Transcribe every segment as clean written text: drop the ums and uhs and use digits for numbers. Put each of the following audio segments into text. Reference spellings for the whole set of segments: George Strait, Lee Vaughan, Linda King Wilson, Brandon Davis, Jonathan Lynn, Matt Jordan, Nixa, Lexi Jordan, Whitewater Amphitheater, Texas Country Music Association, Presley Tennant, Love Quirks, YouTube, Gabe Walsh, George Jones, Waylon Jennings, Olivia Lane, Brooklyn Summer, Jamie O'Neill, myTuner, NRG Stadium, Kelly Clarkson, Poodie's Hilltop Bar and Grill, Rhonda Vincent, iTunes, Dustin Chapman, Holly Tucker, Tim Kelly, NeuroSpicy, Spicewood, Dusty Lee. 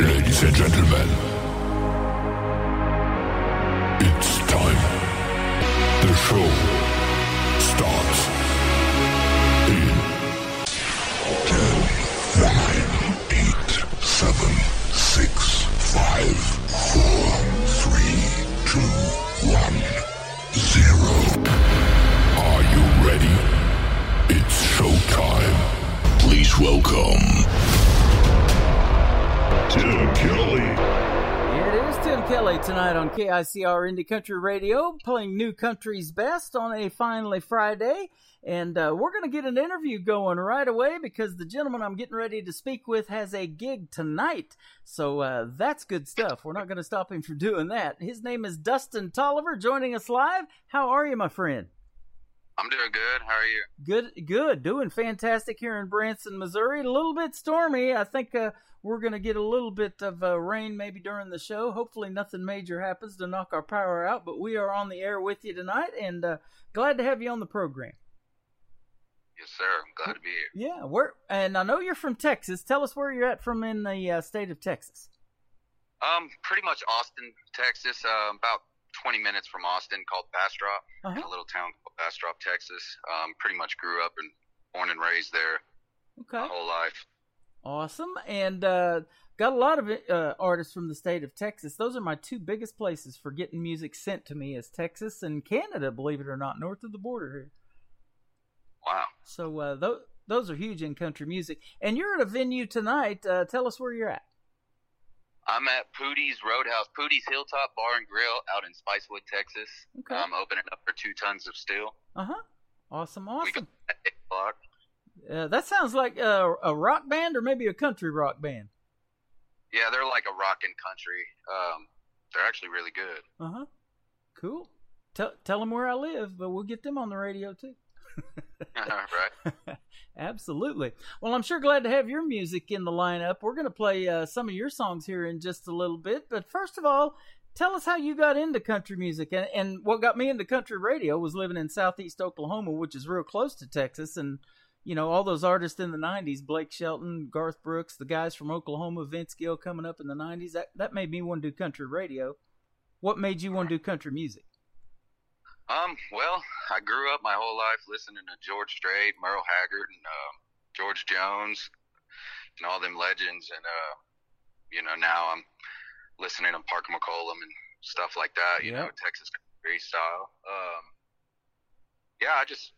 Ladies and gentlemen, it's time. The show starts in 10, 9, 8, 7, 6, 5, 4, 3, 2, 1, 0. Are you ready? It's showtime. Please welcome Tim Kelly. It is Tim Kelly tonight on KICR Indie Country Radio, playing New Country's Best on a finally Friday. And we're going to get an interview going right away because the gentleman I'm getting ready to speak with has a gig tonight. So that's good stuff. We're not going to stop him from doing that. His name is Dustin Tolliver, joining us live. How are you, my friend? I'm doing good. How are you? Good. Doing fantastic here in Branson, Missouri. A little bit stormy. I think we're going to get a little bit of rain maybe during the show. Hopefully nothing major happens to knock our power out, but we are on the air with you tonight, and glad to have you on the program. Yes, sir. I'm glad to be here. Yeah, and I know you're from Texas. Tell us where you're at from in the state of Texas. Pretty much Austin, Texas, about 20 minutes from Austin, called Bastrop, in a little town called Bastrop, Texas. Pretty much grew up and born and raised there my whole life. Awesome. And got a lot of artists from the state of Texas. Those are my two biggest places for getting music sent to me, is Texas and Canada, believe it or not, north of the border here. Wow. So those are huge in country music. And you're at a venue tonight. Tell us where you're at. I'm at Poodie's Roadhouse, Poodie's Hilltop Bar and Grill out in Spicewood, Texas. Okay. I'm opening up for 2 Tons of Steel. Awesome. We got 8 o'clock. That sounds like a rock band or maybe a country rock band. Yeah, they're like a rock and country. They're actually really good. Cool. Tell them where I live, but we'll get them on the radio too. Right. Absolutely. Well, I'm sure glad to have your music in the lineup. We're going to play some of your songs here in just a little bit. But first of all, tell us how you got into country music. And what got me into country radio was living in southeast Oklahoma, which is real close to Texas. And, you know, all those artists in the 90s, Blake Shelton, Garth Brooks, the guys from Oklahoma, Vince Gill coming up in the 90s, that made me want to do country radio. What made you want to do country music? Well, I grew up my whole life listening to George Strait, Merle Haggard, and George Jones, and all them legends. And you know, now I'm listening to Parker McCollum and stuff like that. You know, Texas country style. Yeah, I just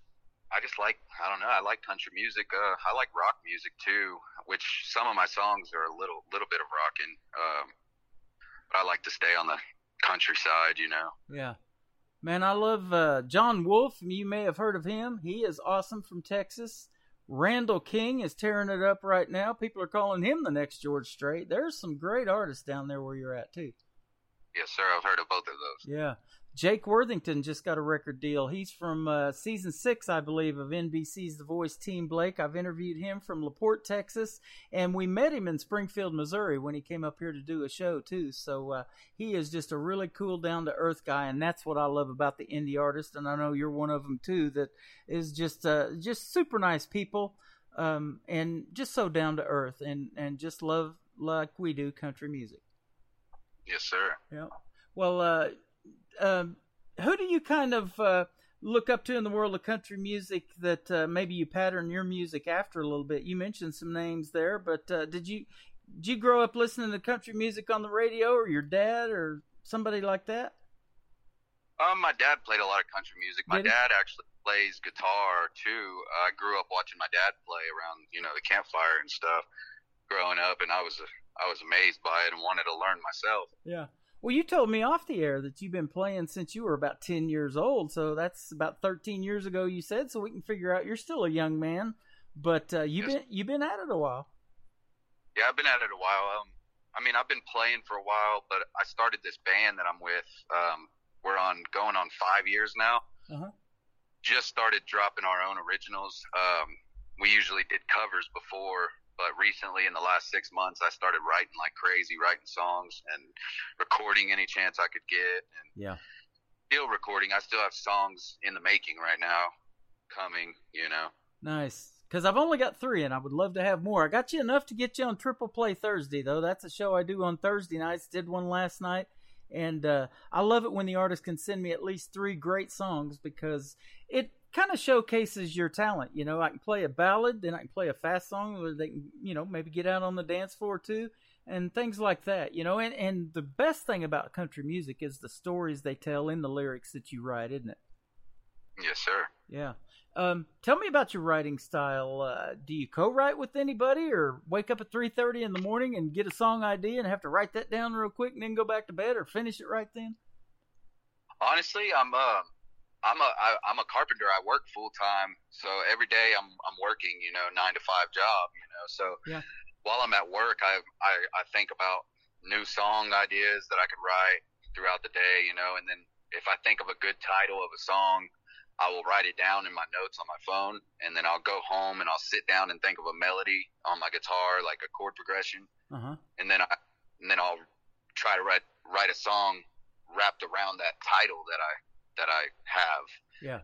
like, I don't know, I like country music. I like rock music too, which some of my songs are a little bit of rockin'. But I like to stay on the countryside, you know. Yeah. Man, I love John Wolfe. You may have heard of him. He is awesome from Texas. Randall King is tearing it up right now. People are calling him the next George Strait. There's some great artists down there where you're at, too. Yes, sir. I've heard of both of those. Yeah. Jake Worthington just got a record deal. He's from season 6, I believe, of NBC's The Voice, Team Blake. I've interviewed him from LaPorte, Texas, and we met him in Springfield, Missouri when he came up here to do a show, too. So he is just a really cool, down-to-earth guy, and that's what I love about the indie artist, and I know you're one of them, too, that is just super nice people and just so down-to-earth and just love, like we do, country music. Yes, sir. Yeah. Well, who do you kind of look up to in the world of country music that maybe you pattern your music after a little bit? You mentioned some names there, but did you grow up listening to country music on the radio, or your dad, or somebody like that? My dad played a lot of country music. My dad actually plays guitar too. I grew up watching my dad play around, you know, the campfire and stuff growing up, and I was amazed by it and wanted to learn myself. Yeah. Well, you told me off the air that you've been playing since you were about 10 years old, so that's about 13 years ago, you said, so we can figure out you're still a young man, but you've been at it a while. Yeah, I've been at it a while. I mean, I've been playing for a while, but I started this band that I'm with. We're going on 5 years now. Just started dropping our own originals. We usually did covers before. But recently, in the last 6 months, I started writing like crazy, writing songs and recording any chance I could get. And still recording. I still have songs in the making right now coming, you know. Nice. because I've only got three and I would love to have more. I got you enough to get you on Triple Play Thursday, though. That's a show I do on Thursday nights. Did one last night. And I love it when the artist can send me at least three great songs, because it kind of showcases your talent. You know, I can play a ballad, then I can play a fast song where they can, you know, maybe get out on the dance floor too, and things like that, you know. And the best thing about country music is the stories they tell in the lyrics that you write, isn't it? Yes, sir. Yeah. Tell me about your writing style. Do you co-write with anybody, or wake up at 3:30 in the morning and get a song idea and have to write that down real quick and then go back to bed, or finish it right then? Honestly, I'm a carpenter. I work full time, so every day I'm working, you know, 9-to-5 job, you know. So yeah. While I'm at work, I think about new song ideas that I could write throughout the day, you know, and then if I think of a good title of a song, I will write it down in my notes on my phone, and then I'll go home and I'll sit down and think of a melody on my guitar, like a chord progression, and then I'll try to write a song wrapped around that title that I have. Yeah,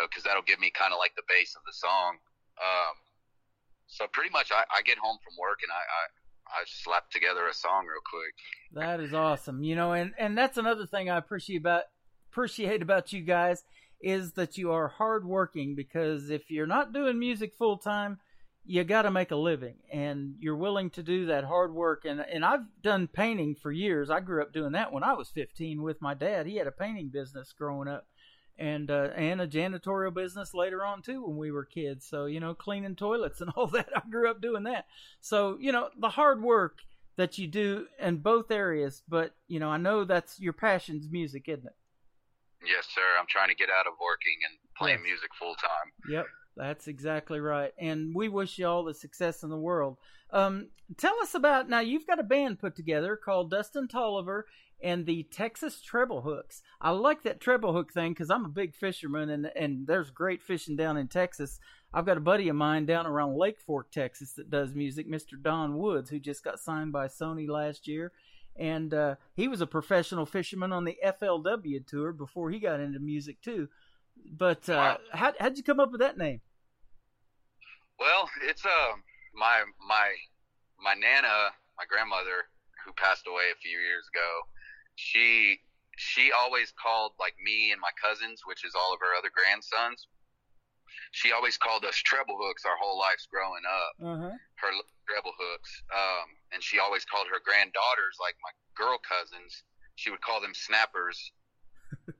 because that'll give me kind of like the base of the song. So pretty much, I get home from work and I slap together a song real quick. That is awesome, you know, and that's another thing I appreciate about you guys, is that you are hardworking, because if you're not doing music full time, you got to make a living, and you're willing to do that hard work. And I've done painting for years. I grew up doing that when I was 15 with my dad. He had a painting business growing up, and a janitorial business later on too when we were kids. So, you know, cleaning toilets and all that. I grew up doing that. So, you know, the hard work that you do in both areas, but, you know, I know that's your passion's music, isn't it? Yes, sir. I'm trying to get out of working and playing music full time. Yep, that's exactly right. And we wish you all the success in the world. Tell us about, now you've got a band put together called Dustin Tolliver and the Texas Treble Hooks. I like that treble hook thing because I'm a big fisherman, and there's great fishing down in Texas. I've got a buddy of mine down around Lake Fork, Texas, that does music, Mr. Don Woods, who just got signed by Sony last year. And he was a professional fisherman on the FLW tour before he got into music too. But how'd you come up with that name? Well, it's my Nana, my grandmother, who passed away a few years ago. She always called, like, me and my cousins, which is all of her other grandsons, she always called us treble hooks our whole lives growing up. Uh-huh. Her treble hooks. And she always called her granddaughters, like my girl cousins, she would call them snappers.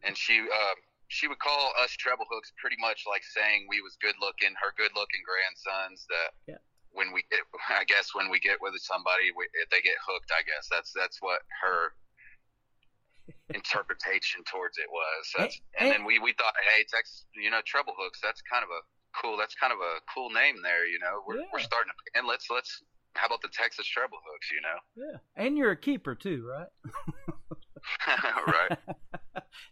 And she would call us treble hooks, pretty much like saying we was good looking, her good looking grandsons, that when we get with somebody, they get hooked, I guess. That's what her interpretation towards it was. Then we thought, hey, Texas, you know, treble hooks, that's kind of a cool name there, you know. We're starting to, and let's how about the Texas treble hooks, you know? Yeah. And you're a keeper too, right? Right.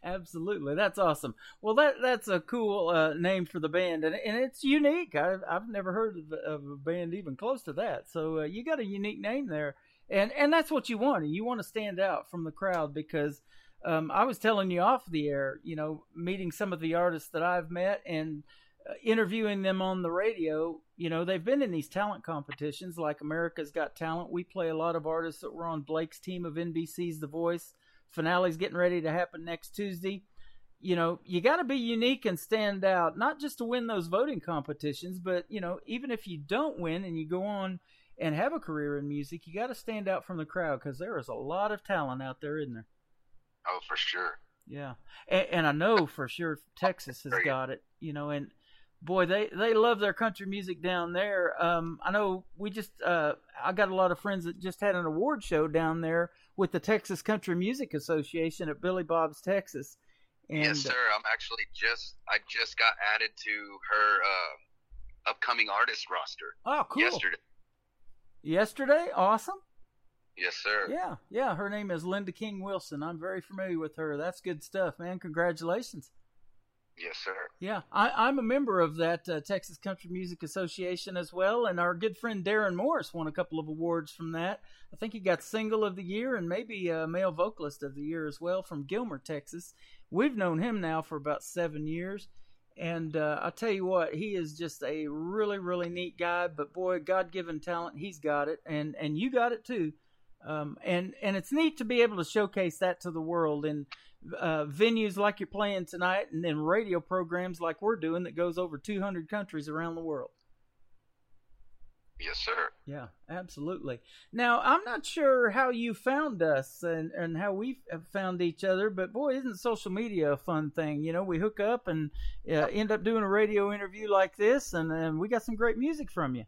Absolutely. That's awesome. Well, that's a cool name for the band, and it's unique. I've never heard of a band even close to that. So you got a unique name there. And that's what you want. You want to stand out from the crowd, because I was telling you off the air, you know, meeting some of the artists that I've met and interviewing them on the radio, you know, they've been in these talent competitions like America's Got Talent. We play a lot of artists that were on Blake's team of NBC's The Voice. Finale's getting ready to happen next Tuesday. You know, you got to be unique and stand out, not just to win those voting competitions, but, you know, even if you don't win and you go on and have a career in music, you got to stand out from the crowd, because there is a lot of talent out there, isn't there? Oh, for sure. Yeah. And I know for sure Texas has got it, you know, and boy, they love their country music down there. I know we just, I got a lot of friends that just had an award show down there with the Texas Country Music Association at Billy Bob's, Texas. And, yes, sir. I'm actually I just got added to her upcoming artist roster. Oh, cool. Yesterday? Awesome. Yes, sir. Yeah. Her name is Linda King Wilson. I'm very familiar with her. That's good stuff, man. Congratulations. Yes, sir. Yeah, I'm a member of that Texas Country Music Association as well, and our good friend Darren Morris won a couple of awards from that. I think he got Single of the Year and maybe Male Vocalist of the Year as well, from Gilmer, Texas. We've known him now for about 7 years, And I'll tell you what, he is just a really, really neat guy. But boy, God-given talent, he's got it, and you got it too. And it's neat to be able to showcase that to the world in venues like you're playing tonight, and then radio programs like we're doing that goes over 200 countries around the world. Yes, sir. Yeah, absolutely. Now, I'm not sure how you found us and how we found each other, but boy, isn't social media a fun thing? You know, we hook up and end up doing a radio interview like this, and we got some great music from you.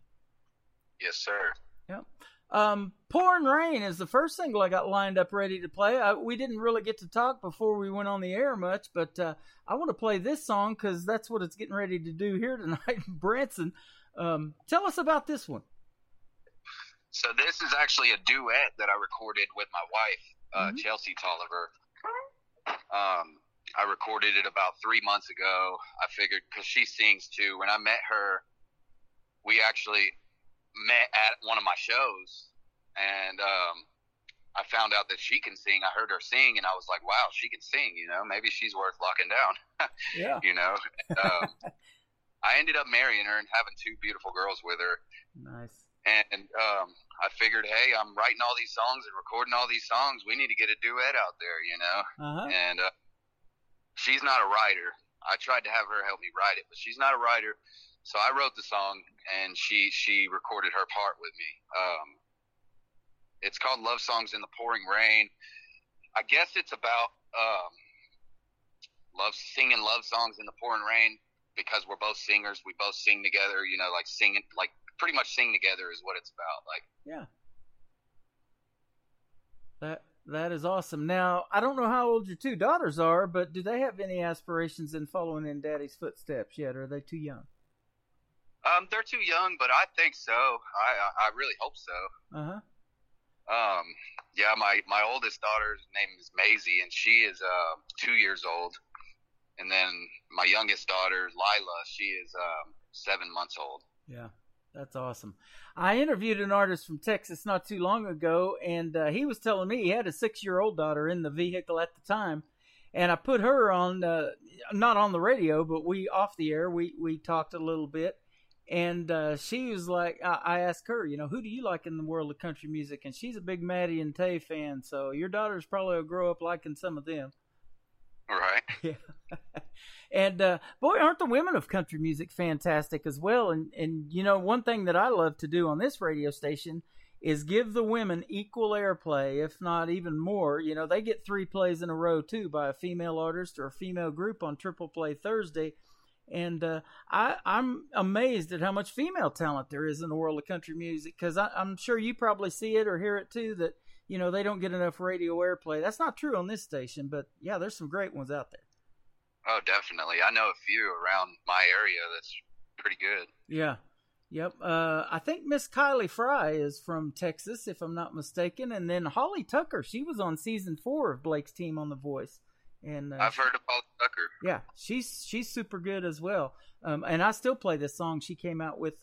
Yes, sir. Yep. Pouring Rain is the first single I got lined up ready to play. We didn't really get to talk before we went on the air much, but I want to play this song because that's what it's getting ready to do here tonight in Branson. Tell us about this one. So this is actually a duet that I recorded with my wife, Chelsea Tolliver. I recorded it about 3 months ago. I figured, because she sings too. When I met her, we actually met at one of my shows, and I found out that she can sing. I heard her sing, and I was like, wow, she can sing, you know, maybe she's worth locking down. Yeah. You know? I ended up marrying her and having two beautiful girls with her. Nice. And I figured, hey, I'm writing all these songs and recording all these songs. We need to get a duet out there, you know? Uh-huh. And she's not a writer. I tried to have her help me write it, but she's not a writer. So I wrote the song, and she recorded her part with me. It's called Love Songs in the Pouring Rain. I guess it's about singing love songs in the pouring rain. Because we're both singers, we both sing together, you know, like singing, like pretty much sing together is what it's about. Like, yeah, that is awesome. Now, I don't know how old your two daughters are, but do they have any aspirations in following in Daddy's footsteps yet? Or are they too young? They're too young, but I think so. I really hope so. Uh-huh. Yeah, my oldest daughter's name is Maisie, and she is 2 years old. And then my youngest daughter, Lila, she is 7 months old. Yeah, that's awesome. I interviewed an artist from Texas not too long ago, and he was telling me he had a 6-year-old daughter in the vehicle at the time. And I put her on, not on the radio, but we off the air, we talked a little bit. And she was like, I asked her, you know, who do you like in the world of country music? And she's a big Maddie and Tay fan, so your daughter's probably will grow up liking some of them. Right. Yeah. And boy, aren't the women of country music fantastic as well? And you know, one thing that I love to do on this radio station is give the women equal airplay, if not even more. You know, they get 3 plays in a row too by a female artist or a female group on Triple Play Thursday. And I'm amazed at how much female talent there is in the world of country music, because I'm sure you probably see it or hear it too, that you know, they don't get enough radio airplay. That's not true on this station, but yeah, there's some great ones out there. Oh, definitely. I know a few around my area that's pretty good. Yeah. Yep. I think Miss Kylie Fry is from Texas, if I'm not mistaken. And then Holly Tucker, she was on season 4 of Blake's team on The Voice. And I've heard of Holly Tucker. Yeah. She's super good as well. And I still play this song she came out with,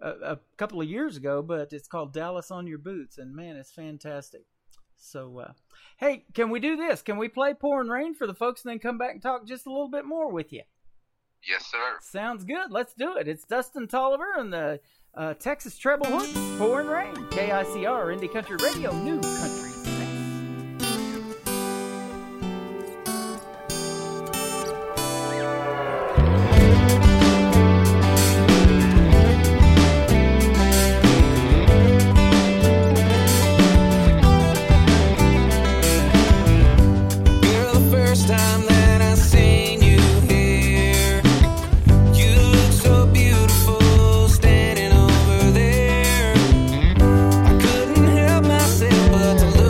a couple of years ago, but it's called Dallas on Your Boots, and man, it's fantastic. So hey, can we do this? Can we play Pouring Rain for the folks and then come back and talk just a little bit more with you? Yes, sir. Sounds good. Let's do it. It's Dustin Tolliver and the Texas Treble Hooks, Pouring Rain, KICR, Indie Country Radio, New Country. But to lose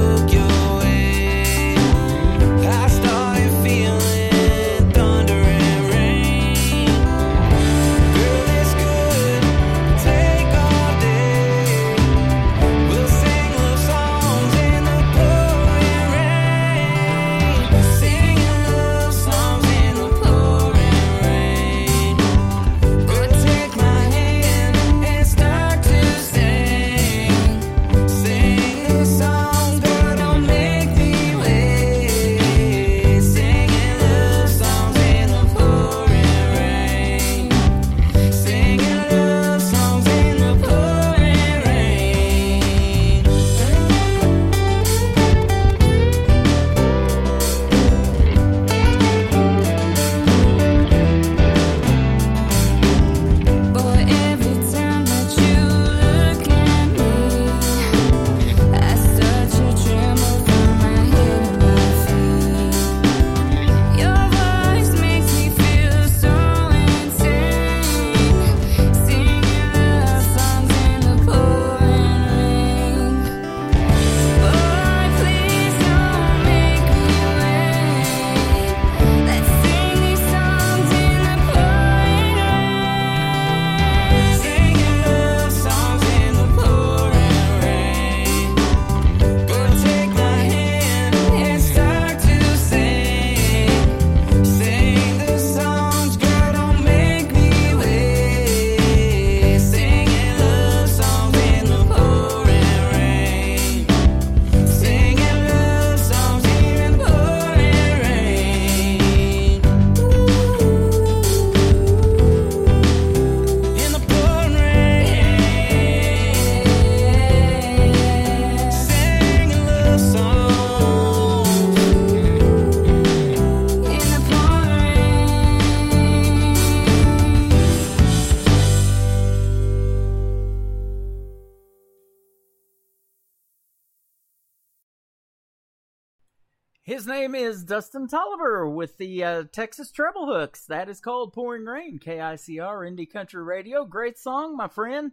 His name is Dustin Tolliver with the Texas Treble Hooks. That is called Pouring Rain, KICR, Indie Country Radio. Great song, my friend.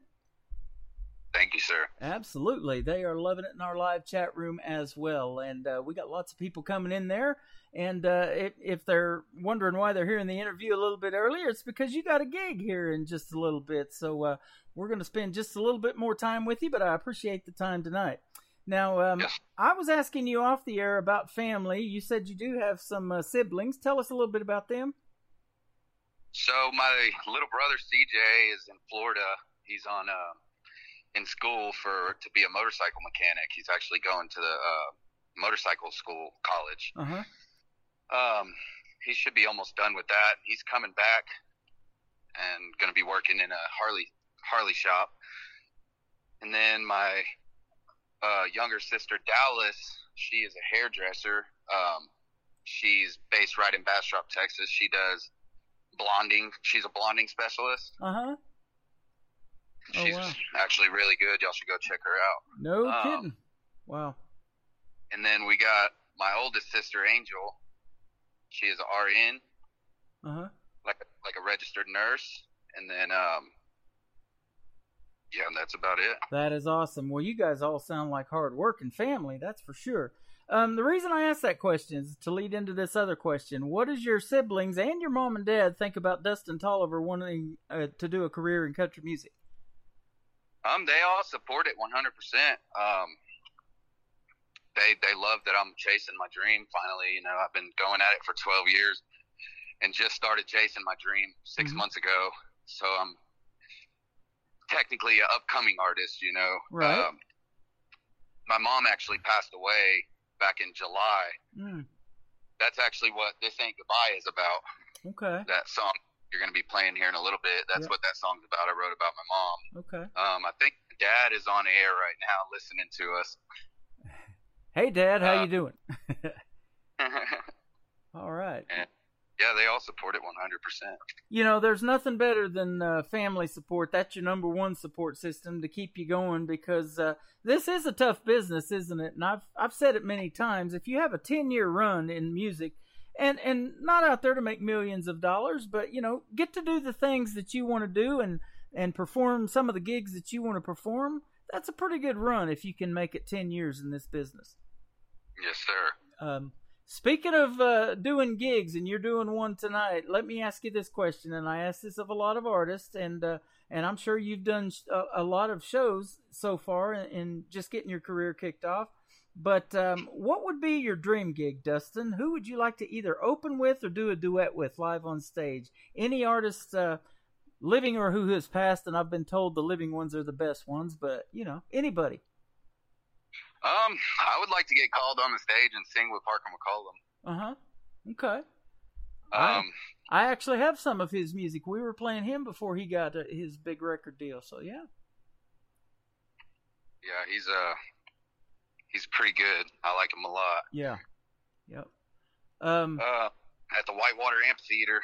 Thank you, sir. Absolutely. They are loving it in our live chat room as well. And we got lots of people coming in there. And if they're wondering why they're hearing the interview a little bit earlier, it's because you got a gig here in just a little bit. So we're going to spend just a little bit more time with you, but I appreciate the time tonight. Now, yes. I was asking you off the air about family. You said you do have some siblings. Tell us a little bit about them. So my little brother, CJ, is in Florida. He's on in school to be a motorcycle mechanic. He's actually going to the motorcycle school college. Uh-huh. He should be almost done with that. He's coming back and going to be working in a Harley shop. And then my younger sister Dallas, she is a hairdresser. She's based right in Bastrop, Texas. She does blonding. She's a blonding specialist. Uh-huh. She's actually really good. Y'all should go check her out. No kidding. Wow. And then we got my oldest sister Angel. She is a RN. Uh-huh. Like a registered nurse. And then yeah, that's about it. That is awesome. Well, you guys all sound like hard-working family, that's for sure. The reason I asked that question is to lead into this other question. What does your siblings and your mom and dad think about Dustin Tolliver wanting to do a career in country music? They all support it 100%. They love that I'm chasing my dream finally. You know, I've been going at it for 12 years and just started chasing my dream six mm-hmm. months ago. So I'm technically an upcoming artist, you know. Right. My mom actually passed away back in July. Mm. That's actually what This Ain't Goodbye is about. Okay. That song you're going to be playing here in a little bit. That's what that song's about. I wrote about my mom. Okay. I think Dad is on air right now listening to us. Hey, Dad, how you doing? All right. And yeah, they all support it 100%. You know, there's nothing better than family support. That's your number one support system to keep you going, because this is a tough business, isn't it? And I've said it many times. If you have a 10-year run in music, and not out there to make millions of dollars, but, you know, get to do the things that you want to do and perform some of the gigs that you want to perform, that's a pretty good run if you can make it 10 years in this business. Yes, sir. Speaking of doing gigs, and you're doing one tonight, let me ask you this question, and I ask this of a lot of artists, and I'm sure you've done a lot of shows so far in just getting your career kicked off, but what would be your dream gig, Dustin? Who would you like to either open with or do a duet with live on stage? Any artists, living or who has passed, and I've been told the living ones are the best ones, but, you know, anybody. I would like to get called on the stage and sing with Parker McCollum. Uh-huh. Okay. I actually have some of his music. We were playing him before he got his big record deal, so yeah. Yeah, he's pretty good. I like him a lot. Yeah. Yep. At the Whitewater Amphitheater,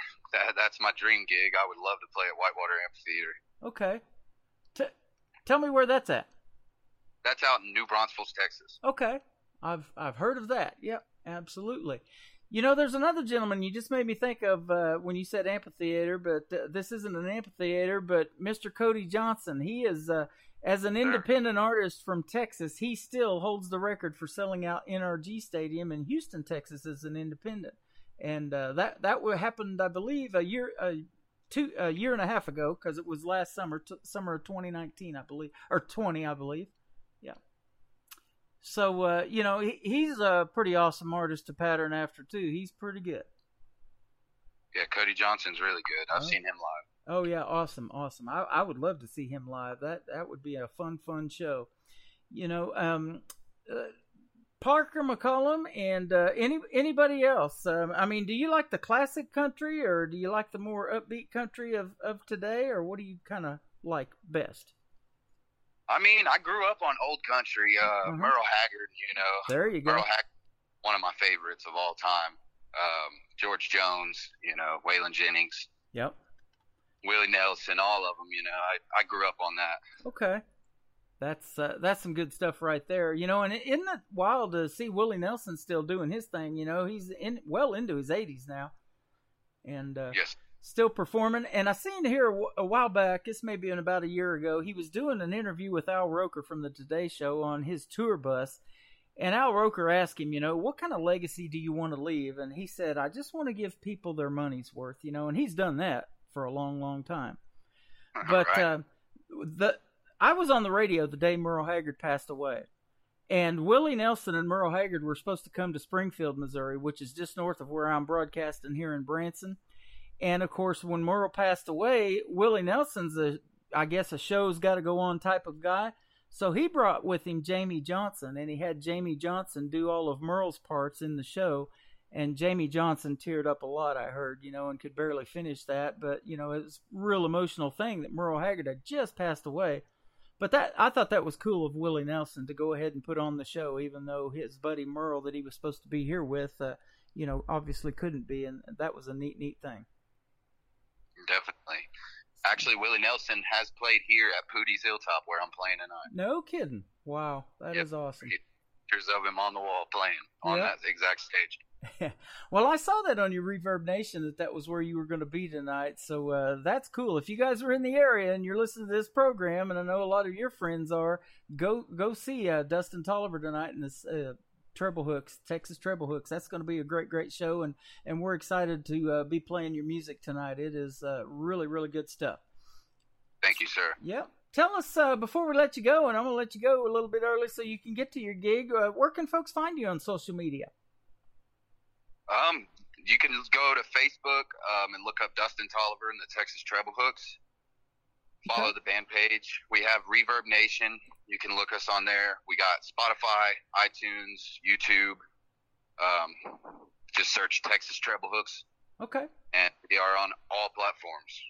that's my dream gig. I would love to play at Whitewater Amphitheater. Okay. Tell me where that's at. That's out in New Braunfels, Texas. Okay. I've heard of that. Yep, absolutely. You know, there's another gentleman you just made me think of when you said amphitheater, but this isn't an amphitheater, but Mr. Cody Johnson. He is, as an independent artist from Texas, he still holds the record for selling out NRG Stadium in Houston, Texas as an independent. And that happened, I believe, a year and a half ago, because it was last summer, summer of 2019, I believe, or 20, I believe. Yeah. So, you know, he's a pretty awesome artist to pattern after, too. He's pretty good. Yeah, Cody Johnson's really good. I've seen him live. Oh, yeah, awesome. I would love to see him live. That would be a fun show. You know, Parker McCollum and anybody else. I mean, do you like the classic country, or do you like the more upbeat country of today, or what do you kind of like best? I mean, I grew up on old country, Merle Haggard, you know. There you go. Merle Haggard, one of my favorites of all time. George Jones, you know, Waylon Jennings. Yep. Willie Nelson, all of them, you know. I grew up on that. Okay. That's some good stuff right there, you know. And isn't it wild to see Willie Nelson still doing his thing? You know, he's well into his 80s now, and still performing. And I seen here a while back, this may be about a year ago, he was doing an interview with Al Roker from the Today Show on his tour bus, and Al Roker asked him, you know, what kind of legacy do you want to leave? And he said, I just want to give people their money's worth, you know. And he's done that for a long, long time. But I was on the radio the day Merle Haggard passed away, and Willie Nelson and Merle Haggard were supposed to come to Springfield, Missouri, which is just north of where I'm broadcasting here in Branson. And of course, when Merle passed away, Willie Nelson's a show's got to go on type of guy. So he brought with him Jamey Johnson, and he had Jamey Johnson do all of Merle's parts in the show. And Jamey Johnson teared up a lot, I heard, you know, and could barely finish that. But, you know, it was a real emotional thing that Merle Haggard had just passed away. But that, I thought that was cool of Willie Nelson to go ahead and put on the show, even though his buddy Merle that he was supposed to be here with, you know, obviously couldn't be. And that was a neat thing. Definitely. Actually, Willie Nelson has played here at Poodie's Hilltop where I'm playing tonight. No kidding. Wow. That is awesome. Pictures of him on the wall playing on that exact stage. Well, I saw that on your Reverb Nation that was where you were going to be tonight. So that's cool. If you guys are in the area and you're listening to this program, and I know a lot of your friends are, go see Dustin Tolliver tonight in this Treble Hooks, Texas Treble Hooks. That's going to be a great show, and we're excited to be playing your music tonight. It is really, really good stuff. Thank you, sir. Yep. Tell us, before we let you go, and I'm going to let you go a little bit early so you can get to your gig, where can folks find you on social media? You can go to Facebook and look up Dustin Tolliver and the Texas Treble Hooks. Follow the band page. We have Reverb Nation. You can look us on there. We got Spotify, iTunes, YouTube. Just search Texas Treble Hooks. Okay. And we are on all platforms.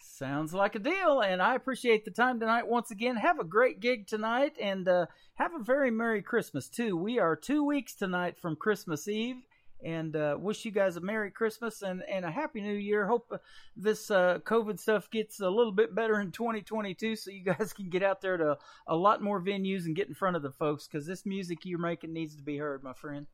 Sounds like a deal, and I appreciate the time tonight once again. Have a great gig tonight, and have a very Merry Christmas, too. We are 2 weeks tonight from Christmas Eve, and wish you guys a Merry Christmas and a Happy New Year. Hope this COVID stuff gets a little bit better in 2022 so you guys can get out there to a lot more venues and get in front of the folks, because this music you're making needs to be heard, my friend.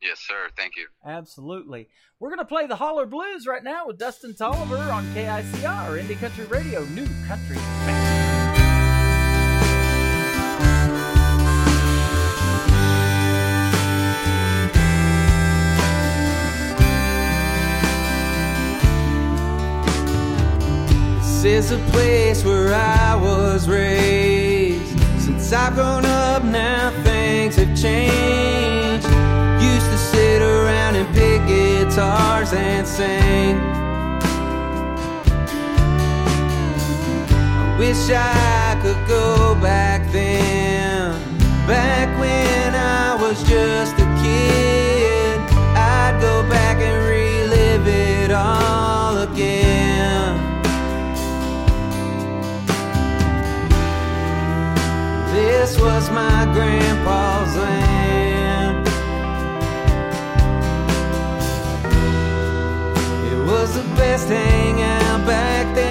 Yes, sir. Thank you. Absolutely. We're going to play the Holler Blues right now with Dustin Tolliver on KICR, Indie Country Radio, New Country. This is a place where I was raised. Since I've grown up now, things have changed. Used to sit around and pick guitars and sing. I wish I could go back then, back when I was just a kid. I'd go back and relive it all again. This was my grandpa's land. Was the best hangout back then.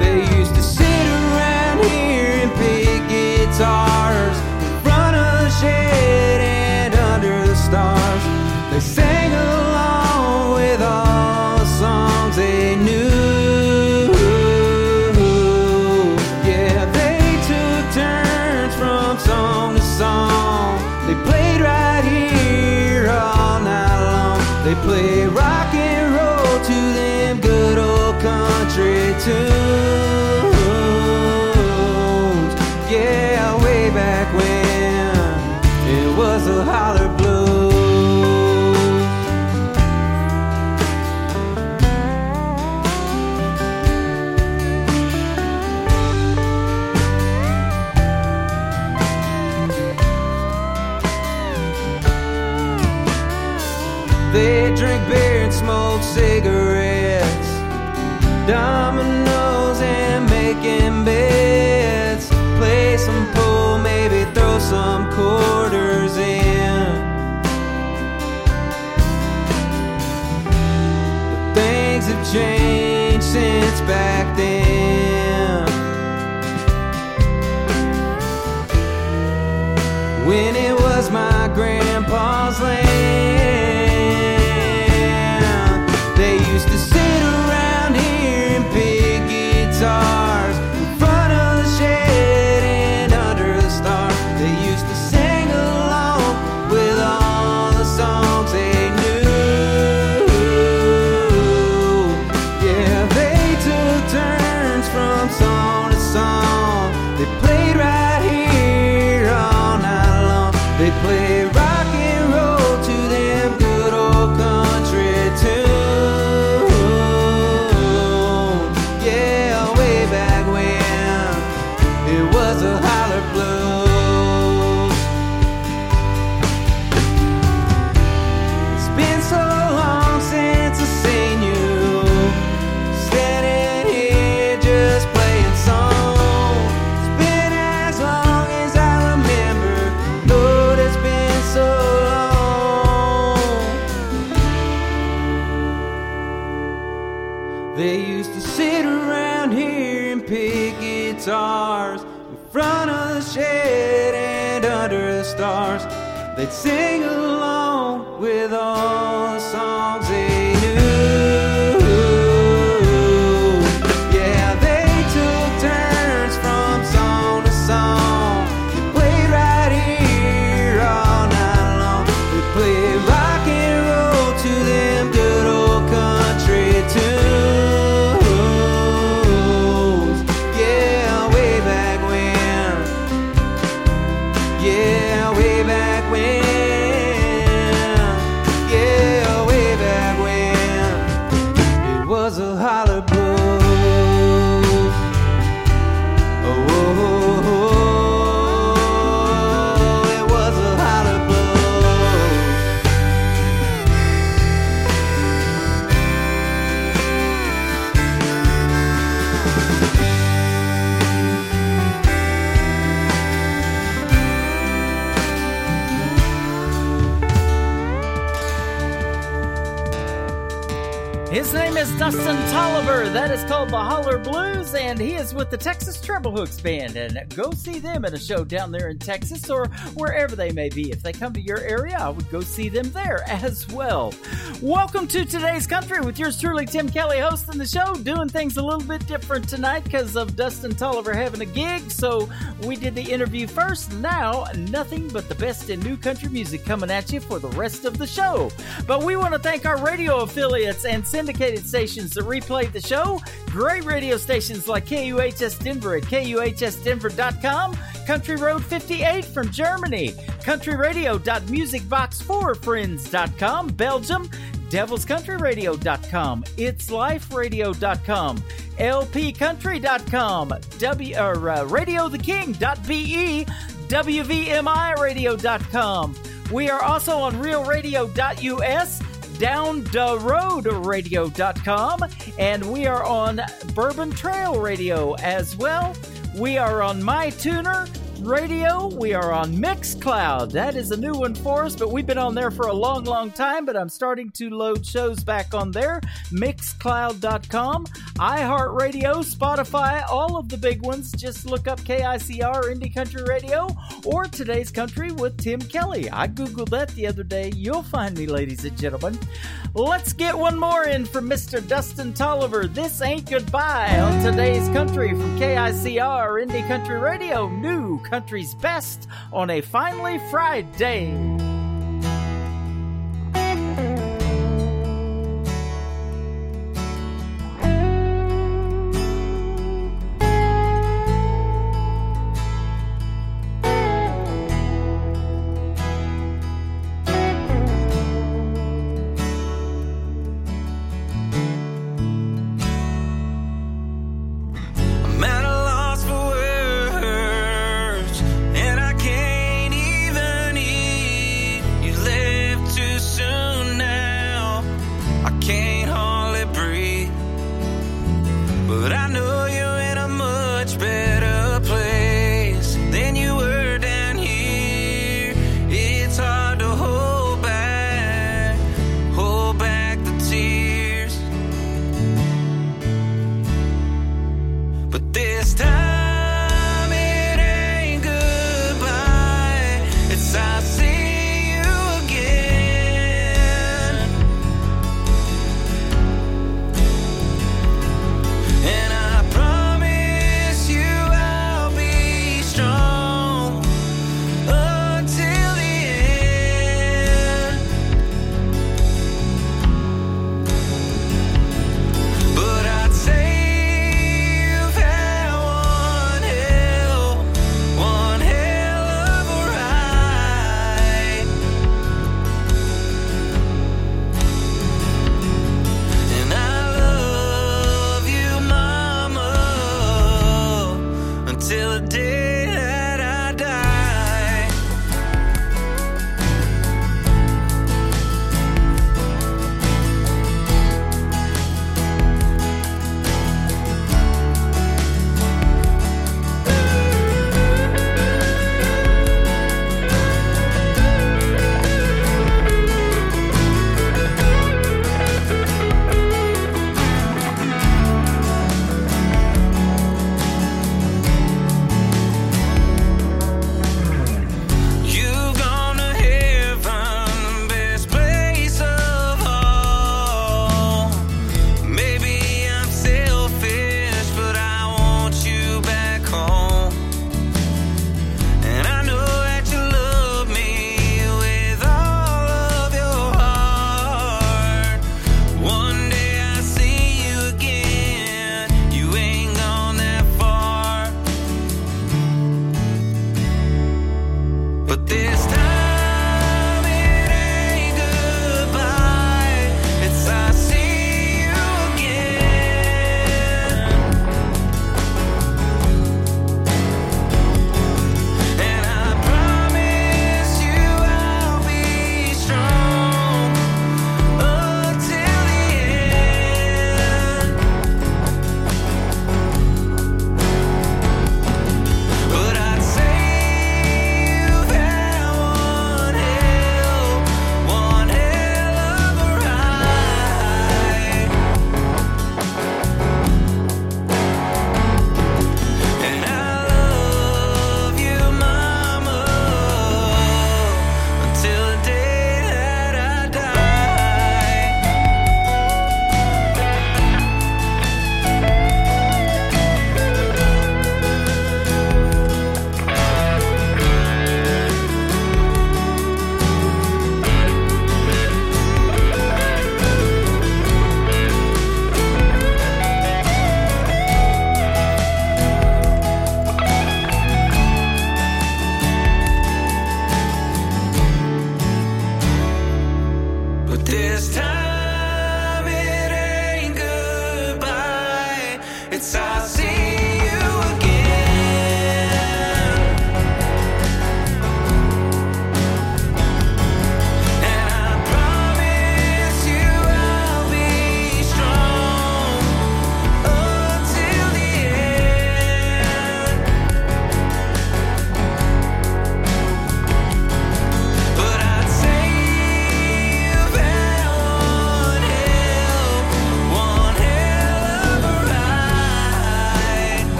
They used to sit around here and pick guitars in front of the shed and under the stars. They sang along with all the songs they knew. Yeah, they took turns from song to song. They played right here all night. They play rock and roll to them good old country tunes. Yeah, way back when it was a holler cigarettes, dominoes, and making beds. Play some pool, maybe throw some quarters in. But things have changed since back then. They played right here all night long. They played rock and roll to them good old country tunes. Yeah, way back when it was a holler blues. It's been so long since I seen you, standing here just playing songs. It's been as long as I remember, Lord, it's been so long. They used to sit around here and pick guitars in front of the shed and under the stars. They'd sing along with all the songs they knew. Yeah, they took turns from song to song. They played right here all night long. They played rock and roll to them good old country tunes. Yeah, way back when. Yeah, way back when. Yeah, way back when it was a holler blues. Oh, oh, oh, oh, it was a holler blues. His name is Dustin Tolliver. That is called the Holler Blues, and he is with the Texas Treble Hooks Band. And go see them at a show down there in Texas or wherever they may be. If they come to your area, I would go see them there as well. Welcome to Today's Country with yours truly, Tim Kelly, hosting the show. Doing things a little bit different tonight because of Dustin Tolliver having a gig. So we did the interview first. Now, nothing but the best in new country music coming at you for the rest of the show. But we want to thank our radio affiliates and syndicated stations that replayed the show. Great radio stations like KUHS Denver at KUHSDenver.com, Country Road 58 from Germany, CountryRadio.MusicBox4Friends.com, Belgium, DevilsCountryRadio.com, It'sLifeRadio.com, LPCountry.com, RadioTheKing.be, WVMIRadio.com. We are also on RealRadio.us, downtheroadradio.com, and we are on Bourbon Trail Radio as well. We are on MyTuner Radio. We are on Mixcloud. That is a new one for us, but we've been on there for a long, long time, but I'm starting to load shows back on there. Mixcloud.com, iHeartRadio, Spotify, all of the big ones. Just look up KICR, Indie Country Radio, or Today's Country with Tim Kelly. I Googled that the other day. You'll find me, ladies and gentlemen. Let's get one more in from Mr. Dustin Tolliver. This Ain't Goodbye on Today's Country from KICR, Indie Country Radio, New Country's Best on a Finally Friday. the day that I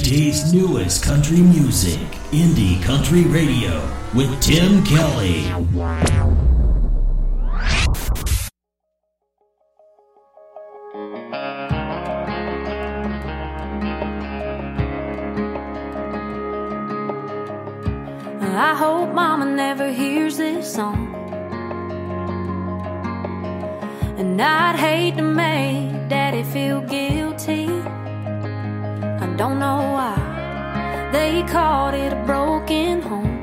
Today's newest country music, Indie Country Radio, with Tim Kelly. I hope Mama never hears this song, and I'd hate to make Daddy feel guilty. Don't know why they called it a broken home.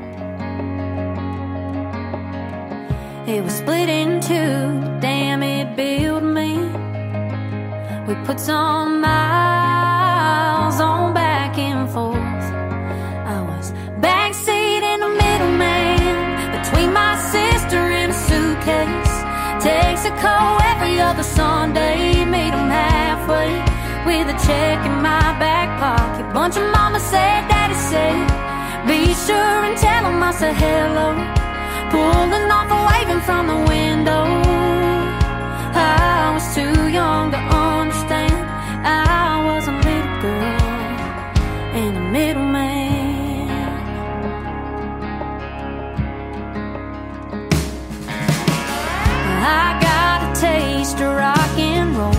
It was split in two, damn it built me. We put some miles on back and forth. I was backseat in the middleman, between my sister and a suitcase. Texaco every other Sunday, meet them halfway. With a check in my back pocket, bunch of mama said, daddy said, Be sure and tell him I said hello. Pulling off and waving from the window. I was too young to understand. I was a little girl and a middleman. I got a taste of rock and roll.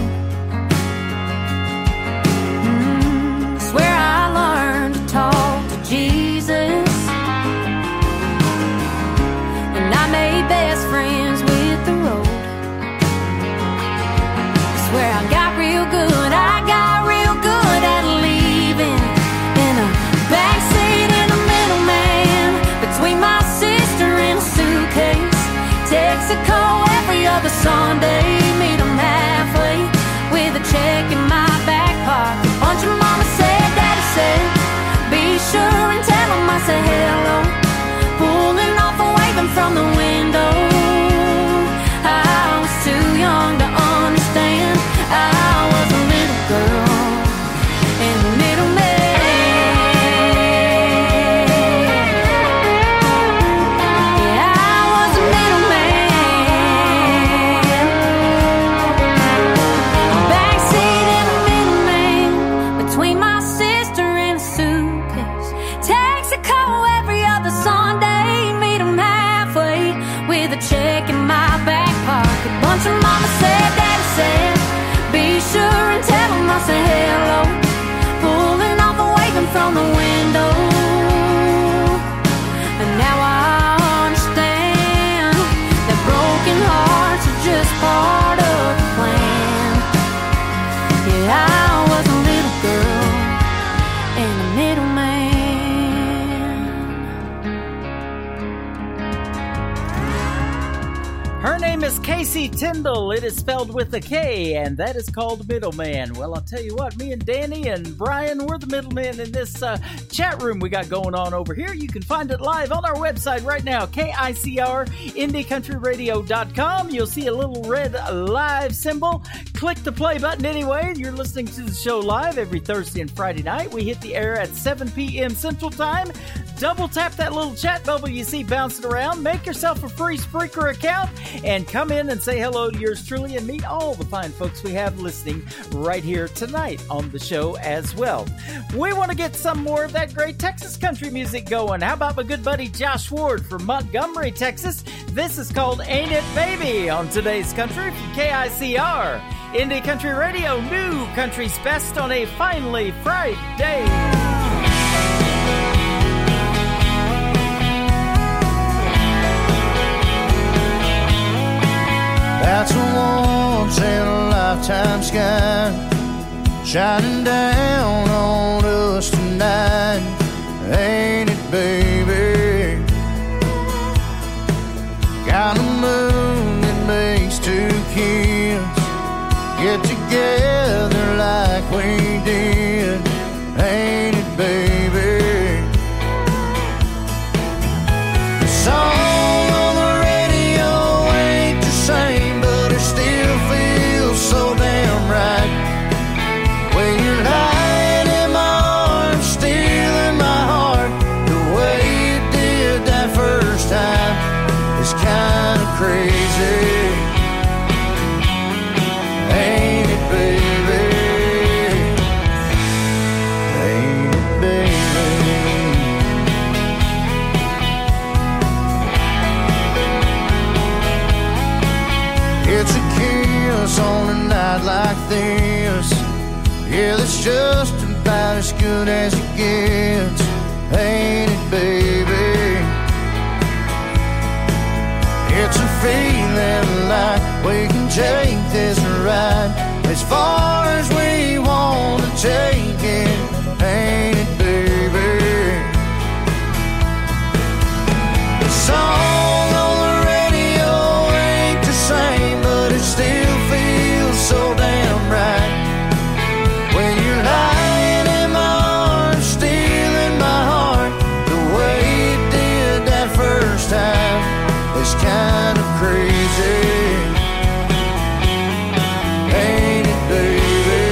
Swear I learned to talk to Jesus, and I made best friends with the road. Swear I got real good, at leaving in a backseat in a middleman between my sister and a suitcase. Texaco every other Sunday, meet 'em halfway with a check in my back pocket. Bunch of mama said, daddy said, be sure and tell 'em I said hello. Pulling off and waving from the window. I was too young to understand. I was a little girl in the middle man. Yeah, I was a middle man. Backseat in the middle man between my sister and a suitcase. Texaco every other Sunday, meet 'em halfway with a check in my back pocket. Bunch of mama said, daddy said, be sure and tell 'em I said hello. Pulling off and waving from the window. And now I understand that broken hearts are just part of the plan. Yeah, I was a little girl and a middle man. Her name is Casey Tyndall. It is spelled with a K, and that is called middleman. Well, I'll tell you what, me and Danny and Brian, we're the middlemen in this chat room we got going on over here. You can find it live on our website right now, KICRIndyCountryRadio.com. You'll see a little red live symbol. Click the play button anyway. You're listening to the show live every Thursday and Friday night. We hit the air at 7 p.m. Central Time. Double tap that little chat bubble you see bouncing around. Make yourself a free Spreaker account and come in and say hello to yours truly and meet all the fine folks we have listening right here tonight on the show as well. We want to get some more of that great Texas country music going. How about my good buddy Josh Ward from Montgomery, Texas? This is called Ain't It Baby on Today's Country from KICR. Indie Country Radio, new country's best on a finally Friday. That's a once-in-a-lifetime sky shining down on us tonight. Ain't it, baby? Got a moon that makes two kids get together like we did. Ain't it, baby? The song like this, yeah, that's just about as good as it gets. Ain't it, baby? It's a feeling like we can take this ride as far as we want to take it. Ain't it, baby? The song so damn right. When you're lying in my arms, stealing my heart, the way you did that first time is kind of crazy. Ain't it, baby?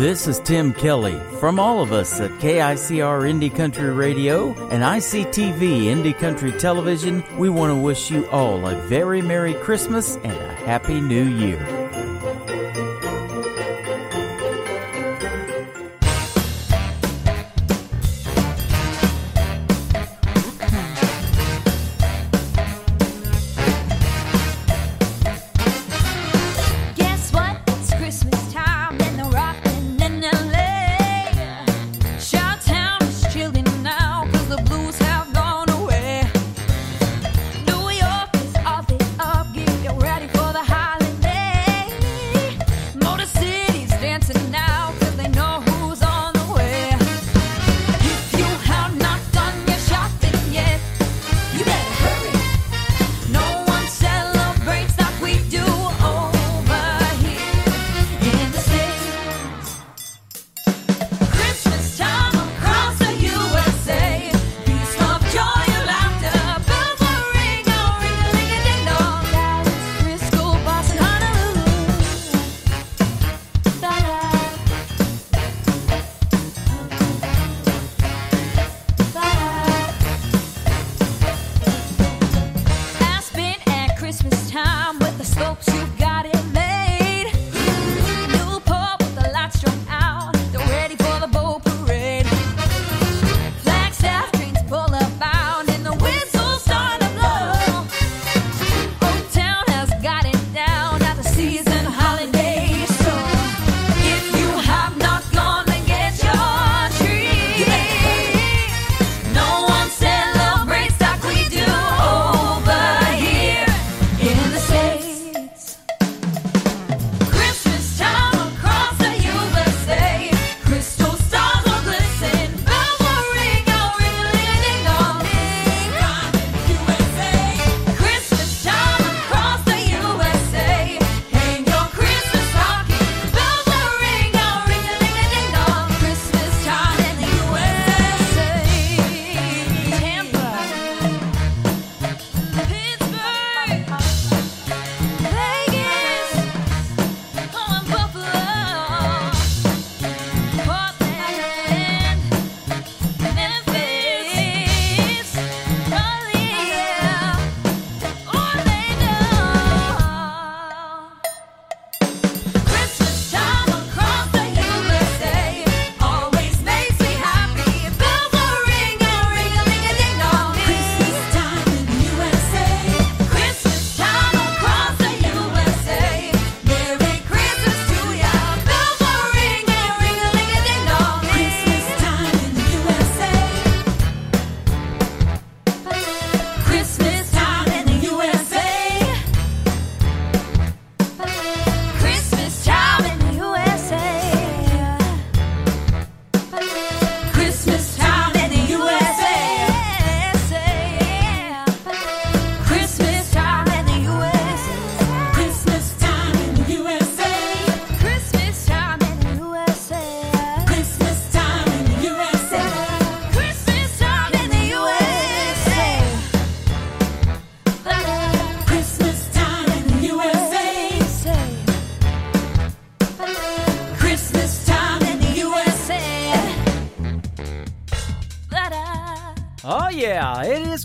This is Tim Kelly from all of us at KICR Indie Country Radio and ICTV Indie Country Television. We want to wish you all a very Merry Christmas and a Happy New Year.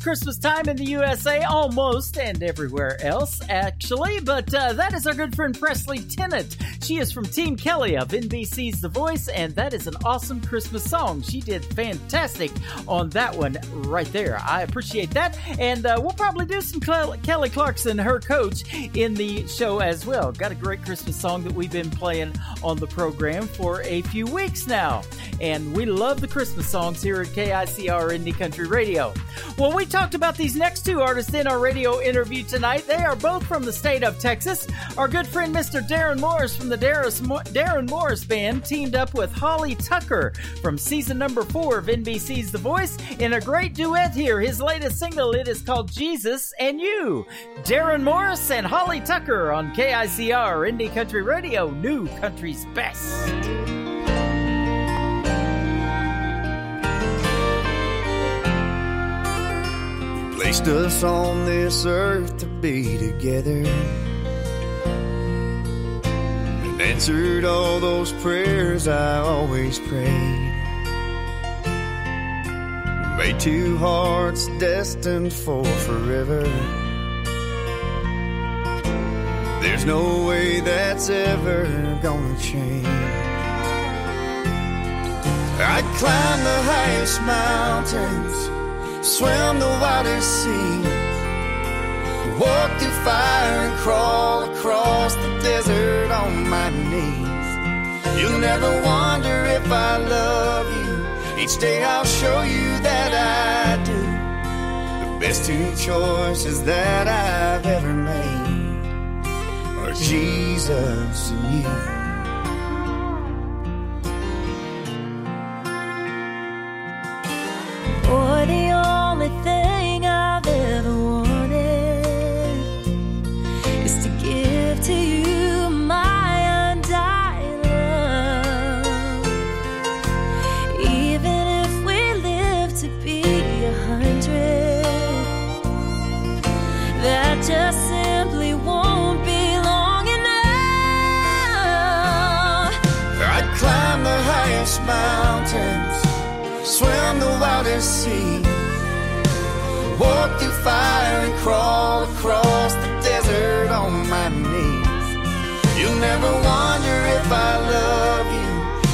Christmas time in the USA, almost, and everywhere else, actually. But that is our good friend Presley Tennant. She is from Team Kelly of NBC's The Voice, and that is an awesome Christmas song. She did fantastic on that one right there. I appreciate that. And we'll probably do some Kelly Clarkson, her coach, in the show as well. Got a great Christmas song that we've been playing on the program for a few weeks now. And we love the Christmas songs here at KICR Indie Country Radio. Well, we talked about these next two artists in our radio interview tonight. They are both from the state of Texas. Our good friend Mr. Darren Morris from the Darren Morris Band teamed up with Holly Tucker from season number 4 of NBC's The Voice in a great duet here. His latest single, it is called Jesus and You. Darren Morris and Holly Tucker on KICR Indie Country Radio, New Country's Best. You placed us on this earth to be together. answered all those prayers I always prayed. Made two hearts destined for forever. There's no way that's ever gonna change. I'd climb the highest mountains, swim the widest seas, walk through fire and crawl across the desert on my knees. You'll never wonder if I love you. Each day I'll show you that I do. The best two choices that I've ever made, Jesus and you. Boy, the only thing I've ever wanted is to give to you my undying love. Even if we live to be 100, that just simply won't be. Climb the highest mountains, swim the wildest seas, walk through fire and crawl across the desert on my knees. You'll never wonder if I love you.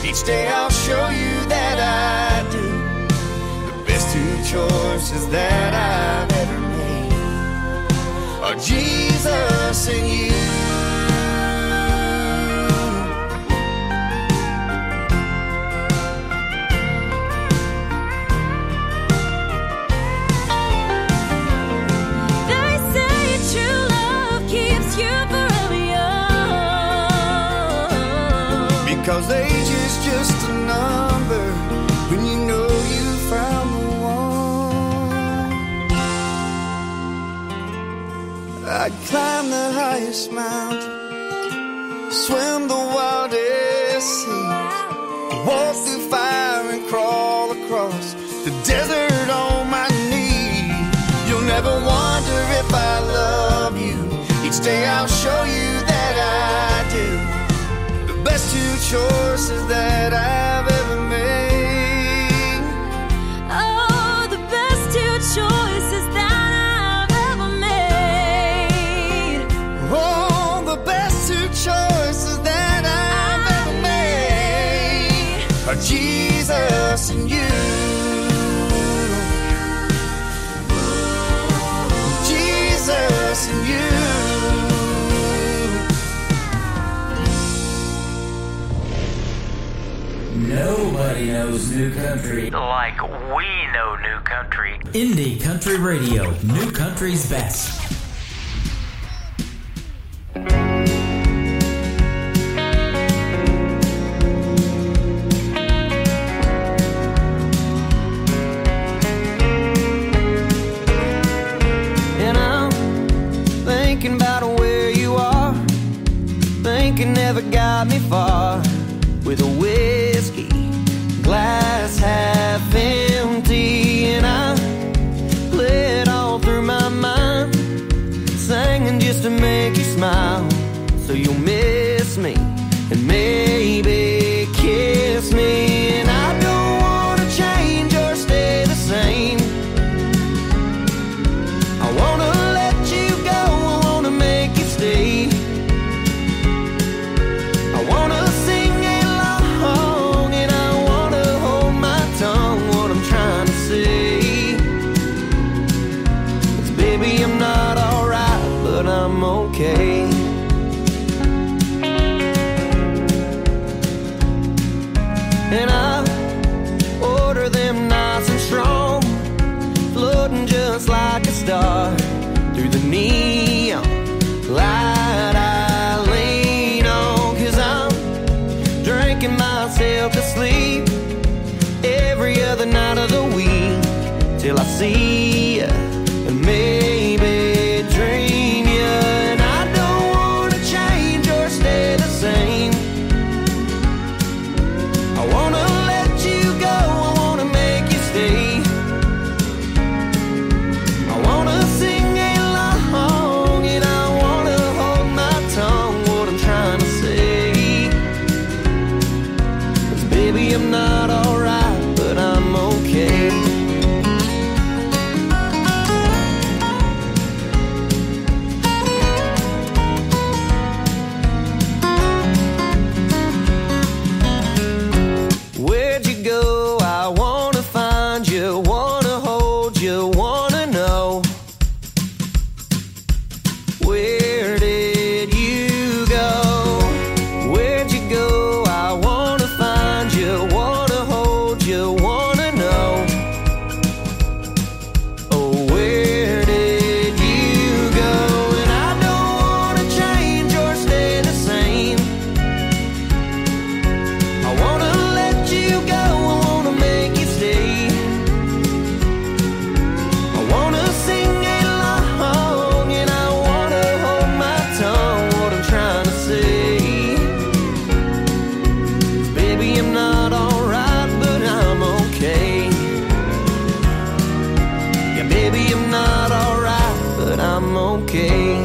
Each day I'll show you that I do. The best two choices that I've ever made are Jesus and you. Cause age is just a number when you know you found the one. I'd climb the highest mountain, swim the wildest seas, walk through fire and crawl across the desert on my knees. You'll never wonder if I love you. Each day I'll show you that I do. Best two choices that I've ever made. Oh, the best two choices that I've ever made. Oh, the best two choices that I've ever made are Jesus and you. Jesus and you. Nobody knows new country like we know new country. Indie Country Radio, new country's best. And I'm thinking about where you are. Thinking never got me far. With a whiskey glass half empty, and I play it all through my mind, singing just to make you smile, so you'll miss me and maybe kiss me. And I don't want to change or stay the same. I want to let you go, I want to make you stay. I want to okay. And I order them nice and strong, floating just like a star through the neon light. I lean on, 'cause I'm drinking myself to sleep every other night of the week till I see you and maybe dream you. Sing along, and I wanna hold my tongue. What I'm trying to say, okay.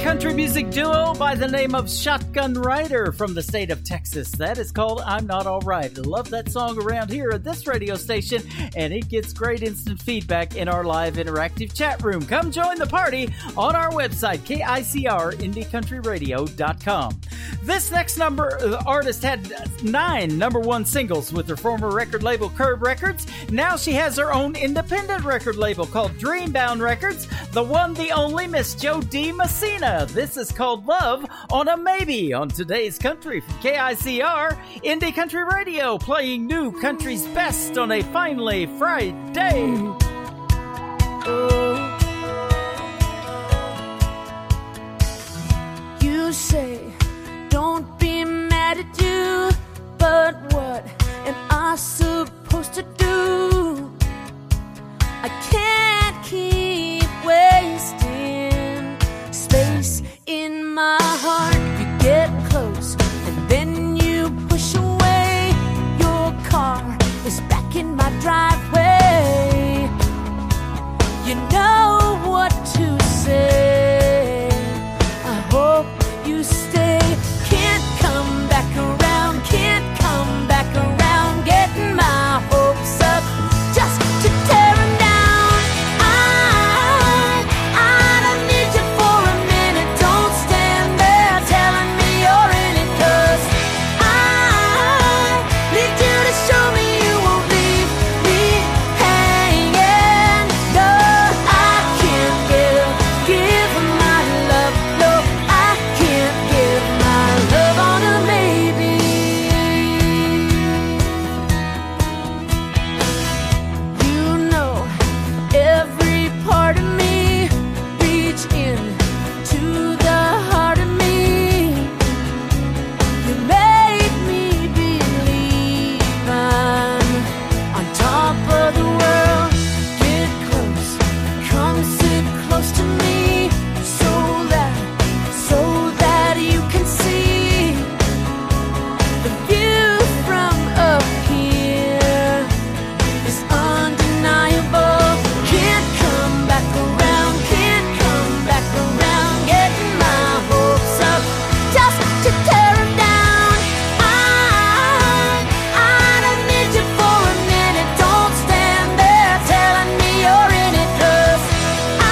Country music duo by the name of Shotgun Rider from the state of Texas. That is called I'm Not All Right. I love that song around here at this radio station, and it gets great instant feedback in our live interactive chat room. Come join the party on our website, KICRindycountryradio.com. This next number, the artist had 9 number one singles with her former record label, Curb Records. Now she has her own independent record label called Dreambound Records. The one, the only, Miss Jodie Messina. This is called Love on a Maybe on Today's Country from KICR, Indie Country Radio, playing new country's best on a finally Friday. You say, don't be mad at you, but what am I supposed to do? I can't keep wasting space in my heart. You get close and then you push away. Your car is back in my driveway. You know what to say. I hope you stay. Can't come back around, can't come back around, getting my hopes up just to tear them down. I don't need you for a minute, don't stand there telling me you're in it, 'cause I need you to show me you won't leave me hanging. No, I can't give my love, no, I can't give my love on a maybe. You know every part of me, reach in to the heart of me. You made me believe I'm on top of the world. Get close, come sit close to me, so that you can see the view from up here. It's undeniable. Can't come back around, can't come back around, getting my hopes up just to tear them down. I don't need you for a minute, don't stand there telling me you're in it, 'cause I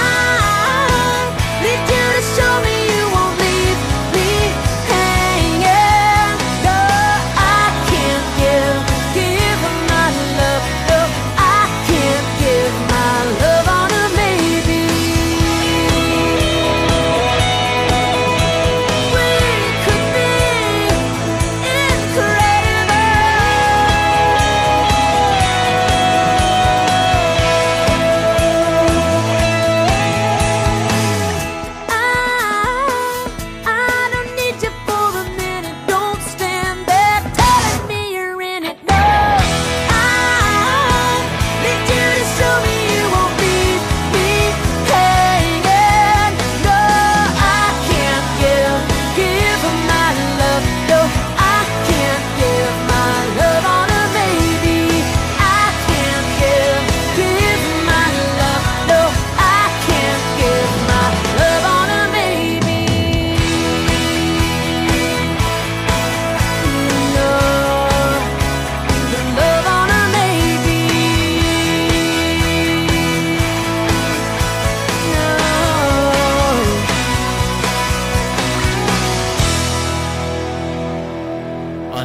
need you to show me you won't leave me hanging. No, I can't give my love, no, I can't give my love on a maybe. We could be incredible. I don't need you for a minute, don't stand there telling me you're in it, no, I need you to show me you won't leave me hanging. No, I can't give my love, no, I can't give my love on a maybe. I can't give my love, no, I can't give my love on a maybe. Love on a maybe. No.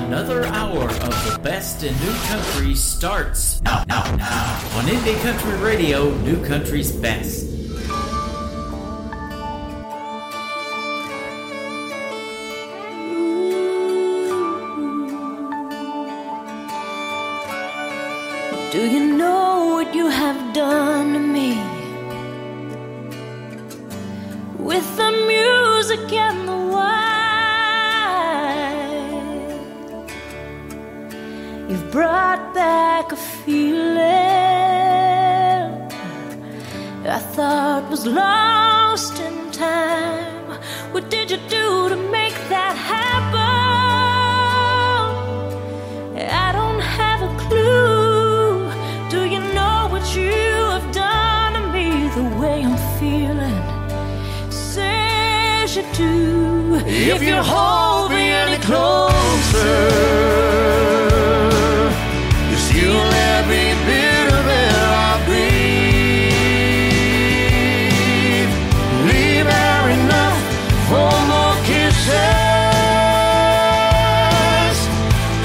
Another hour of the best in new country starts now on Indie Country Radio, New Country's Best. Do you know what you have done to me? With the music and the wine, you've brought back a feeling I thought was lost in time. What did you do? pleasure too, if you hold me any closer. Just you let me bit of air I breathe. Leave air enough for more kisses,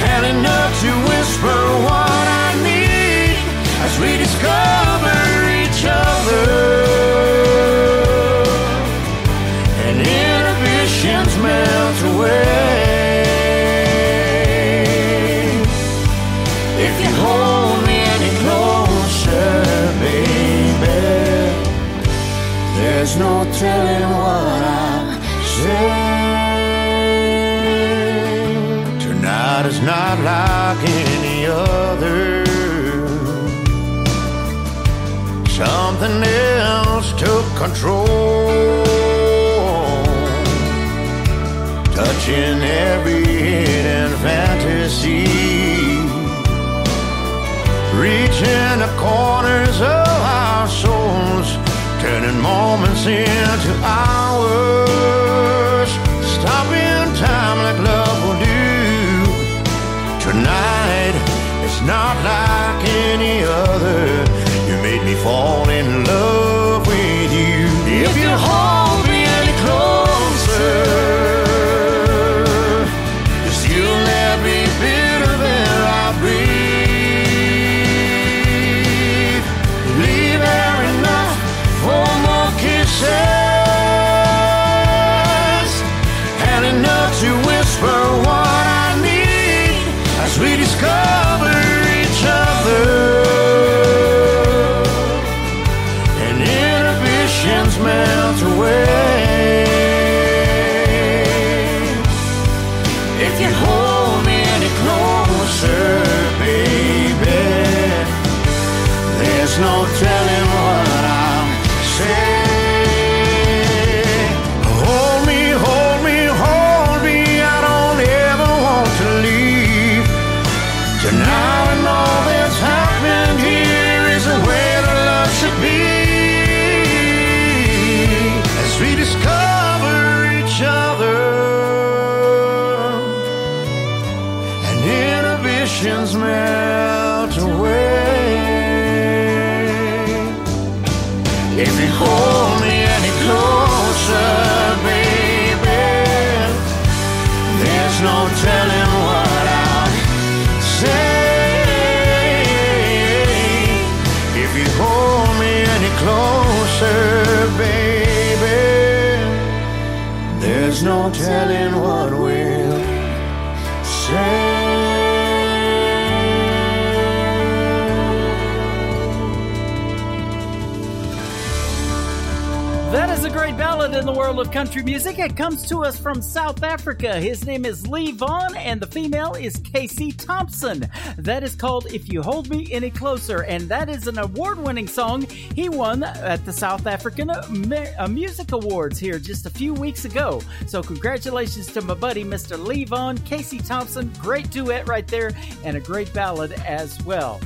and enough to whisper what I need as we discover each other. There's no telling what I'm saying. Tonight is not like any other. Something else took control, touching every hidden fantasy, reaching the corners of our souls, turning moments into hours, stopping time like love will do. Tonight, it's not like any other. You made me fall in love with you. If you hold me any closer, just you let me bitter than I breathe. Leave air enough for more kisses, and enough to whisper what I need as we discover each other, and inhibitions melt away. If you hold me any closer, baby, there's no telling what I'm. Say, hold me, hold me, hold me, I don't ever want to leave. So now and all that's happened here is the way that love should be, as we discover each other, and inhibitions melt away. If you hold me any closer, baby, there's no telling what I'll say. If you hold me any closer, baby, there's no telling what we'll say. That is a great ballad in the world of country music. It comes to us from South Africa. His name is Lee Vaughan, and the female is Casey Thompson. That is called If You Hold Me Any Closer, and that is an award-winning song he won at the South African Music Awards here just a few weeks ago. So congratulations to my buddy, Mr. Lee Vaughan, Casey Thompson. Great duet right there, and a great ballad as well.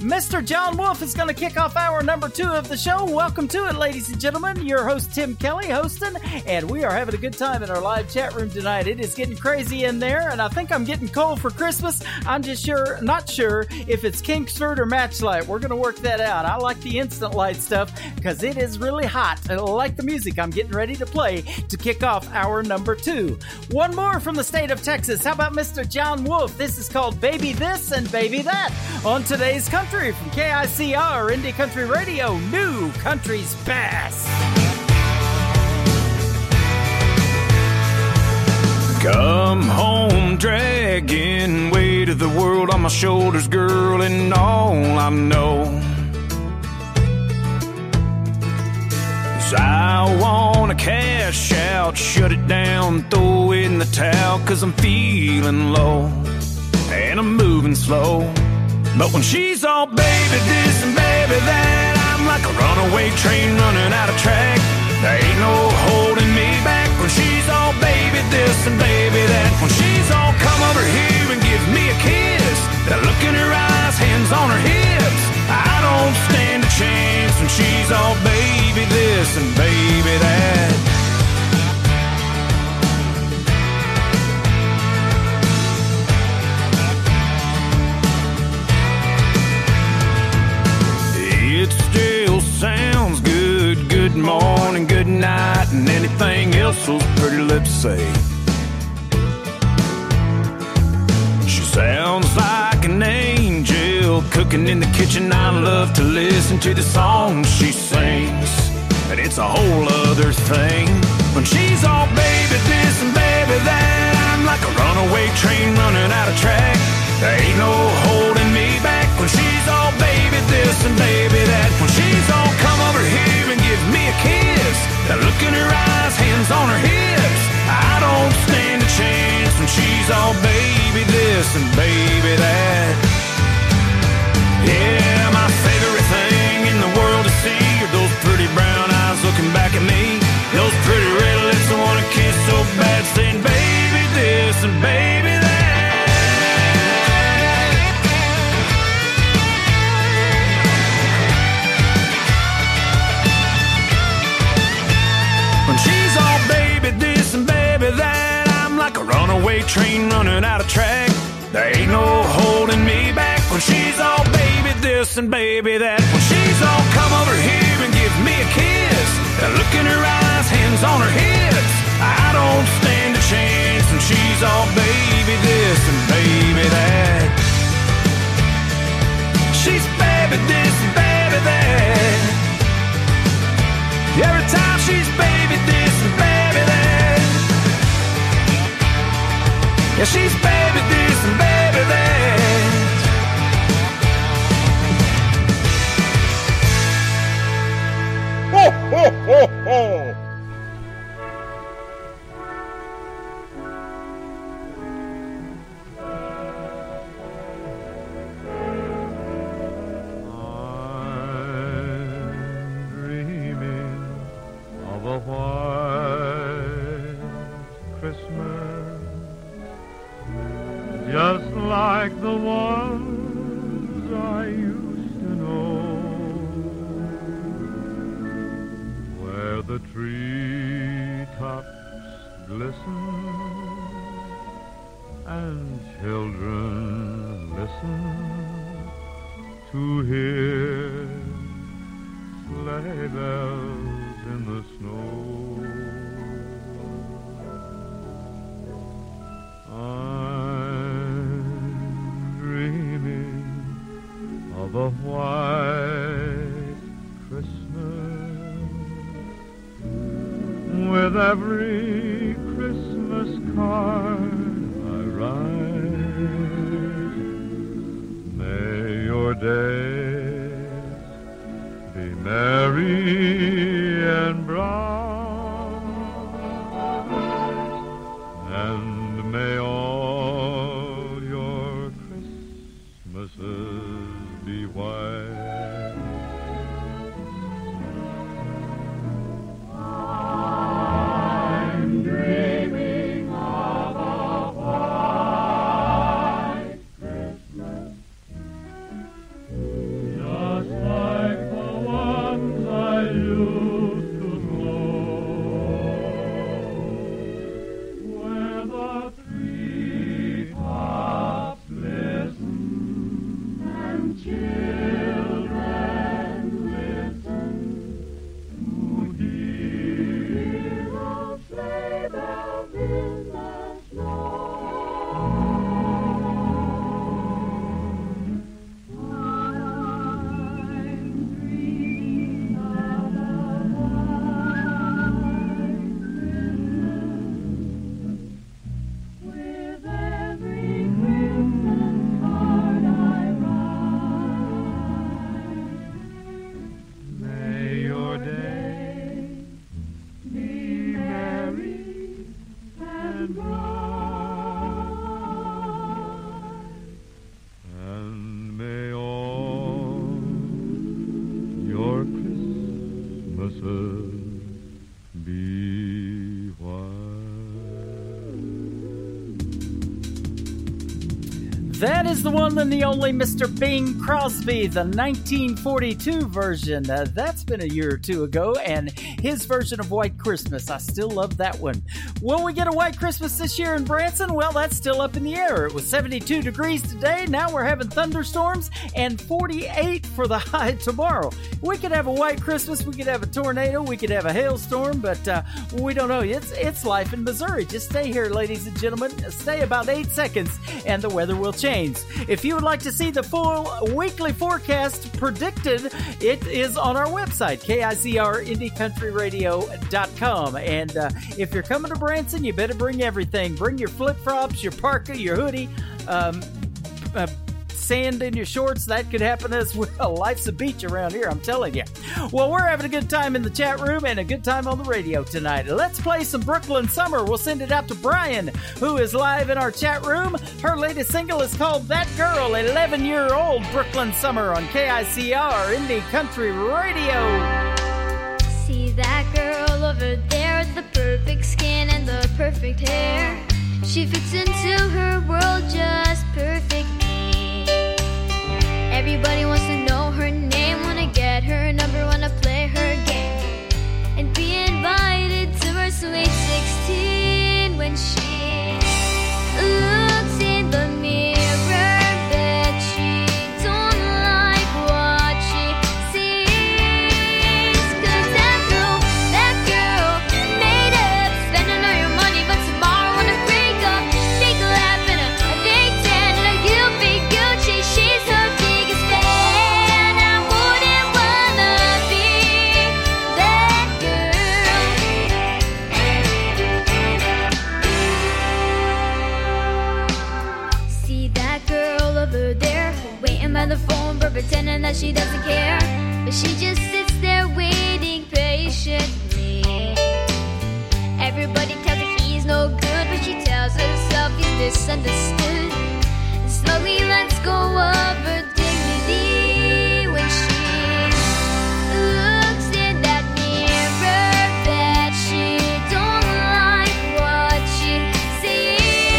Mr. John Wolfe is going to kick off hour number 2 of the show. Welcome to it, ladies and gentlemen. Your host, Tim Kelly, hosting, and we are having a good time in our live chat room tonight. It is getting crazy in there, and I think I'm getting cold for Christmas. I'm just not sure if it's Kingsford or Matchlight. We're going to work that out. I like the instant light stuff because it is really hot, and I like the music I'm getting ready to play to kick off hour number 2. One more from the state of Texas. How about Mr. John Wolfe? This is called Baby This and Baby That on today's Country from KICR, Indie Country Radio, New Country's Best. Come home, dragging weight of the world on my shoulders, girl, and all I know is I wanna cash out, shut it down, throw in the towel, 'cause I'm feeling low and I'm moving slow. But when she's all baby this and baby that, I'm like a runaway train running out of track. There ain't no holding me back when she's all baby this and baby that. When she's all come over here and give me a kiss, that look in her eyes, hands on her hips, I don't stand a chance when she's all baby this and baby that. than anything else those pretty lips say. She sounds like an angel cooking in the kitchen. I love to listen to the songs she sings, and it's a whole other thing when she's all baby this and baby that. I'm like a runaway train running out of track. There ain't no holding me back when she's all baby this and baby that. When she's all come over here and give me a kiss, that look in her eyes, hands on her hips. I don't stand a chance when she's all baby this and baby that. Yeah, my favorite thing in the world to see are those pretty brown eyes looking back at me. Those pretty red lips I want to kiss so bad, saying baby this and baby that. Runaway train running out of track. There ain't no holding me back when she's all baby this and baby that. When she's all come over here and give me a kiss, that look in her eyes, hands on her hips. I don't stand a chance when she's all baby this and baby that. She's baby this and baby that. Every time she's baby this and baby that. Yeah, she's baby this and baby that. Ho, ho, ho, ho. I'm dreaming of a white Christmas, just like the ones I used to know, where the treetops glisten and children listen to hear sleigh bells in the snow. Of a white Christmas, with every Christmas card I write, may your days be merry and bright, and may all your Christmases just like the ones I used to know, That is the one and the only Mr. Bing Crosby, the 1942 version. That's been a year or two ago, and his version of White Christmas. I still love that one. Will we get a White Christmas this year in Branson? Well, that's still up in the air. It was 72 degrees today. Now we're having thunderstorms and 48 for the high tomorrow. We could have a White Christmas. We could have a tornado. We could have a hailstorm, but we don't know. It's life in Missouri. Just stay here, ladies and gentlemen. Stay about 8 seconds, and the weather will change. If you would like to see the full weekly forecast predicted, it is on our website, KICRIndyCountryRadio.com. And if you're coming to Branson, you better bring everything. Bring your flip-flops, your parka, your hoodie, sand in your shorts. That could happen as well. Life's a beach around here, I'm telling you. Well, we're having a good time in the chat room and a good time on the radio tonight. Let's play some Brooklyn Summer. We'll send it out to Brian, who is live in our chat room. Her latest single is called That Girl, 11-year-old Brooklyn Summer on KICR Indie Country Radio. See that girl over there with the perfect skin and the perfect hair. She fits into her world just perfectly. Everybody wants to know her name, wanna get her number, wanna play her game, and be invited to her sweet 16 when she looks in the mirror. Bet she don't like what she sees, 'cause that girl made up, spending all your money, but tomorrow wanna break up. Take a lap and a big tan and a UV Gucci, she's her by the phone, but pretending that she doesn't care. But she just sits there waiting patiently. Everybody tells her he's no good, but she tells herself he's misunderstood. And slowly lets go of her dignity when she looks in that mirror. That she don't like what she sees.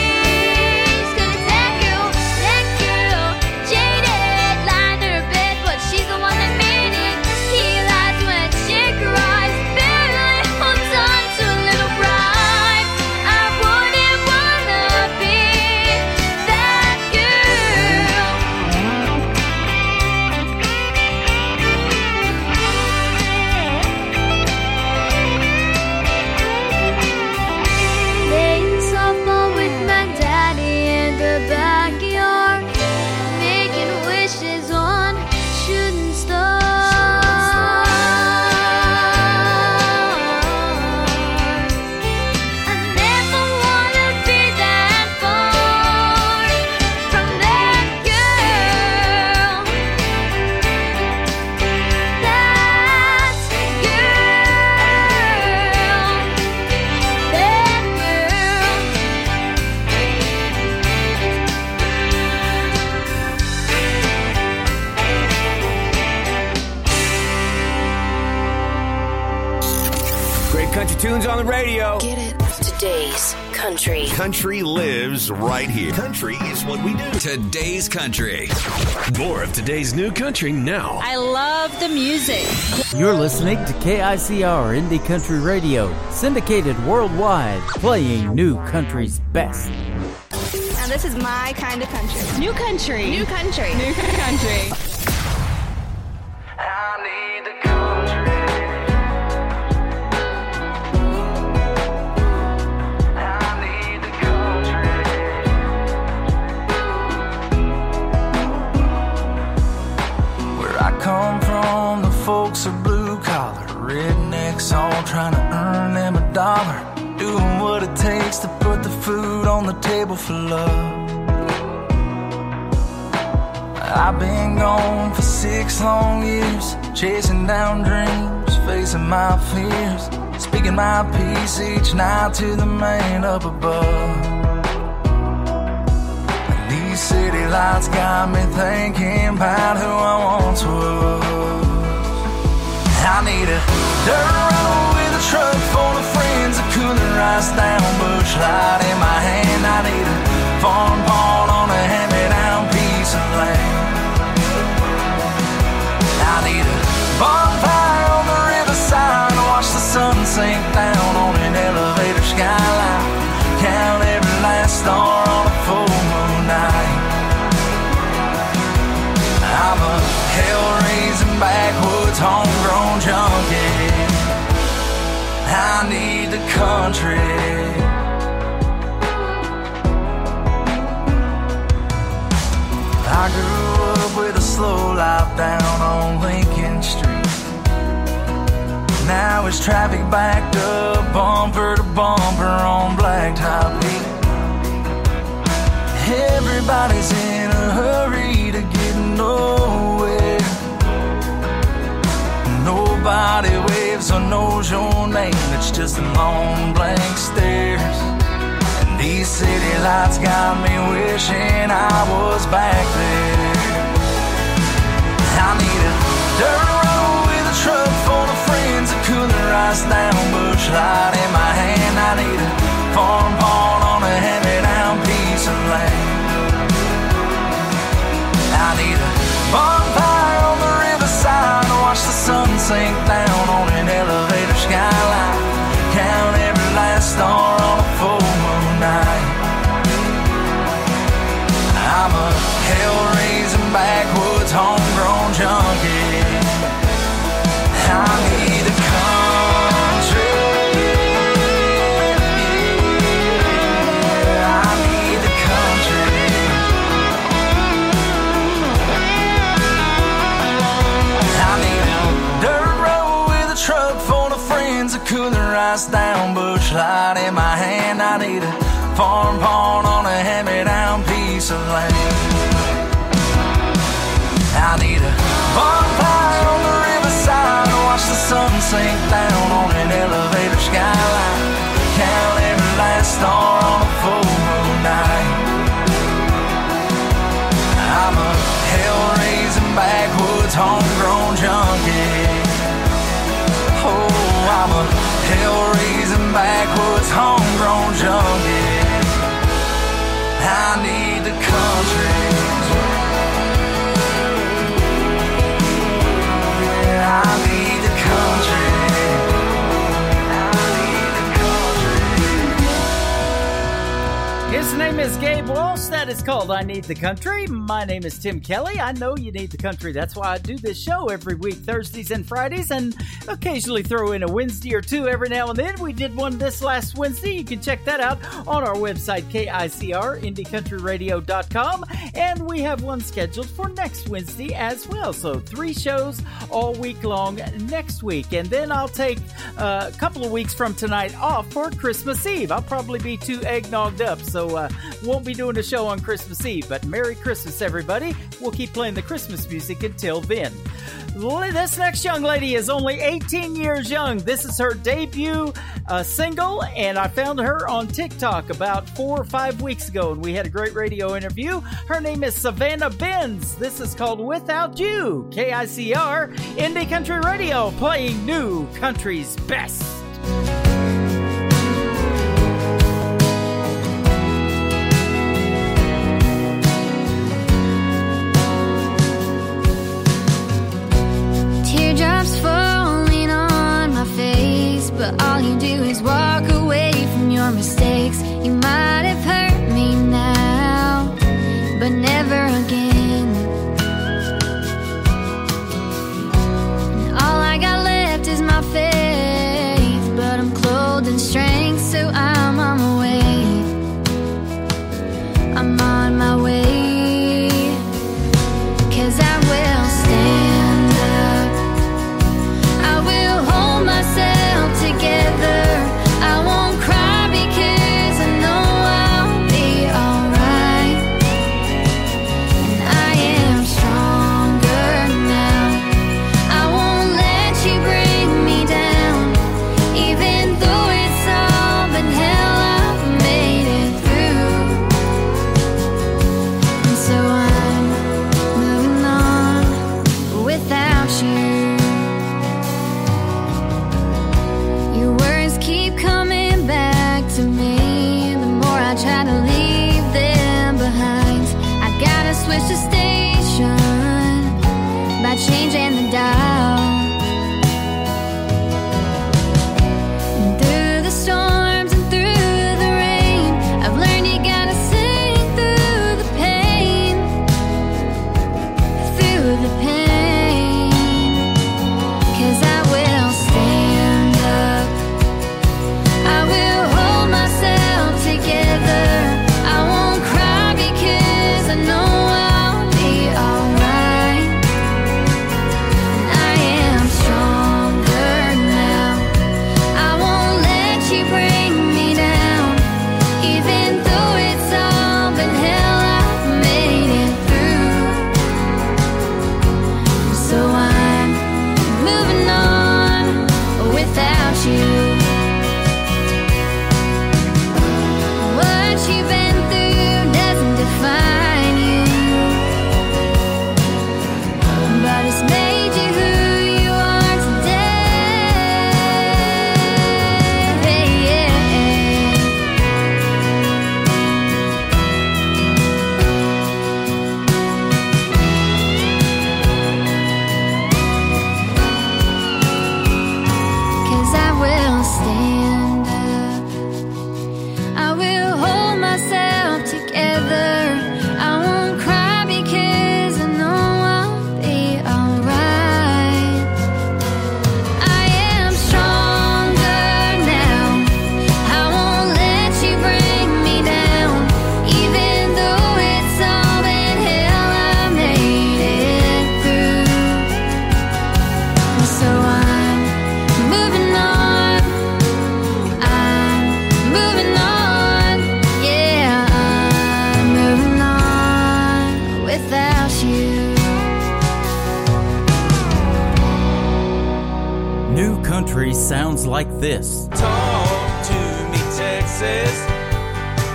Tunes on the radio. Get it. Today's country. Country lives right here. Country is what we do. Today's country. More of today's new country now. I love the music. You're listening to KICR Indie Country Radio, syndicated worldwide, playing new country's best. Now this is my kind of country. New country. New country. New country. All trying to earn them a dollar, doing what it takes to put the food on the table for love. I've been gone for 6 long years, chasing down dreams, facing my fears, speaking my peace each night to the man up above. And these city lights got me thinking about who I once was. I need a dirt road with a truck full of friends, a cooler ice down, bush light in my hand. I need a farm pond on a hand-me-down. the country. I grew up with a slow life down on Lincoln Street. Now it's traffic backed up, bumper to bumper on Blacktop Peak. Everybody's in a hurry to get nowhere. Nobody waves or knows your name, it's just them long blank stares. These city lights got me wishing I was back there. I need a dirt road with a truck full of friends, a cooler ice down, bush light in my hand. I need a farm pawn on a hand-me-down piece of land. I need a bonfire on the riverside to watch the sun sink down on an elevator skyline. Count every last star on a full moon night. I'm a hell-raising backwoods homegrown junkie. I need the country. I need the country. I need a dirt road with a truck full of friends, a cooler ice down, bush light in my hand. I need a farm pawn on a hand-me-down piece of land. I need a bonfire on the riverside to watch the sun sink down on an elevator skyline. Count every last star on a full moon night. I'm a hell-raising backwoods homegrown junkie. Oh, I'm a hell-raising backwoods homegrown junkie. I need the country. I need the country. I need the country. His name is Gabe Walsh. That is called I Need the Country. My name is Tim Kelly. I know you need the country. That's why I do this show every week, Thursdays and Fridays, and occasionally throw in a Wednesday or two every now and then. We did one this last Wednesday. You can check that out on our website, KICR, IndieCountryRadio.com. And we have one scheduled for next Wednesday as well. So 3 shows all week long next week. And then I'll take a couple of weeks from tonight off for Christmas Eve. I'll probably be too eggnogged up, so won't be doing a show on Christmas Eve. But Merry Christmas, everybody. We'll keep playing the Christmas music until then. This next young lady is only 18 years young. This is her debut single, and I found her on TikTok about 4 or 5 weeks ago, and we had a great radio interview. Her name is Savannah Benz. This is called Without You. KICR, Indie Country Radio, playing new country's best. Teardrops falling on my face, but all you do is walk away from your mistakes. You might have hurt me now, but never again. And all I got left is my faith. like this. Talk to me, Texas.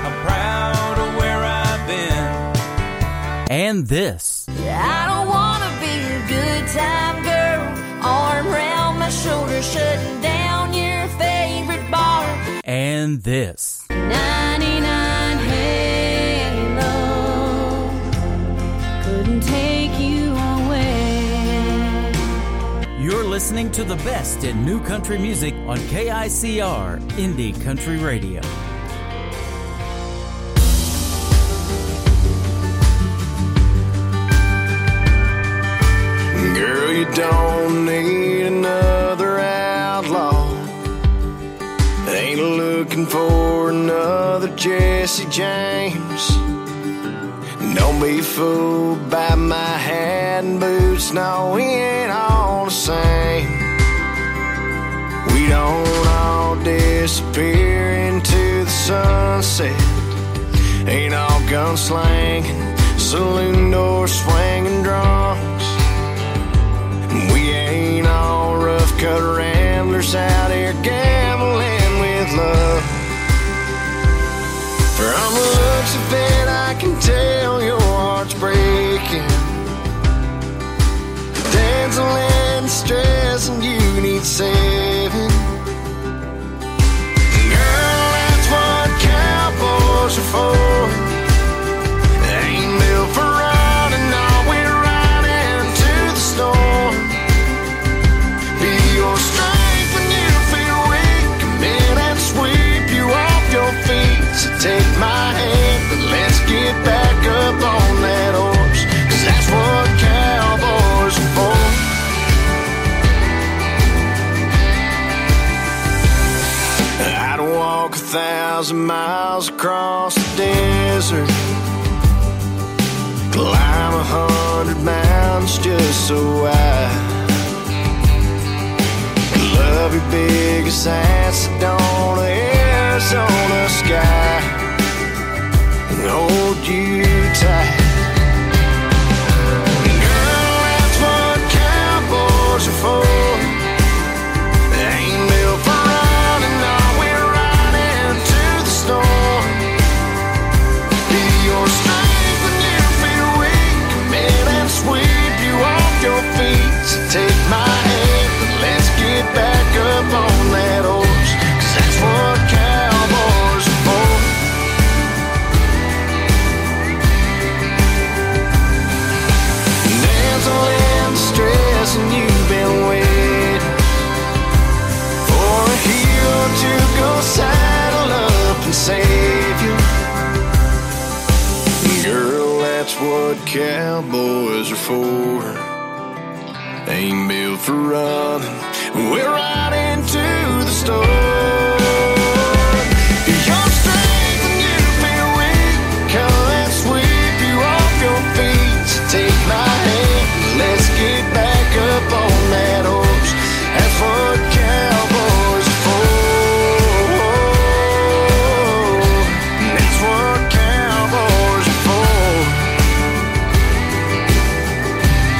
I'm proud of where I've been. And this. I don't want to be a good time girl. Arm round my shoulder, shutting down your favorite bar. And this. 99 Halo. Couldn't take you away. You're listening to the best in new country music on KICR, Indie Country Radio. Girl, you don't need another outlaw. Ain't looking for another Jesse James. Don't be fooled by my hat and boots. No, we ain't all the same. We don't all disappear into the sunset. Ain't all gunslinging, saloon door swinging drums. We ain't all rough-cut ramblers out here gambling with love. From the looks of it, I can tell your heart's breaking. Dancing and stress, and you need saving. Girl, that's what cowboys are for. Ain't built for riding, no, we're riding to the storm. Take my hand, but let's get back up on that horse, 'cause that's what cowboys are for. I'd walk 1,000 miles across the desert, climb 100 mountains just so I love your biggest ass don't ever on the sky and hold you tight. Girl, that's what cowboys are for. They ain't built for riding, no, we're riding to the storm. Be your strength when you feel weak. Come in and sweep you off your feet. So take my hand, but let's get back up on that horse, 'cause that's what cowboys. And you've been waiting for a hero to go saddle up and save you. Girl, that's what cowboys are for. Ain't built for running, we're right into the storm. Your strength and you feel weak, come and sweep you off your feet. So take my hand, let's get back up on that horse, that's what cowboys are for. That's what cowboys are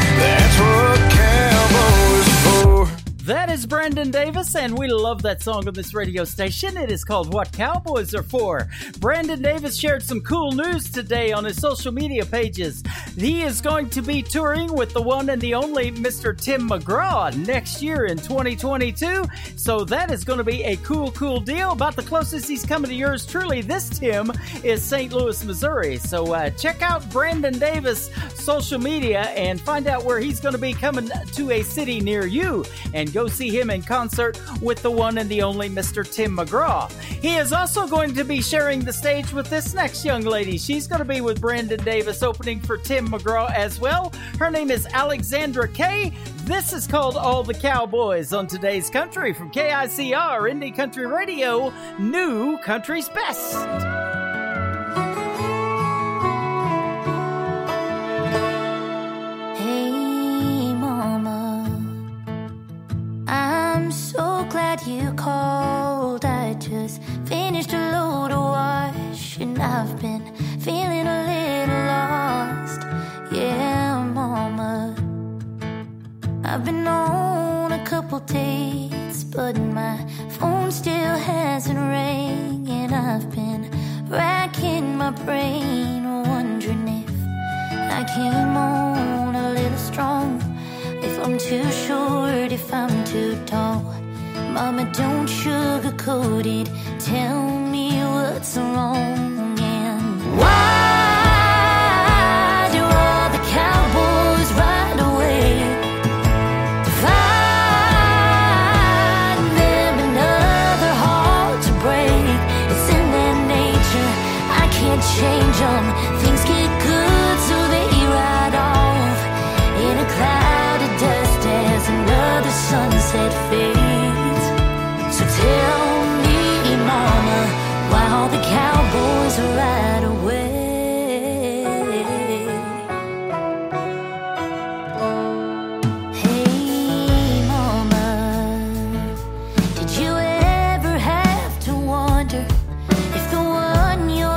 for. That's what cowboys are for. That is Brandon Davis, and we love that song on this radio station. It is called What Cowboys Are For. Brandon Davis shared some cool news today on his social media pages. He is going to be touring with the one and the only Mr. Tim McGraw next year in 2022. So that is going to be a cool deal. About the closest he's coming to yours truly, this Tim, is St. Louis, Missouri. So check out Brandon Davis' social media and find out where he's going to be coming to a city near you. And go see him in concert with the one and the only Mr. Tim McGraw. He is also going to be sharing the stage with this next young lady. She's going to be with Brandon Davis opening for Tim McGraw as well. Her name is Alexandra Kay. This is called All the Cowboys on Today's Country from KICR, Indie Country Radio, New Country's Best. Hey, Mama, I'm so glad you called. I just finished a load of wash and I've been feeling a little lost. Yeah, Mama, I've been on a couple dates. but my phone still hasn't rang, and I've been racking my brain, wondering if I came on a little strong, if I'm too short, if I'm too tall. Mama, don't sugarcoat it, tell me what's wrong and why. Change them, things get good, so they ride off in a cloud of dust as another sunset fades. So tell me, Mama, why all the cowboys are right away. Hey, Mama, did you ever have to wonder if the one you're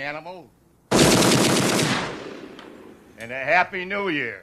animal, and a happy new year.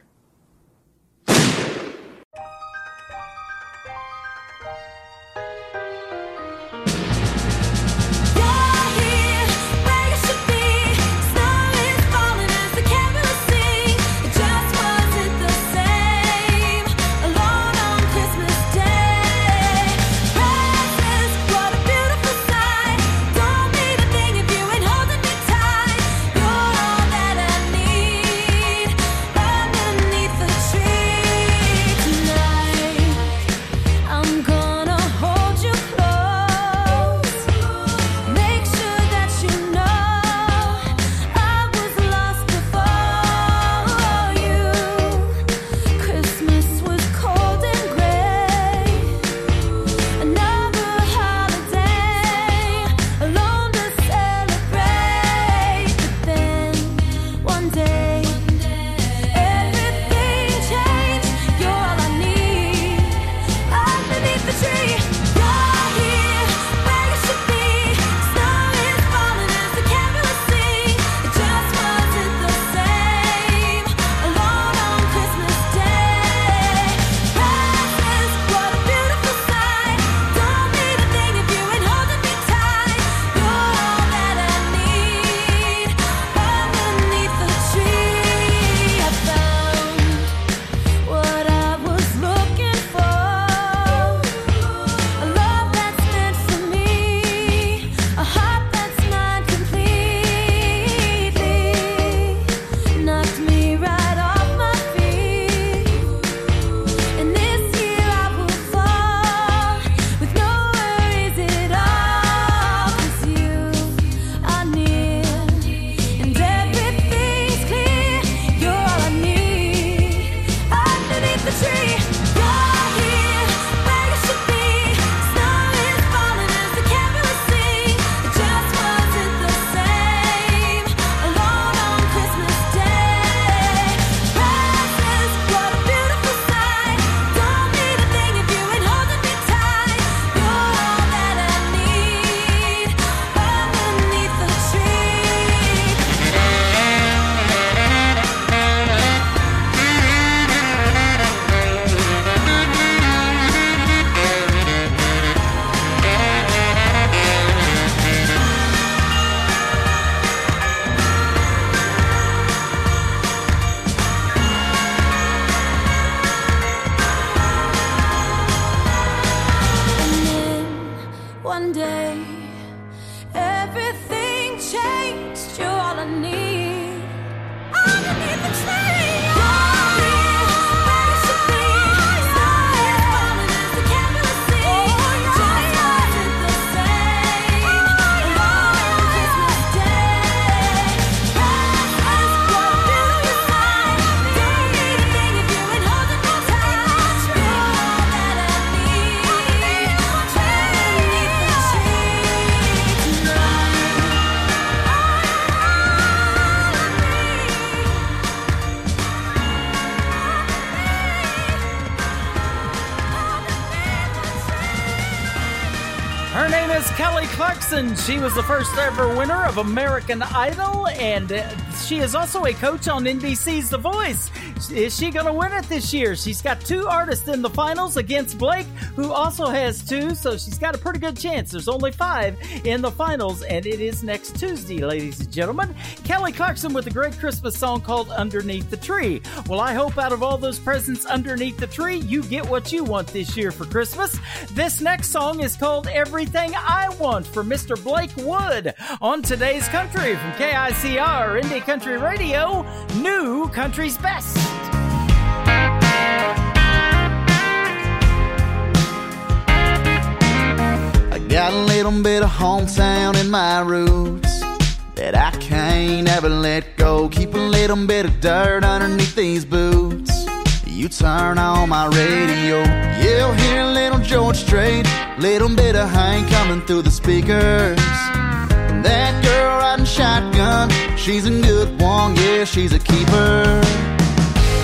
is Kelly Clarkson. She was the first ever winner of American Idol, and she is also a coach on NBC's The Voice. Is she going to win it this year? She's got two artists in the finals against Blake, who also has two, so she's got a pretty good chance. There's only five in the finals, and it is next Tuesday, ladies and gentlemen. Kelly Clarkson with a great Christmas song called Underneath the Tree. Well, I hope out of all those presents underneath the tree, you get what you want this year for Christmas. This next song is called Everything I Want for Mr. Blake Wood on Today's Country from KICR, Indie Country Radio, New Country's Best. I got a little bit of hometown in my roots that I can't ever let go. Keep a little bit of dirt underneath these boots. You turn on my radio, you'll hear a little George Strait, little bit of Hank coming through the speakers. And that girl riding shotgun, she's a good one, yeah, she's a keeper.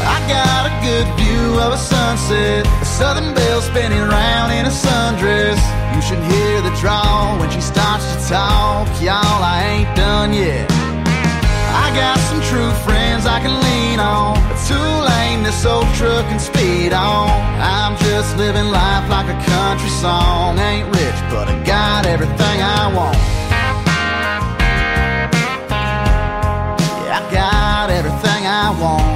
I got a good view of a sunset, a southern belle spinning round in a sundress. You should hear the drawl when she starts to talk, y'all, I ain't done yet. I got some true friends I can lean on, a two-lane this old truck can speed on. I'm just living life like a country song. Ain't rich, but I got everything I want. Yeah, I got everything I want.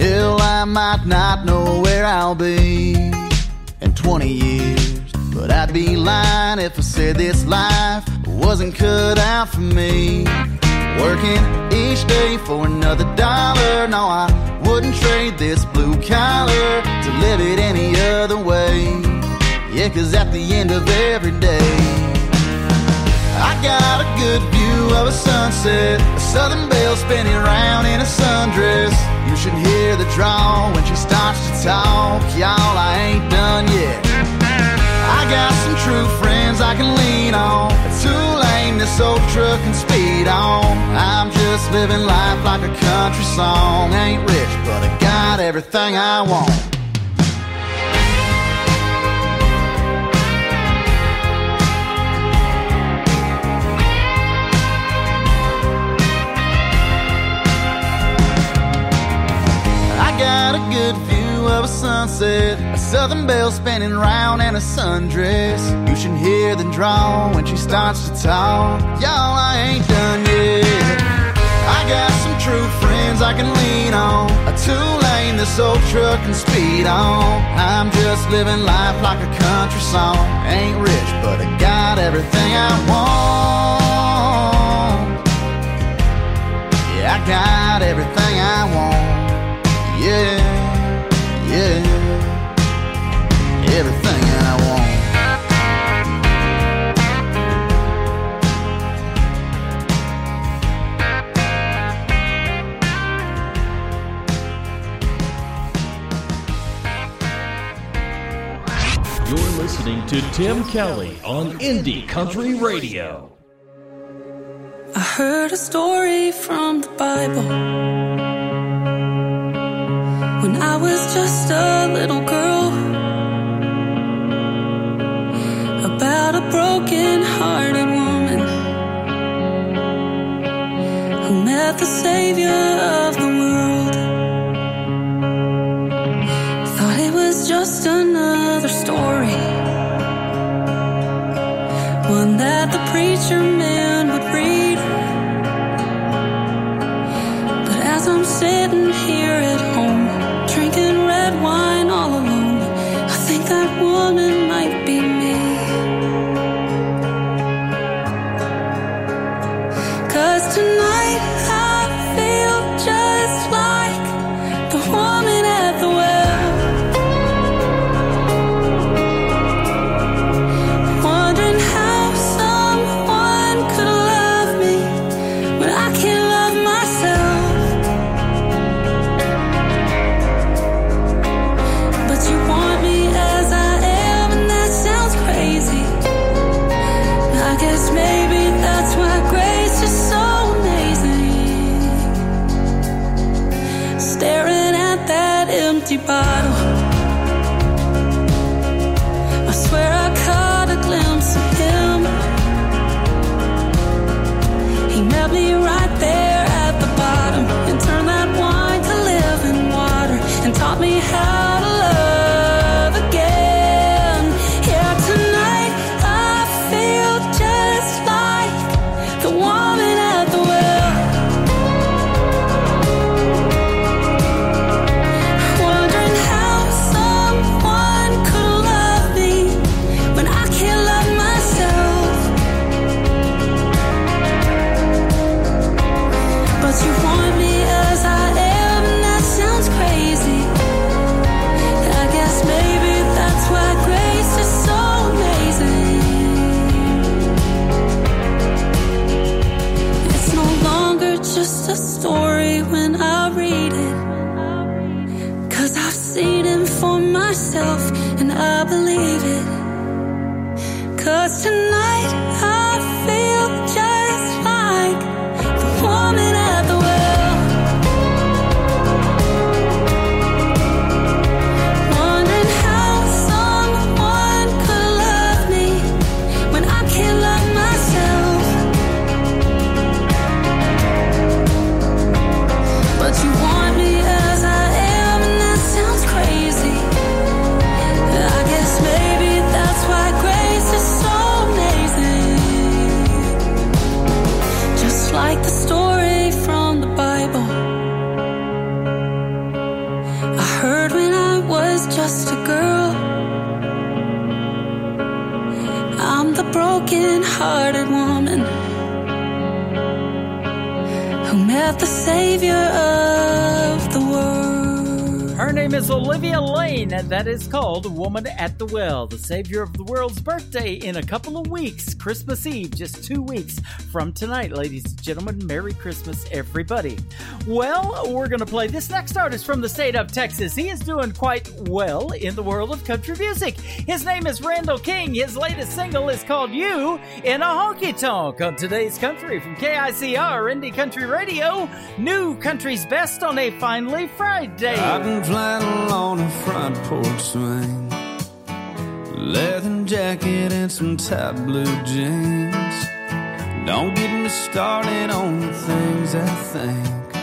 Hell, I might not know where I'll be in 20 years. But I'd be lying if I said this life wasn't cut out for me. Working each day for another dollar. No, I wouldn't trade this blue collar to live it any other way. Yeah, 'cause at the end of every day, I got a good view of a sunset, a southern belle spinning round in a sundress. You should hear the drawl when she starts to talk. Y'all, I ain't done yet. I got some true friends I can lean on, a two-lane this old truck can speed on. I'm just living life like a country song. Ain't rich, but I got everything I want. I got a good view of a sunset, a southern belle spinning round in a sundress. You should hear the drawl when she starts to talk. Y'all, I ain't done yet. I got some true friends I can lean on, a two-lane this old truck can speed on. I'm just living life like a country song. Ain't rich, but I got everything I want. Yeah, I got everything I want. Yeah, yeah, everything I want. You're listening to Tim Kelly on Indie Country Radio. I heard a story from the Bible when I was just a little girl, about a broken-hearted woman who met the Savior of the world. Thought it was just another story, one that the preacher man would read. But as I'm sitting here at home, drinking red wine all alone, I think that woman might be me. 'Cause tonight I feel just like the woman at the well, wondering how someone could love me when I can't love myself. Bottle probably right there at the bottom, and turned that wine to living water, and taught me how to love again. Yeah, tonight I feel just like the woman at the well. Wondering how someone could love me when I can't love myself. But you want me as I am, and that sounds crazy. I guess maybe that's why grace is so amazing. It's no longer just a story when I read it, 'cause I've seen it for myself and I believe it. 'Cause tonight I feel just like the woman at the well. Wondering how someone could love me when I can't love myself. But you want me as I am, and that sounds crazy. I guess maybe that's why grace is so amazing. Just like the story from the Bible I heard when I was just a girl. I'm the broken-hearted woman who met the Savior of the world. Her name is Olivia Lane, and that is called Woman at the Well. The savior of the world's birthday in a couple of weeks, Christmas Eve, just 2 weeks from tonight. Ladies and gentlemen, Merry Christmas, everybody. Well, we're going to play this next artist from the state of Texas. He is doing quite well in the world of country music. His name is Randall King. His latest single is called You in a Honky Tonk. On Today's Country from KICR, Indie Country Radio, New Country's Best on a Finally Friday. I've been flying on a front porch swing, leather jacket and some tight blue jeans. Don't get me started on the things I think,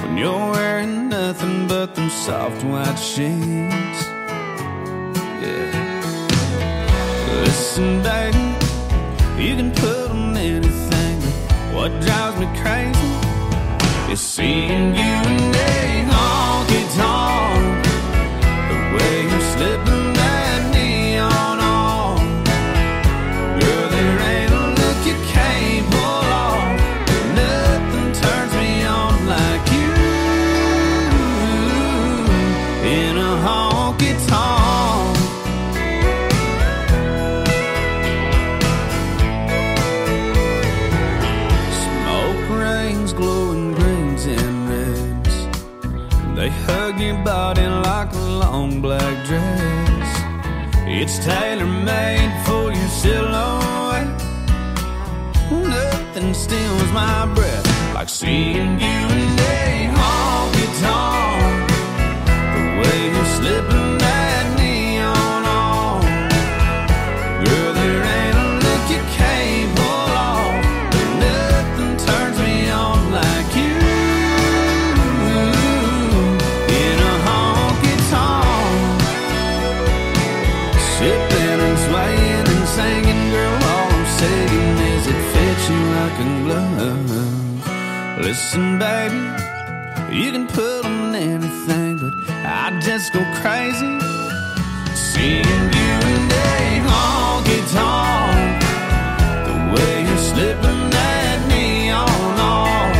when you're wearing nothing but them soft white sheets. Yeah. Listen, baby, you can put on anything, but what drives me crazy is seeing you in a honky tonk. The way you're slipping that neon on, girl, there ain't a look you can't pull off. Nothing turns me on like you in a honky tonk. Smoke rings, glowing greens and reds, they hug your body like a long black dress. It's tailor-made for your silhouette. Nothing steals my breath like seeing you in a honky tonk. The way you're slipping that neon on, girl, there ain't a look you can't pull off. Nothing turns me on like you in a honky tonk. Sipping and swaying and singing, girl, all I'm saying is it fits you like a glove. Listen, baby, you can put on anything, but I just go crazy seeing you in a honky tonk. The way you're slipping that neon on,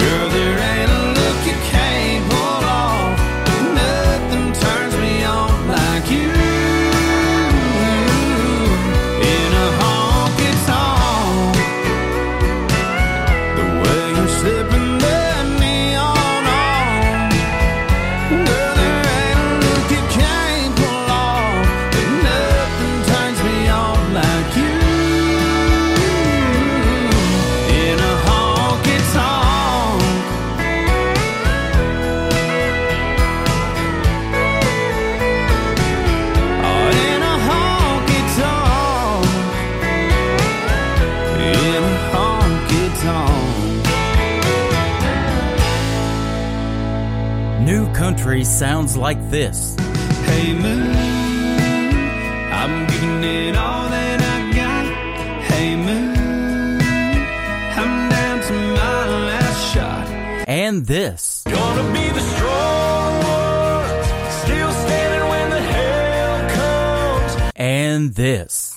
girl, there ain't a look you can't pull off. Nothing turns me on like you in a honky tonk. The way you're slipping that neon on, girl, there ain't a look you can't pull off. Nothing turns me on. country sounds like this. Hey, moon, I'm giving it all that I got. Hey, moon, I'm down to my last shot. And this. Gonna be the strong one, still standing when the hell comes. And this.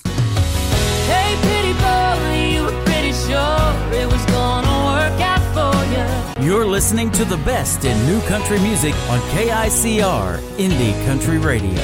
Hey, pretty boy, you were pretty sure it was gonna work out for you. You're listening to the best in new country music on KICR, Indie Country Radio.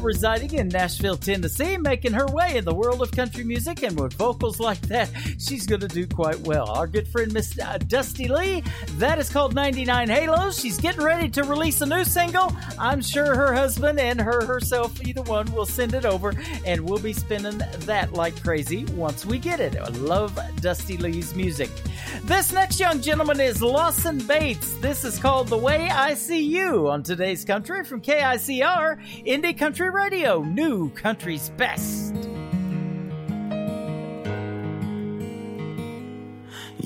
Residing in Nashville, Tennessee, making her way in the world of country music, and with vocals like that, she's going to do quite well. Our good friend, Miss Dusty Lee, that is called 99 Halos. She's getting ready to release a new single. I'm sure her husband and her herself, either one, will send it over, and we'll be spinning that like crazy once we get it. I love Dusty Lee's music. This next young gentleman is Lawson Bates. This is called The Way I See You on Today's Country from KICR, Indie Country Radio, New Country's Best.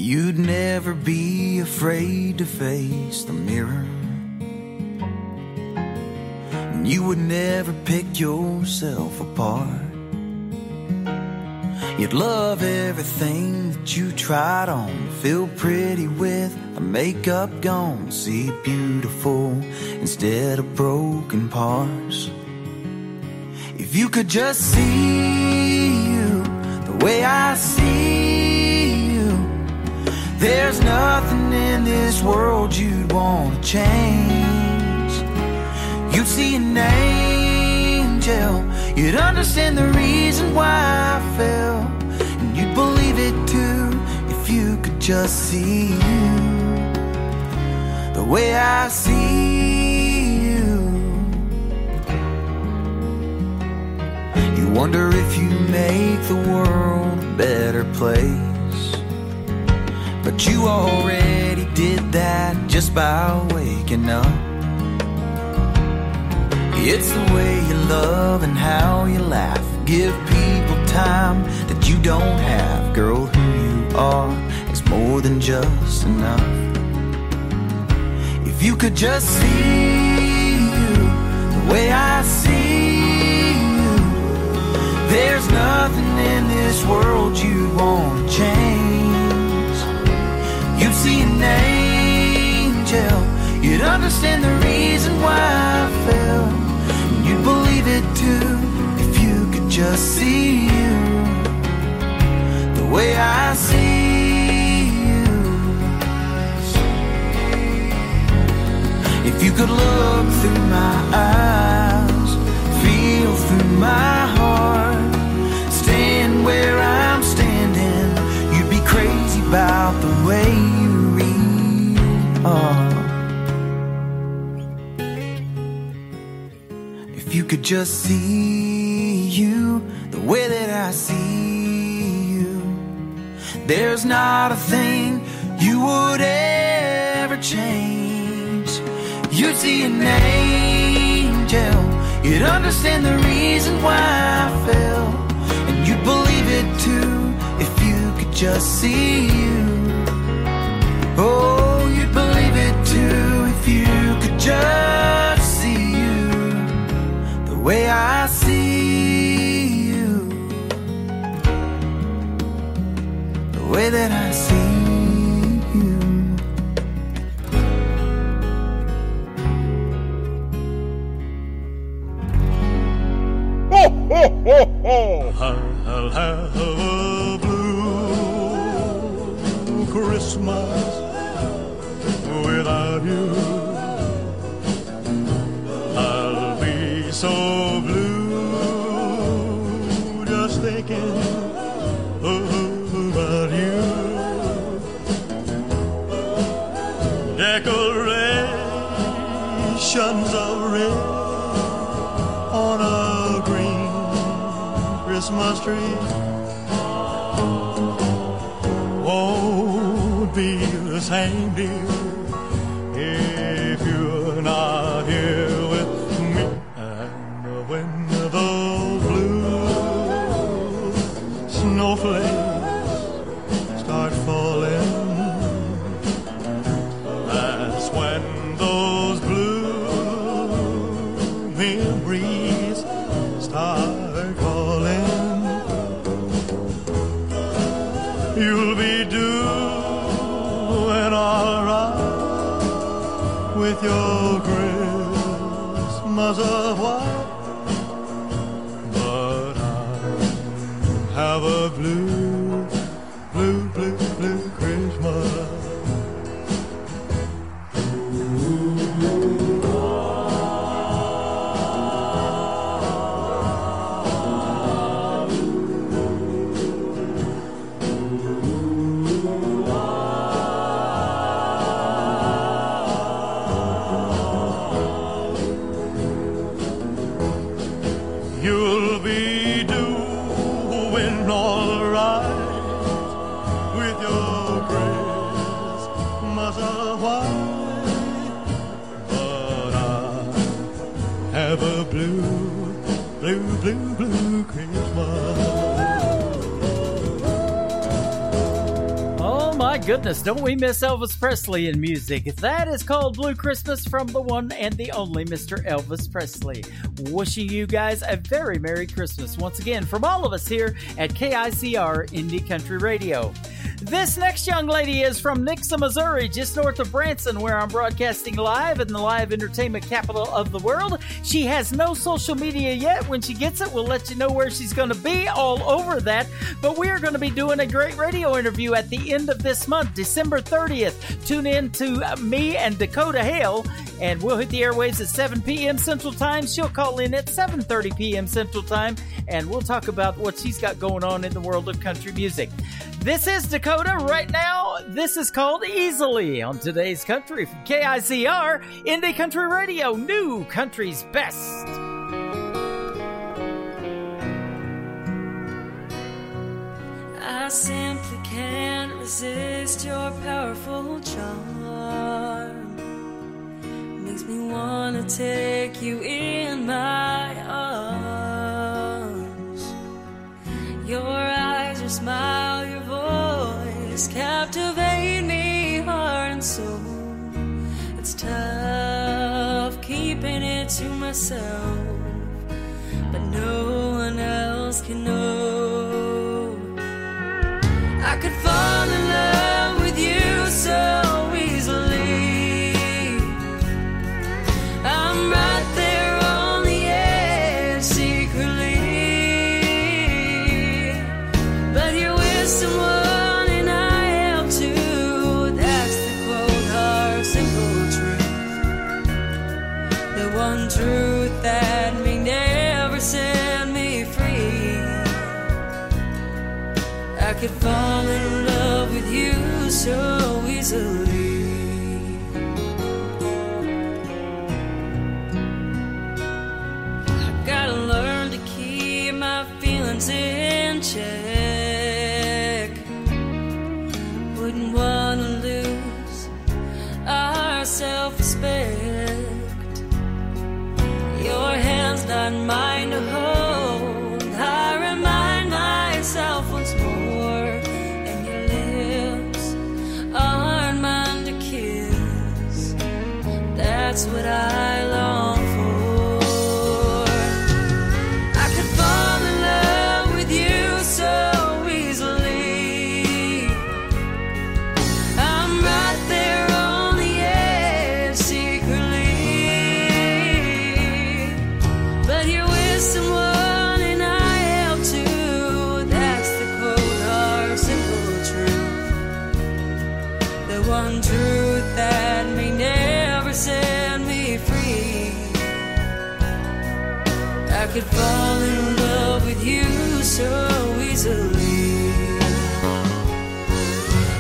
You'd never be afraid to face the mirror. And you would never pick yourself apart. You'd love everything that you tried on. Feel pretty with the makeup gone. See beautiful instead of broken parts. If you could just see you the way I see you, there's nothing in this world you'd want to change. You'd see an angel, you'd understand the reason why I fell, and you'd believe it too if you could just see you the way I see you. You wonder if you make the world a better place, but you already did that just by waking up. It's the way you love and how you laugh. Give people time that you don't have. Girl, who you are is more than just enough. If you could just see you the way I see you, there's nothing in this world you'd want to change. You'd see an angel, you'd understand the reason why I fell. You'd believe it too if you could just see you the way I see you. If you could look through my eyes, feel through my heart, stand where I'm standing, you'd be crazy about the way you really are. Could just see you the way that I see you, there's not a thing you would ever change. You'd see an angel, you'd understand the reason why I fell, and you'd believe it too if you could just see you. Oh, you'd believe it too if you could just way I see you, the way that I see you. Ho, ho, ho, ho! I'll have a blue Christmas without you. So blue, just thinking about you. Decorations of red on a green Christmas tree won't be the same, dear, if you're not here. Your Christmas of white, but I have a blue, blue, blue, blue Christmas. Blue, blue Christmas. Oh my My goodness, don't we miss Elvis Presley in music? That is called Blue Christmas from the one and the only Mr. Elvis Presley. Wishing you guys a very Merry Christmas once again from all of us here at KICR Indie Country Radio. This next young lady is from Nixa, Missouri, just north of Branson, where I'm broadcasting live in the live entertainment capital of the world. She has no social media yet. When she gets it, we'll let you know where she's going to be all over that. But we are going to be doing a great radio interview at the end of this month, December 30th. Tune in to me and Dakota Hale, and we'll hit the airwaves at 7 p.m. Central Time. She'll call in at 7:30 p.m. Central Time, and we'll talk about what she's got going on in the world of country music. This is Dakota right now. This is called Easily on Today's Country from KICR, Indie Country Radio, New Country's Best. I simply can't resist your powerful charm. Makes me want to take you in my arms. Your eyes, your smile, your voice captivate me heart and soul. It's tough keeping it to myself, but no one else can know. I could fall in love with you so easily. I'm right there. Someone and I am too. That's the cold hard single truth, the one truth that may never set me free. I could fall in love with you so easily. I gotta learn to keep my feelings in check. Self-respect. Your hand's not mine to hold. I remind myself once more, and your lips aren't mine to kiss. That's what I long for. I could fall in love with you so easily.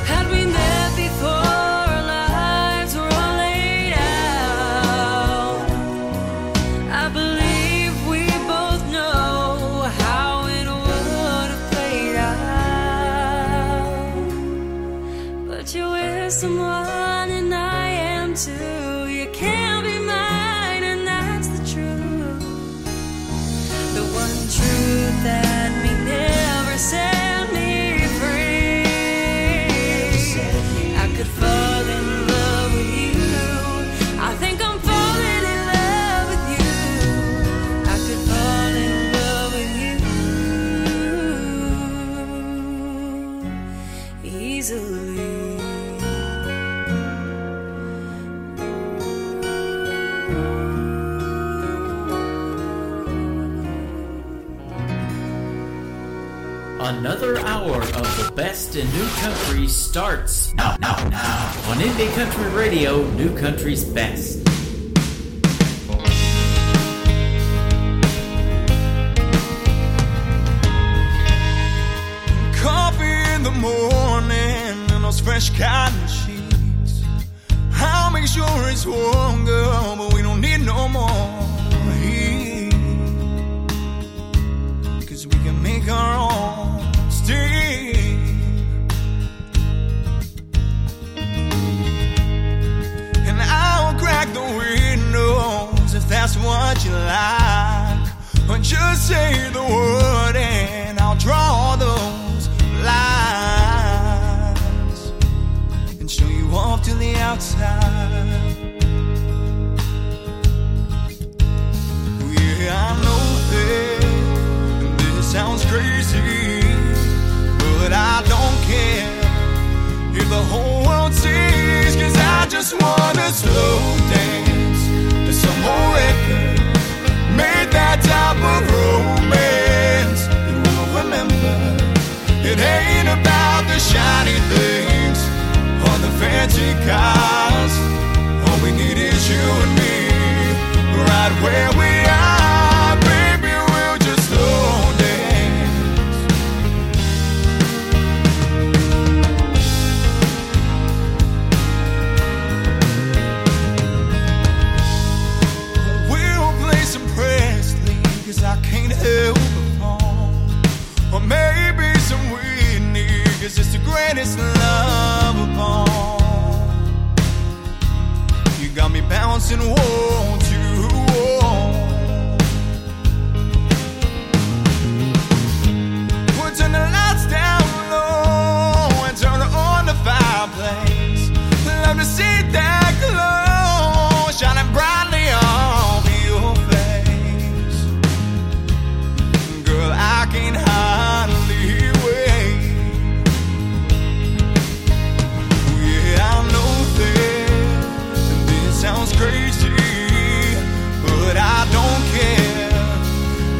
Had we met before, our lives were all laid out. I believe we both know how it would have played out. But you're with someone and I am too. You can't be mine, and that's the truth. One truth that may never set me free. I could fall in love with you. I think I'm falling in love with you. I could fall in love with you easily. Another hour of the best in new country starts now on Indie Country Radio, New Country's Best. Coffee in the morning and those fresh cotton sheets. I'll make sure it's warm, girl, but we don't need no more heat. 'Cause we can make our own. And I'll crack the windows if that's what you like, or just say the word and I'll draw those lines. greatest love upon. You got me bouncing, won't you? We'll turn the lights down low and turn on the fireplace. Love to see that glow shining brightly on your face. Girl, I can't hardly wait. Yeah, I know that this sounds crazy, but I don't care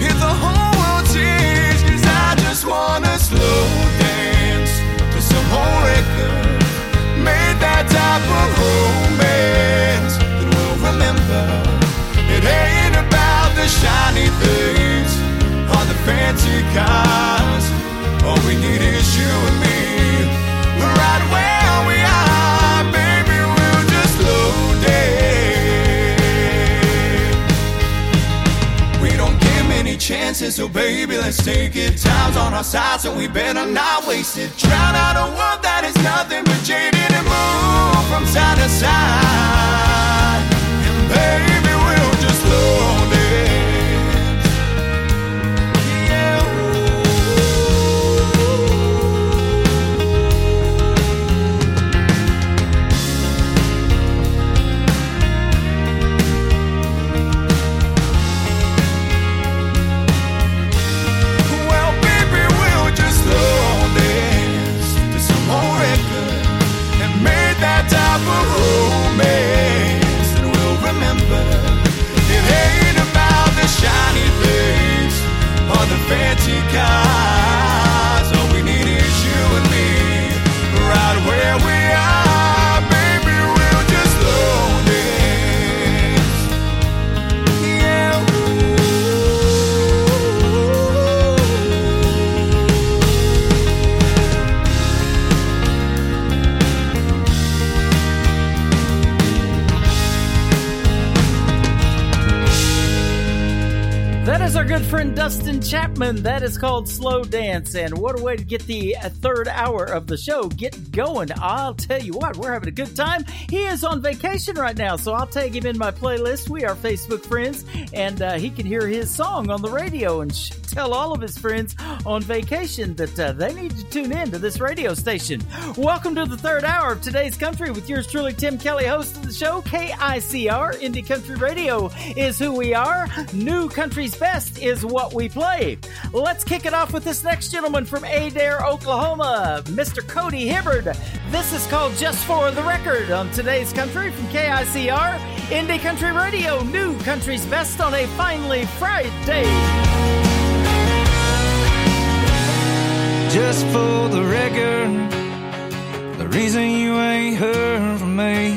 if the whole world tears, 'cause I just wanna slow dance to some old record. Made that type of romance that we'll remember. It ain't about the shiny things or the fancy cars. All we need is you and me, right where we are. Baby, we'll just slow dance. We don't give many chances, so baby, let's take it. Time's on our side, so we better not waste it. Drown out a world that is nothing but jaded. Move from side to side, and baby, we'll just slow dance. Yeah, ooh. Well, baby, we'll just slow dance to some more record. Made that type of romance that we'll remember. It ain't about the shiny things or the fancy cars. All we need is you and me, right where we are. Baby, we'll just slow dance. Yeah, that is our good friend Dustin Chapman. That is called Slow Dance. And what a way to get the third hour of the show. Get going. I'll tell you what, we're having a good time. He is on vacation right now, so I'll tag him in my playlist. We are Facebook friends, and he can hear his song on the radio and tell all of his friends on vacation that they need to tune in to this radio station. Welcome to the third hour of Today's Country with yours truly, Tim Kelly, host of the show. KICR, Indie Country Radio is who we are. New Country Best is what we play. Let's kick it off with this next gentleman from Adair, Oklahoma, Mr. Cody Hibbard. This is called Just for the Record on Today's Country from KICR, Indie Country Radio, New Country's Best on a finely fried day. Just for the record, the reason you ain't heard from me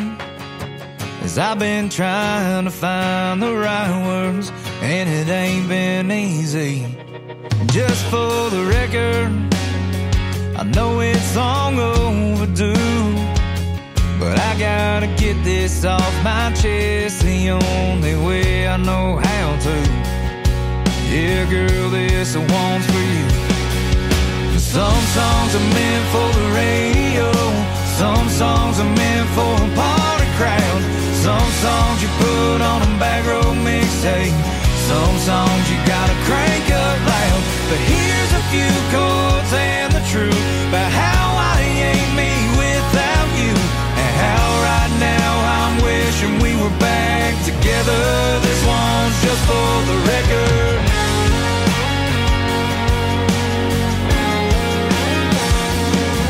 is I've been trying to find the right words, and it ain't been easy. Just for the record, I know it's long overdue, but I gotta get this off my chest, the only way I know how to. Yeah, girl, this one's for you. Some songs are meant for the radio, some songs are meant for a party crowd, some songs you put on a back row mixtape, some songs you gotta crank up loud. But here's a few chords and the truth about how I ain't me without you, and how right now I'm wishing we were back together. This one's just for the record.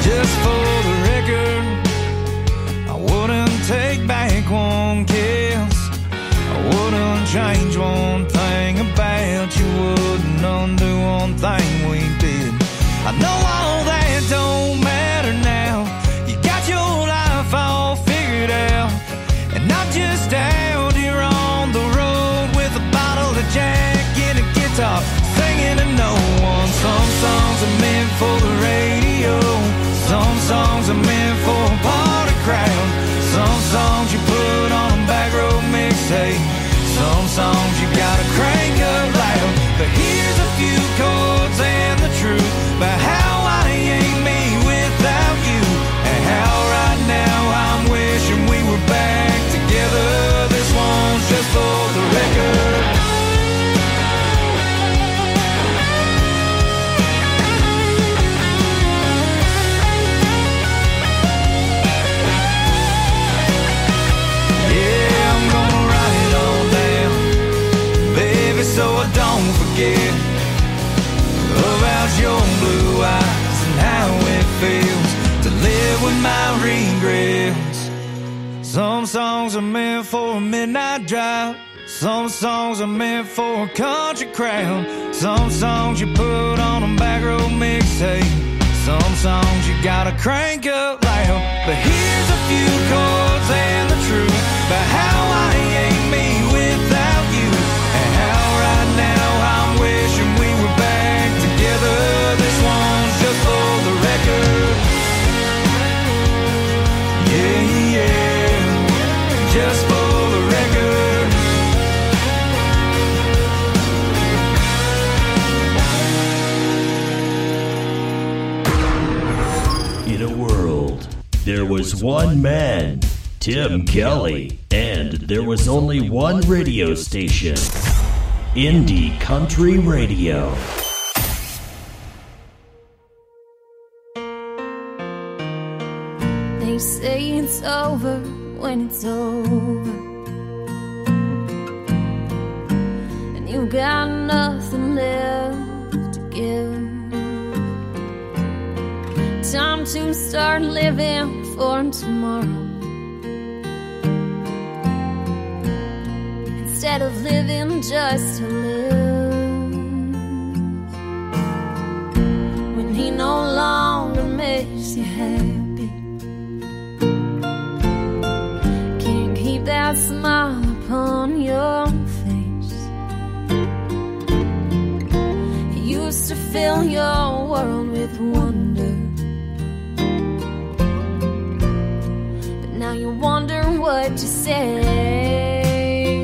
Just for the record, I wouldn't take back one kiss, I wouldn't change one thing about you, would your blue eyes and how it feels to live with my regrets. Some songs are meant for a midnight drive. Some songs are meant for a country crowd. Some songs you put on a back road mixtape. Some songs you gotta crank up loud. But here's a few chords and the truth about how I ain't me without you, and how right now I'm wishing we were back together. This one's just for the record. Yeah, yeah, just for the record. There was one man, Tim Kelly, and there was only one radio station, Indie Country Radio. They say it's over when it's over, and you got nothing left to give. Time to start living for tomorrow instead of living just to live. When he no longer makes you happy, can't keep that smile upon your face. He used to fill your world with wonder. Now you wonder what you say.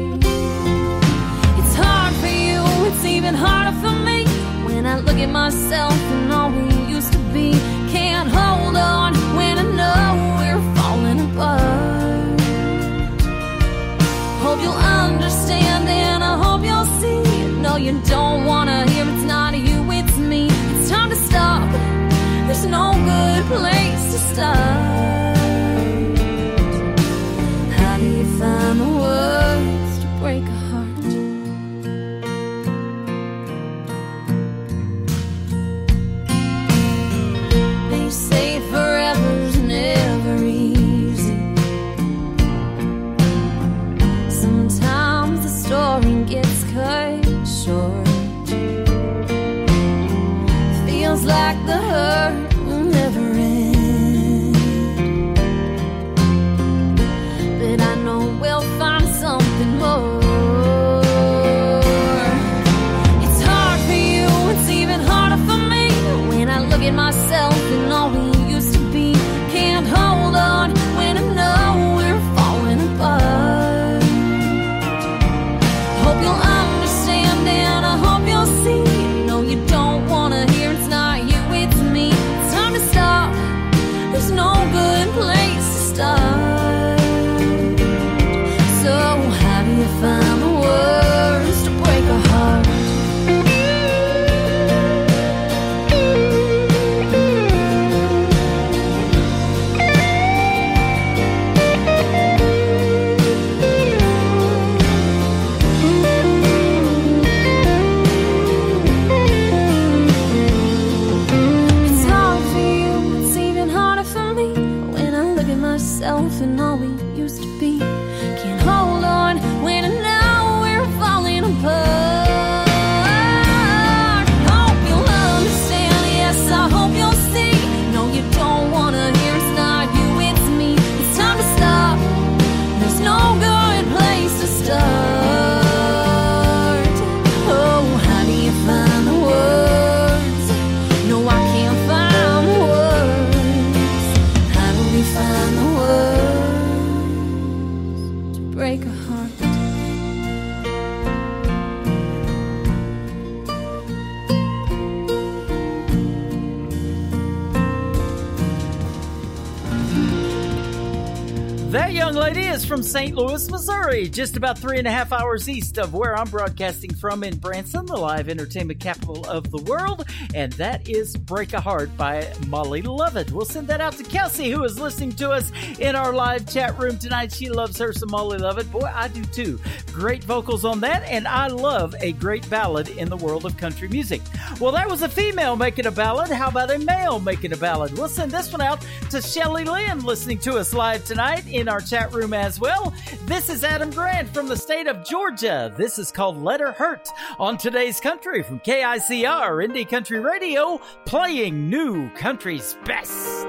It's hard for you, it's even harder for me. When I look at myself and all we used to be, can't hold on when I know we're falling apart. Hope you'll understand and I hope you'll see. No, you don't wanna hear, it's not you, it's me. It's time to stop, there's no good place to start. Find the words to break a heart. young lady is from St. Louis, Missouri, just about 3.5 hours east of where I'm broadcasting from in Branson, the live entertainment capital of the world, and that is Break a Heart by Molly Lovett. We'll send that out to Kelsey, who is listening to us in our live chat room tonight. She loves her some Molly Lovett. Boy, I do too. Great vocals on that, and I love a great ballad in the world of country music. Well, that was a female making a ballad. How about a male making a ballad? We'll send this one out to Shelly Lynn, listening to us live tonight in our chat room as well. This is Adam Grant from the state of Georgia. This is called Let Her Hurt on Today's Country from KICR, Indie Country Radio, playing new country's best.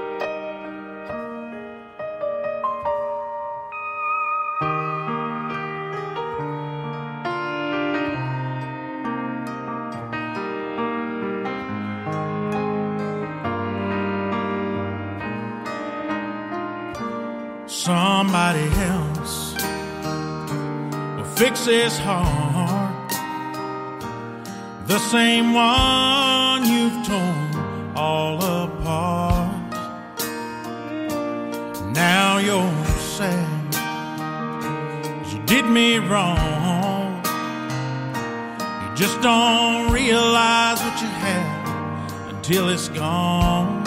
Somebody else will fix his heart, the same one you've torn all apart. Now you're sad, you did me wrong, you just don't realize what you had until it's gone.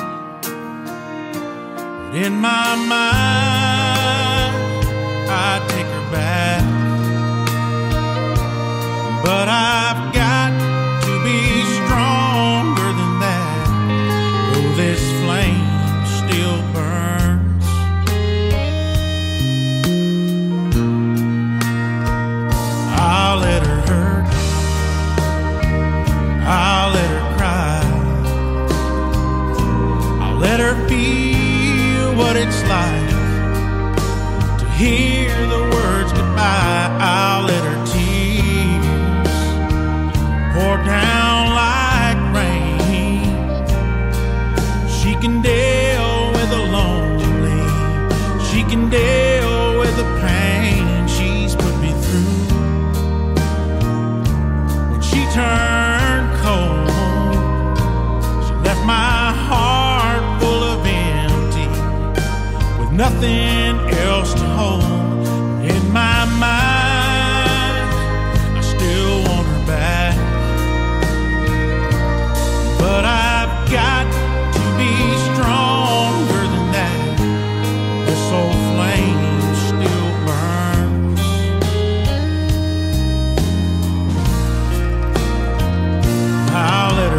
But in my mind, I'd take her back, but I've got to be stronger than that. Though this flame still burns, I'll let her hurt, I'll let her cry, I'll let her feel what it's like to hear the words goodbye. I'll let her tears pour down like rain. She can deal with the lonely, she can deal with the pain she's put me through. When she turned cold, she left my heart full of empty, with nothing else to hold. In my mind, I still want her back, but I've got to be stronger than that. This old flame still burns. I'll let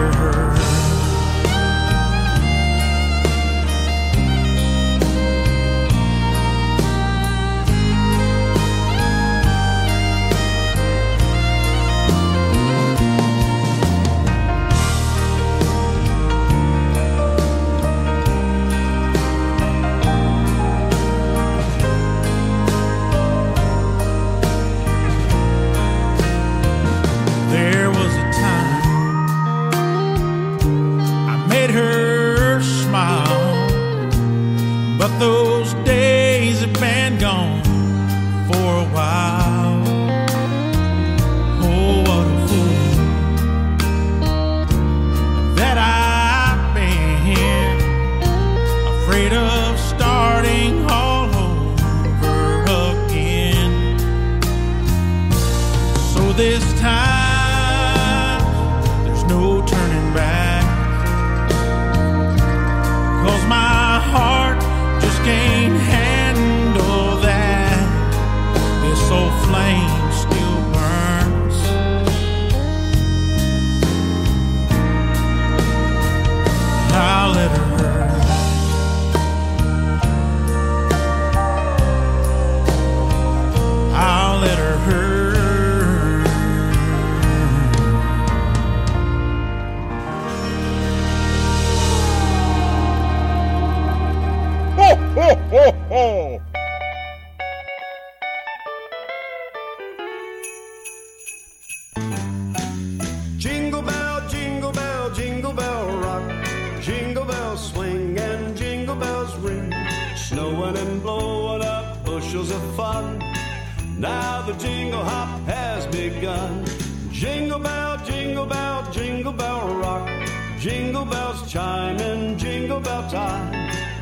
her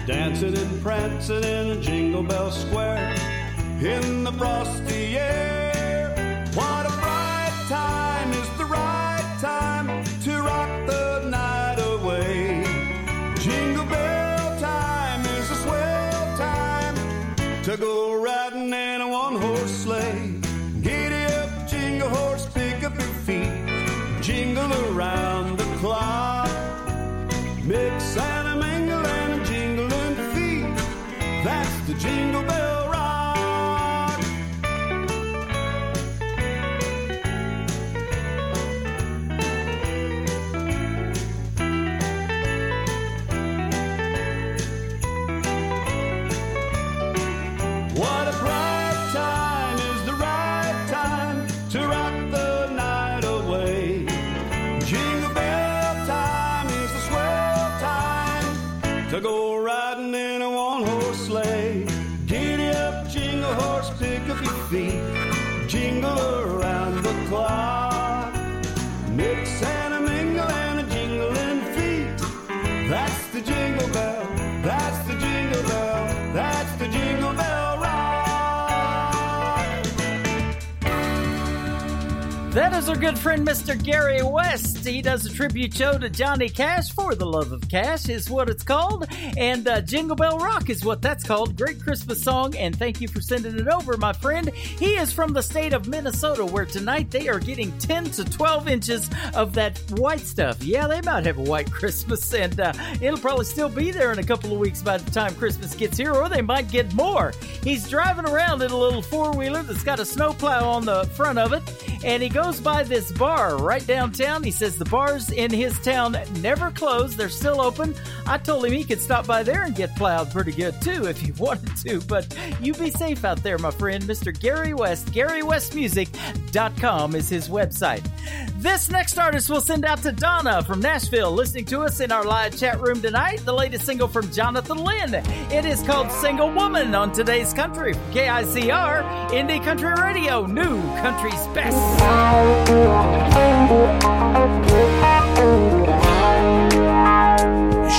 dancing and prancing in a Jingle Bell Square. in the frosty air. What a bright time is the right time to rock the night away. Jingle bell time is a swell time to go riding in a one-horse sleigh. Giddy up, jingle horse, pick up your feet, jingle around the clock, mix and a mingle and a jingle in feet. That's the Jingle Bell Rock. What a bright time is the right time to rock the night away. Jingle bell time is the swell time to go riding in a one-horse sleigh. Jingle horse, pick up your feet, jingle around the clock, mix and a mingle and a jingle in feet. That's the jingle bell, that's the jingle bell, that's the jingle bell rock. That is our good friend Mr. Gary West. He does a tribute show to Johnny Cash. For the Love of Cash is what it's called, and Jingle Bell Rock is what that's called. Great Christmas song, and thank you for sending it over, my friend. He is from the state of Minnesota, where tonight they are getting 10 to 12 inches of that white stuff. Yeah, they might have a white Christmas, and it'll probably still be there in a couple of weeks by the time Christmas gets here, or they might get more. He's driving around in a little four-wheeler that's got a snowplow on the front of it, and he goes by this bar right downtown. He says the bars in his town never closed. They're still open. I told him he could stop by there and get plowed pretty good, too, if he wanted to. But you be safe out there, my friend. Mr. Gary West, GaryWestMusic.com is his website. This next artist we'll send out to Donna from Nashville, listening to us in our live chat room tonight. The latest single from Jonathan Lynn. It is called Single Woman on Today's Country. KICR, Indie Country Radio, New Country's Best.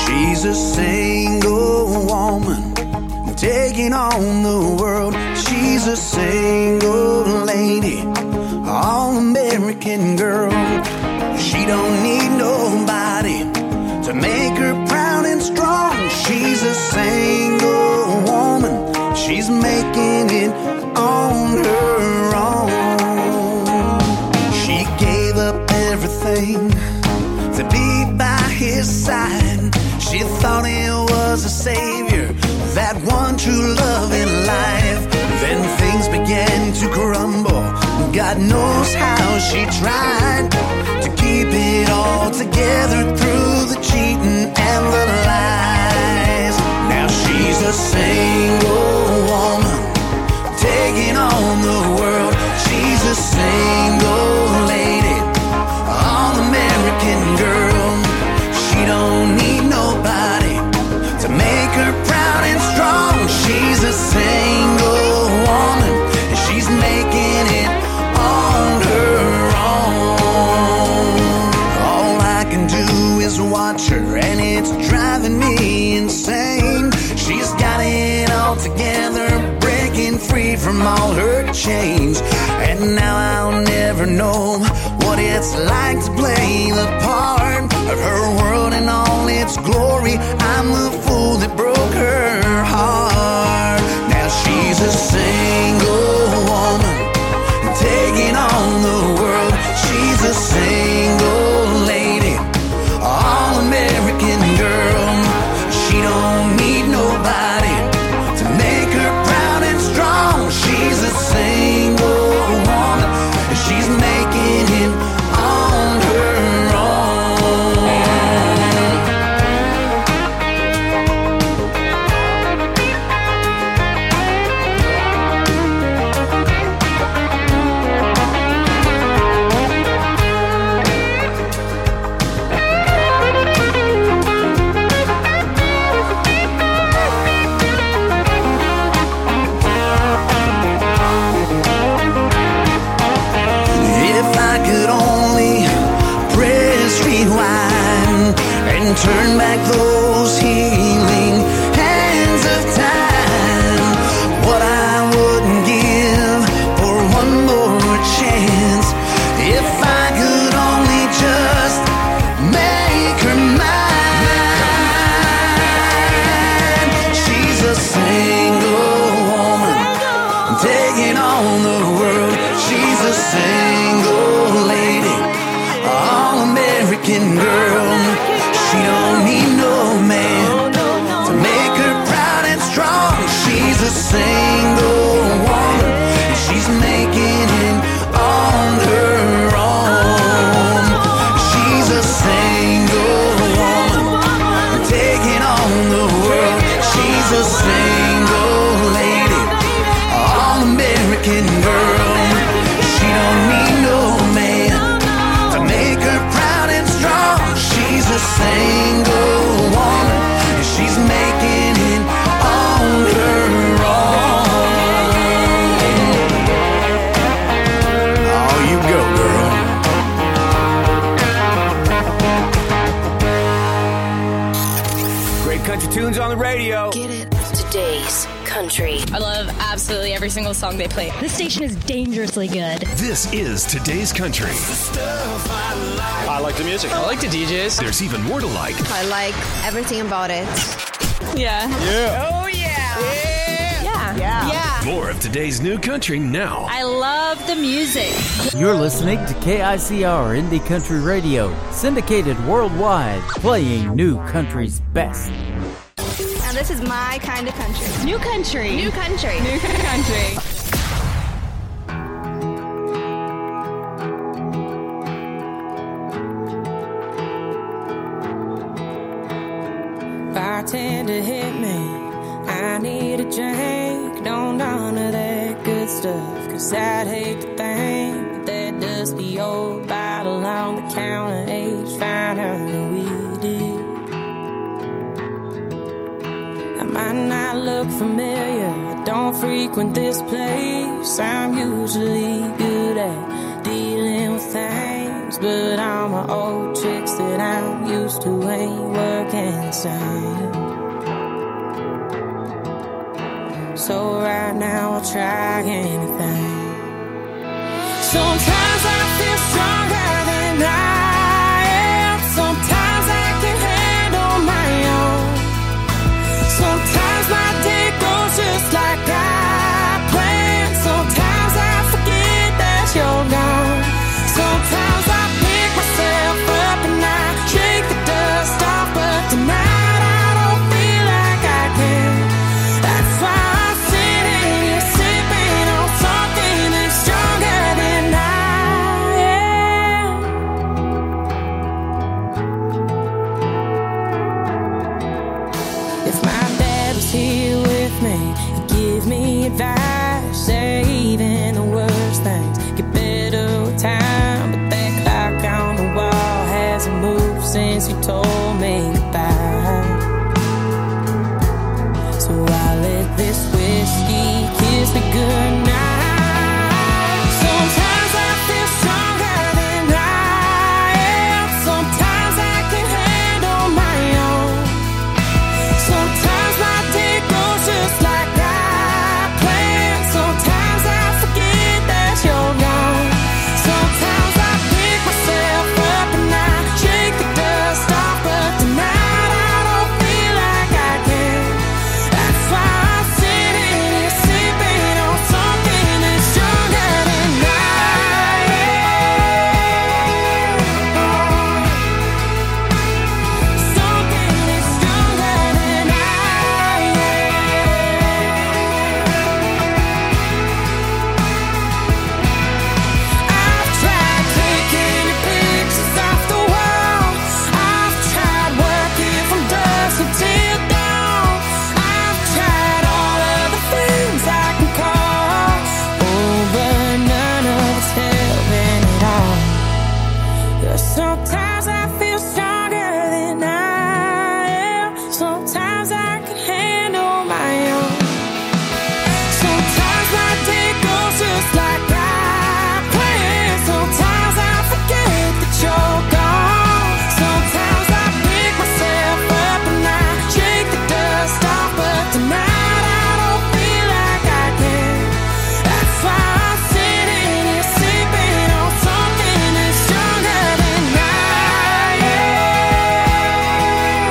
She's a single woman, taking on the world. She's a single lady, all-American girl. She don't need nobody to make her proud and strong. She's a single woman, she's making it on her own. She gave up everything to be by his side. She thought he was a savior, that one true love in life. Then things began to crumble, God knows how she tried to keep it all together through the cheating and the lies. Now she's a single woman, taking on the world. She's a single lady, all-American girl. She don't need nobody to make her proud and strong. She's a single woman, and she's making it on her own. All I can do is watch her, and it's driving me insane. She's got it all together, breaking free from all her chains. And now I'll never know what it's like to play the part of her world in all its glory. I'm the fool that broke her heart. Now she's a single woman, taking on the world. She's a single lady, all-American girl. She don't need nobody to make her proud and strong. She's a single woman, and she's making it on her and turn back those healing hands of time. What I wouldn't give country tunes on the radio. Get it. Today's country. I love absolutely every single song they play. This station is dangerously good. This is Today's Country. I like the music. I like the DJs. There's even more to like. I like everything about it. Yeah. Yeah. Oh, yeah. Yeah. Yeah. Yeah. Yeah. More of today's new country now. I love the music. You're listening to KICR Indie Country Radio, syndicated worldwide, playing new country's best. Now this is my kind of country. New country. New country. New country. Bartender hit me. I need a drink. No, none of that good stuff. Cause I'd hate to think that dusty old bottle on the counter aged finer than we did. Might not look familiar, I don't frequent this place. I'm usually good at dealing with things, but all my old tricks that I'm used to ain't working the same. So right now I'll try anything. Sometimes I feel stronger than I am. Sometimes I can handle my own. Sometimes my day goes just like I planned. Sometimes I forget that you're gone. Sometimes I pick myself up and I shake the dust off, but tonight I don't feel like I can. That's why I'm sitting here sipping on something that's stronger than I am. If my here with me, you give me advice. Say even the worst things get better with time, but that clock on the wall hasn't moved since you told me goodbye. So I let this whiskey kiss me goodnight. Sometimes I feel stronger than I am. Sometimes I can handle my own. Sometimes my day goes just like I planned. Sometimes I forget that you're gone. Sometimes I pick myself up and I shake the dust off, but tonight I don't feel like I can. That's why I'm sitting here sipping on something that's stronger than I am. Something that's stronger than I am. I've tried taking your pictures off the wall. I've tried working from dusk until dawn. I've tried all of the things I can call. Oh, but none of it's helping at all. Yeah, sometimes I feel stronger than I am. Sometimes I can handle my own. Sometimes my day goes just like I planned. Sometimes I forget that you're gone. Sometimes I pick myself up and I shake the dust off, but tonight I don't feel like I can. That's why I'm sitting here sipping on something that's stronger than I am. Something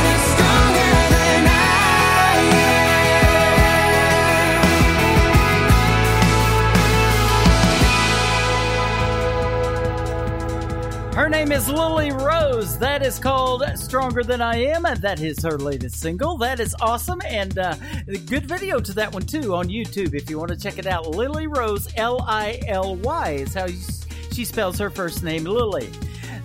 that's stronger than I Her name is Lily Rose. That is called Stronger Than I Am. That is her latest single. That is awesome. And good video to that one, too, on YouTube if you want to check it out. Lily Rose, L-I-L-Y is how she spells her first name, Lily.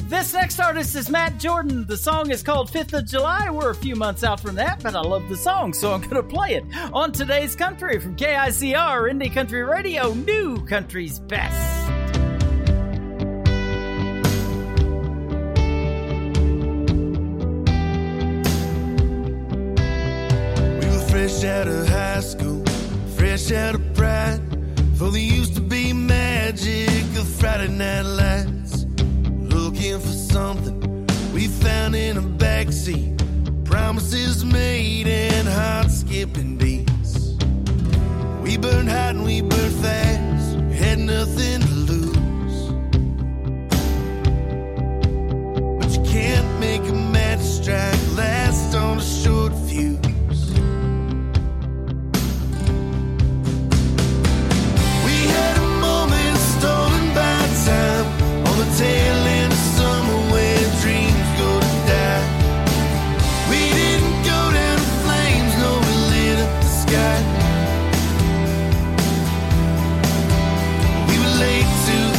This next artist is Matt Jordan. The song is called 5th of July. We're a few months out from that, but I love the song, so I'm going to play it on Today's Country from KICR, Indie Country Radio, New Country's Best. We were fresh out of high school, fresh out of pride, for there used to be magic of Friday night lights. Looking for something we found in a backseat, promises made and heart skipping beats. We burned hot and we burned fast, had nothing to lose. But you can't make a match strike last on a short fuse. Late to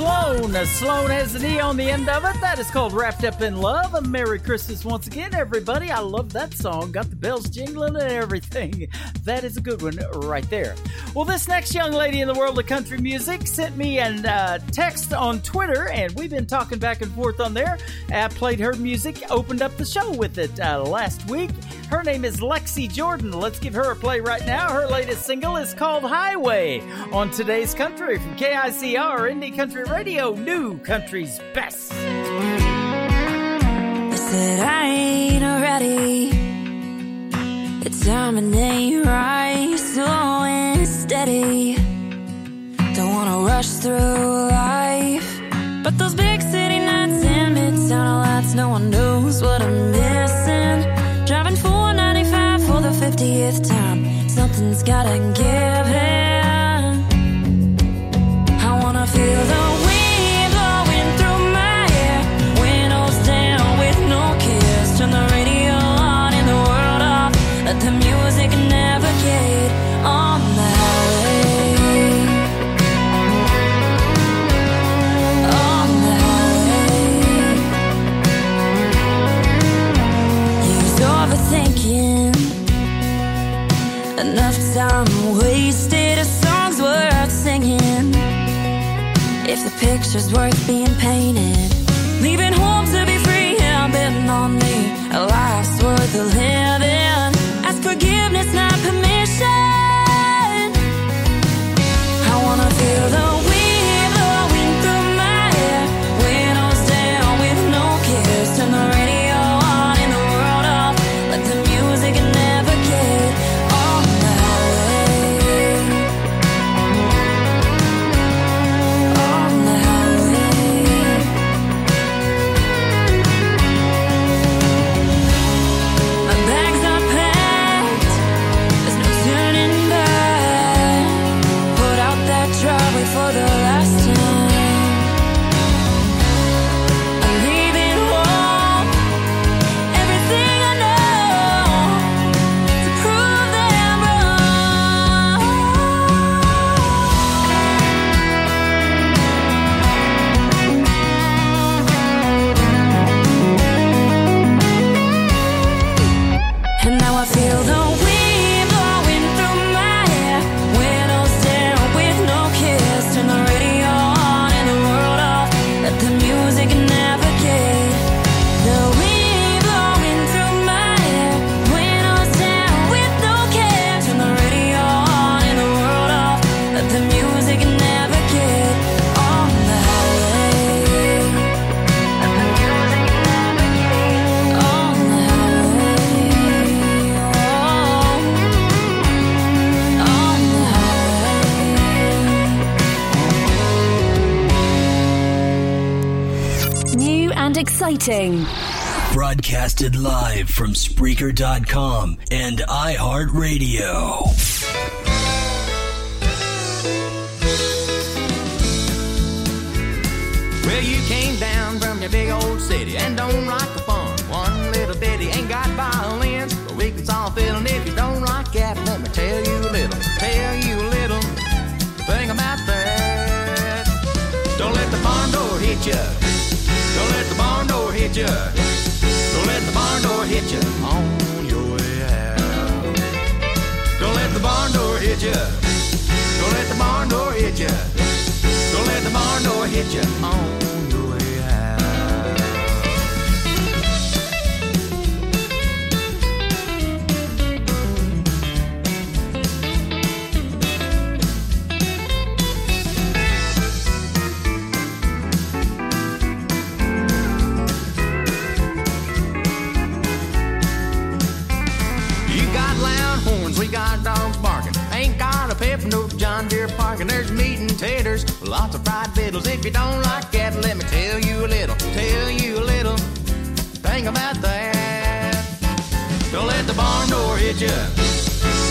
Sloan. Sloan has an E on the end of it. That is called Wrapped Up in Love. A Merry Christmas once again, everybody. I love that song. Got the bells jingling and everything. That is a good one right there. Well, this next young lady in the world of country music sent me a text on Twitter, and we've been talking back and forth on there. I played her music, opened up the show with it last week. Her name is Lexi Jordan. Let's give her a play right now. Her latest single is called Highway on Today's Country from KICR, Indie Country Radio, New Country's Best. I said I ain't already. The timing ain't right, so unsteady. Don't want to rush through life, but those big city nights and midtown lights, no one knows what I'm missing. Driving 495 for the 50th time. Something's gotta give in. I wanna feel the wind blowing through my hair. Windows down with no cares. Turn the radio on and the world off. Let the music navigate on the highway. On the highway. He's overthinking. Enough time wasted, a song's worth singing. If the picture's worth being painted, leaving home to be free, yeah, I'm betting on me. A life's worth a living. Ask forgiveness, not permission. I wanna feel the wind blowing through my hair. Windows down with no cares. Turn the radio on and the world off. Let the music navigate on the highway. On the highway. My bags are packed. There's no turning back. Put out that driveway for the last time. I'm leaving home. Everything I know to prove that I'm wrong. And now I feel the wind blowing through my hair. Windows down with no cares. Turn the radio on and the world off. Let the music navigate. The wind blowing through my hair. Windows down with no cares. Turn the radio on and the world off. Let the music navigate on the highway. Let the music navigate on the highway. Oh, on the highway. New and exciting. Broadcasted live from Spreaker.com and iHeartRadio. Well, you came down from your big old city and don't rock the fun. One little bitty ain't got violins, but we can solve it. And if you don't rock it, let me tell you a little thing about that. Don't let the barn door hit you. Don't let the barn door hit you. Don't let the barn door hit you on your way out. Don't let the barn door hit you. Don't let the barn door hit you. Don't let the barn door hit you on your way out. You got loud horns, we got dogs barking. Ain't got a pep, no John Deere parking. There's meat and taters, lots of fried fiddles. If you don't like that, let me tell you a little thing about that. Don't let the barn door hit you.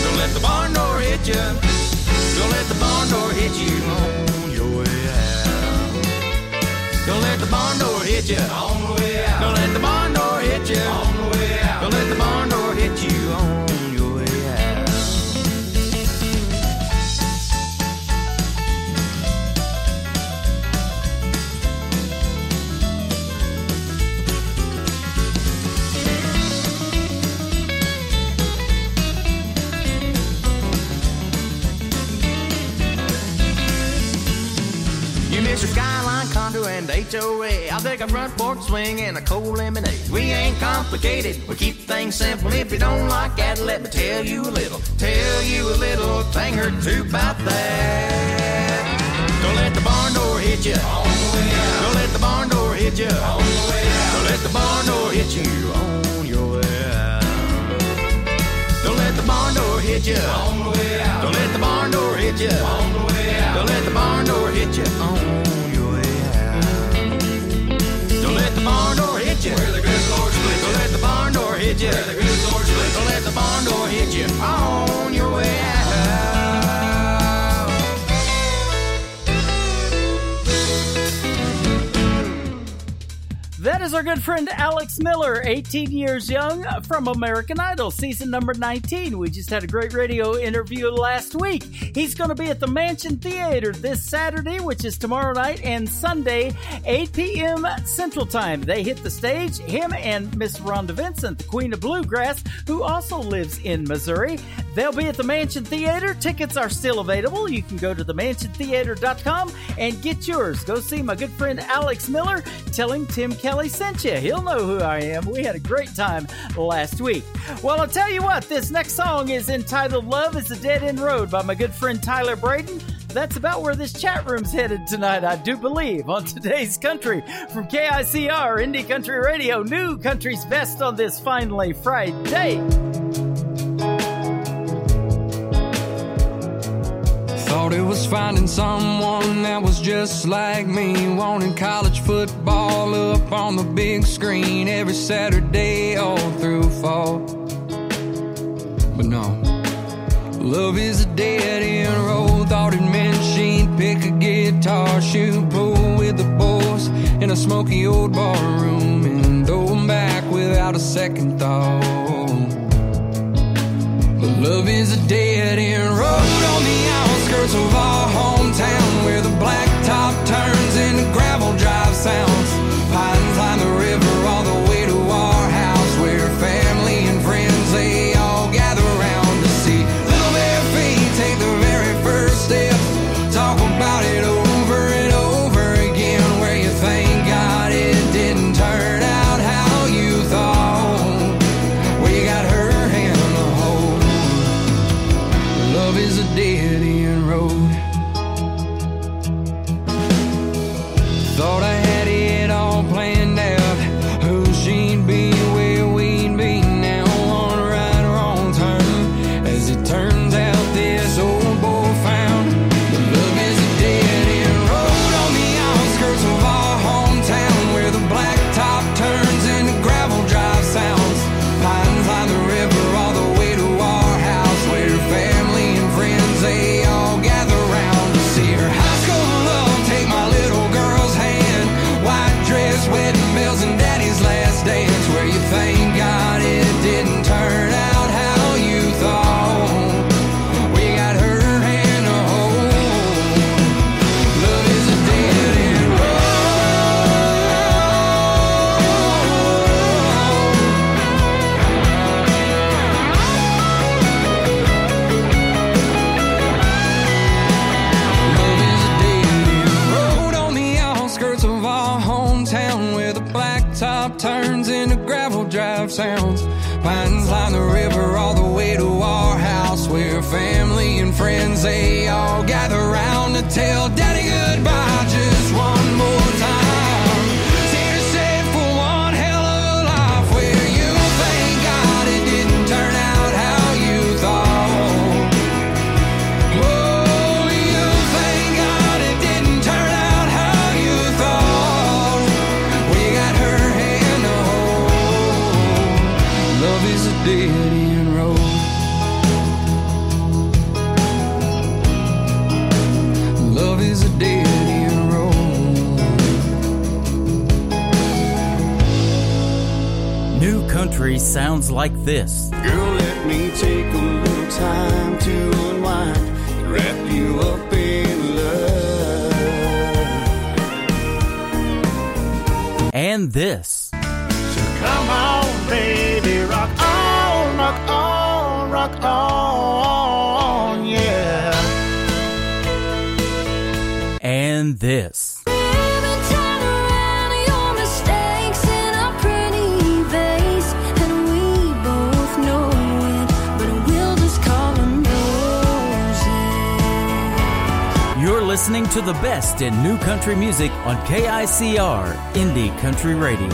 Don't let the barn door hit you. Don't let the barn door hit you on your way out. Don't let the barn door hit you on the way out. Don't let the barn door hit you on the way out. Don't let the barn door hit you on your way out. and the HOA. I'll take a front porch swing and a cold lemonade. We ain't complicated, we keep things simple. If you don't like that, let me tell you a little thing or two about that. Don't let the barn door hit you all the way up. Don't let the barn door hit you all the way up. Don't let the barn door hit you on your way out. Don't let the barn door hit you on the way out. Don't let the barn door hit you on the way out. Don't let the barn door hit you on your way out. Don't let the barn door hit you where the good Lord splits. Don't let the barn door hit you where the good Lord splits. Don't let the barn door hit you on your way out. That is our good friend Alex Miller, 18 years young, from American Idol, season number 19. We just had a great radio interview last week. He's going to be at the Mansion Theater this Saturday, which is tomorrow night, and Sunday, 8 p.m. Central Time. They hit the stage, him and Miss Rhonda Vincent, the Queen of Bluegrass, who also lives in Missouri. They'll be at the Mansion Theater. Tickets are still available. You can go to themansiontheater.com and get yours. Go see my good friend Alex Miller. Tell him Tim Kelly sent you. He'll know who I am. We had a great time last week. Well, I'll tell you what, this next song is entitled Love is a Dead End Road by my good friend Tyler Braden. That's about where this chat room's headed tonight, I do believe, on Today's Country from KICR, Indie Country Radio, New Country's Best on this finally Friday. Thought it was finding someone that was just like me, wanting college football up on the big screen every Saturday all through fall. But no, love is a dead-end road. Thought it meant she'd pick a guitar, shoot pool with the boys in a smoky old bar room and throw them back without a second thought. But love is a dead-end road on the outskirts of our hometown, where the blacktop turns into gravel drive sounds. Pines line the river all the way to our house, where family and friends, they all gather around to see little bare feet take the very first steps. Talk about it over and over again, where you thank God it didn't turn out how you thought, where you got her hand in the hole. Love is a dead end road. Thought I had it all planned out, who she'd be, where we'd be, now on a right or wrong turn. As it turns out, this old boy found the love is a dead-end road on the outskirts of our hometown, where the blacktop turns into gravel drive sounds. Pines line the river all the way to our house, where family and friends, they thank God it didn't turn out how you thought. We got her hand to hold. Love is a dead-end road. Love is a dead-end road on the outskirts of our hometown, where the blacktop turns into drive sounds. Pines line the river all the way to our house, where family and friends, they all gather round to tell Daddy goodbye just one more time. Dead-end road. Love is a dead-end road. New country sounds like this. Girl, let me take a little time to unwind, wrap you up in love. And this. So come on, baby, rock on. Rock on, yeah. And this. listening to the best in new country music on KICR, Indie Country Radio.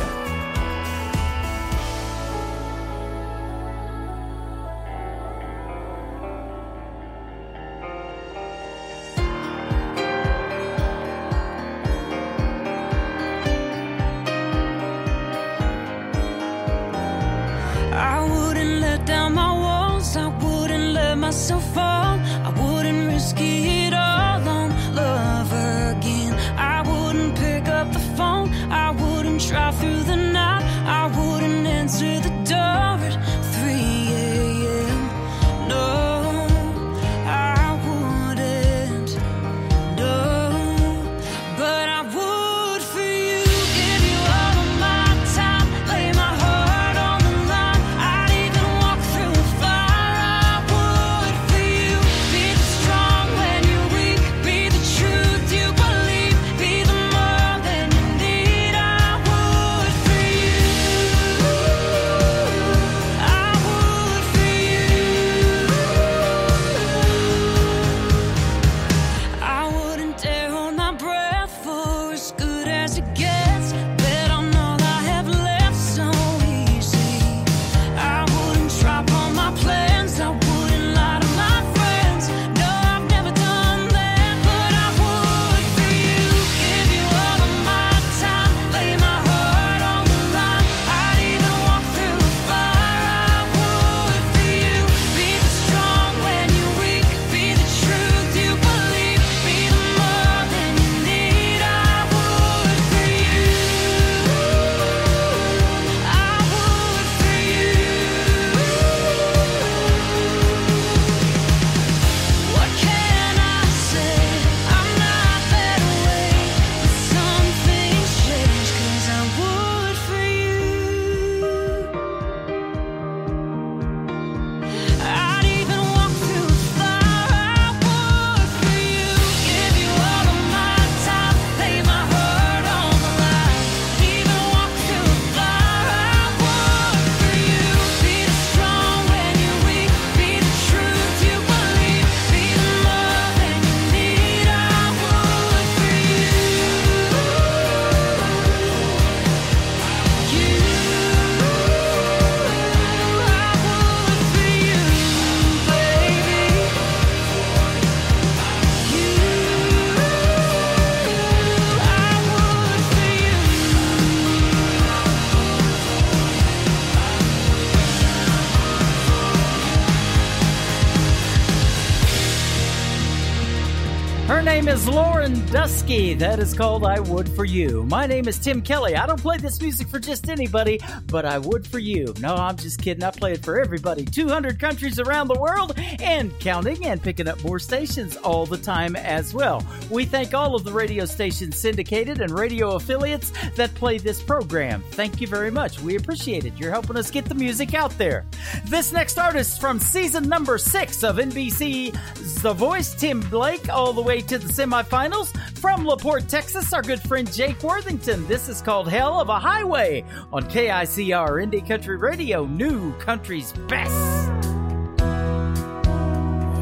Dusky, that is called I Would For You. My name is Tim Kelly. I don't play this music for just anybody, but I would for you. No, I'm just kidding. I play it for everybody. 200 countries around the world and counting, and picking up more stations all the time as well. We thank all of the radio stations syndicated and radio affiliates that play this program. Thank you very much. We appreciate it. You're helping us get the music out there. This next artist from season number 6 of NBC's The Voice, Tim Blake, all the way to the semifinals. From LaPorte, Texas, our good friend Jake Worthington. This is called Hell of a Highway on KICR, Indie Country Radio, New Country's Best.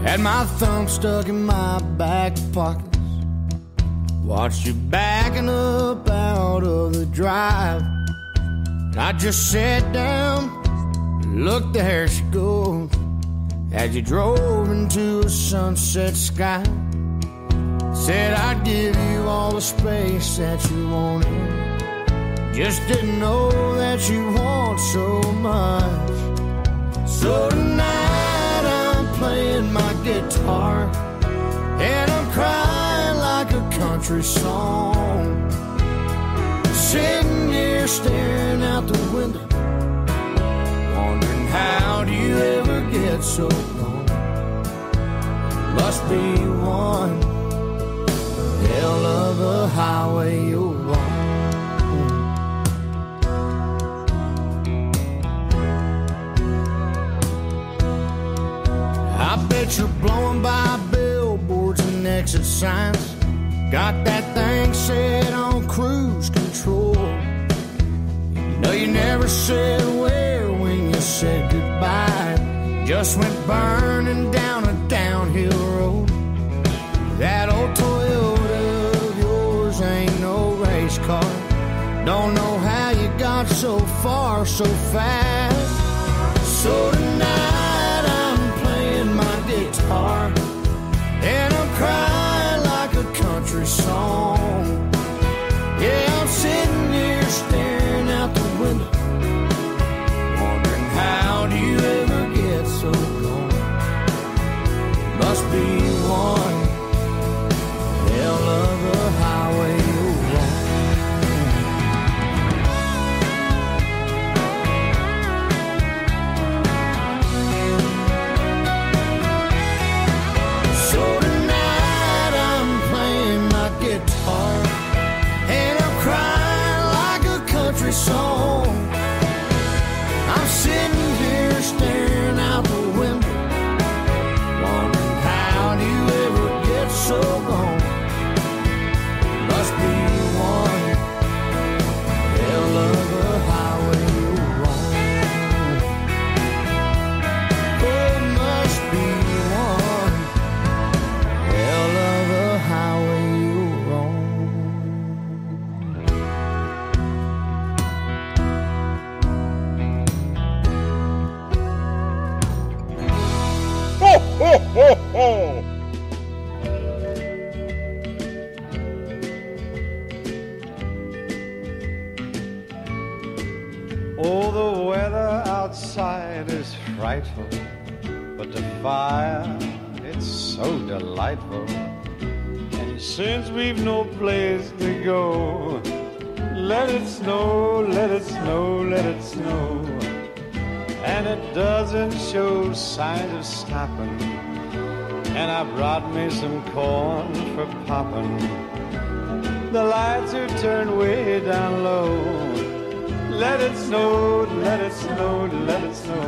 Had my thumb stuck in my back pockets. Watched you backing up out of the drive. And I just sat down, looked, there she goes, as you drove into a sunset sky. Said I'd give you all the space that you wanted. Just didn't know that you want so much. So tonight I'm playing my guitar, and I'm crying like a country song. Sitting here staring out the window, wondering how do you ever get so long. Must be one hell of a highway you walk. I bet you're blowing by billboards and exit signs. Got that thing set on cruise control. You know you never said where when you said goodbye. Just went burning down a downhill road. That old Toyota don't know how you got so far so fast. So tonight I'm playing my guitar, and I'm crying like a country song. Yeah, I'm sitting here staring out the window, wondering how do you ever get so gone. Must be one hell of a highway. Song. I'm sitting here staring out the window, wondering how do you ever get so gone. Must be one hell of a highway ride. It must be one hell of a highway. Ho, ho, ho. Oh, the weather outside is frightful, but the fire, it's so delightful. And since we've no place to go, let it snow, let it snow, let it snow. And it doesn't show signs of stopping. And I brought me some corn for popping. The lights are turned way down low. Let it snow, let it snow, let it snow.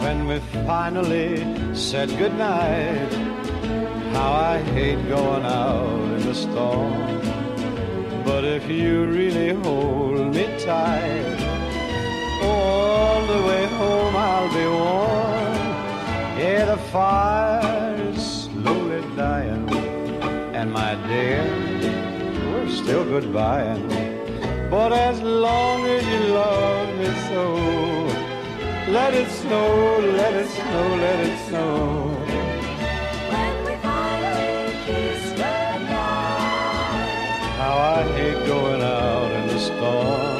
When we finally said goodnight, how I hate going out in the storm. But if you really hold me tight, all the way home I'll be warm. Yeah, the fire is slowly dying, and my dear, we're still goodbying. But as long as you love me so, let it snow, let it snow, let it snow. When we finally kiss goodbye, how I hate going out in the storm.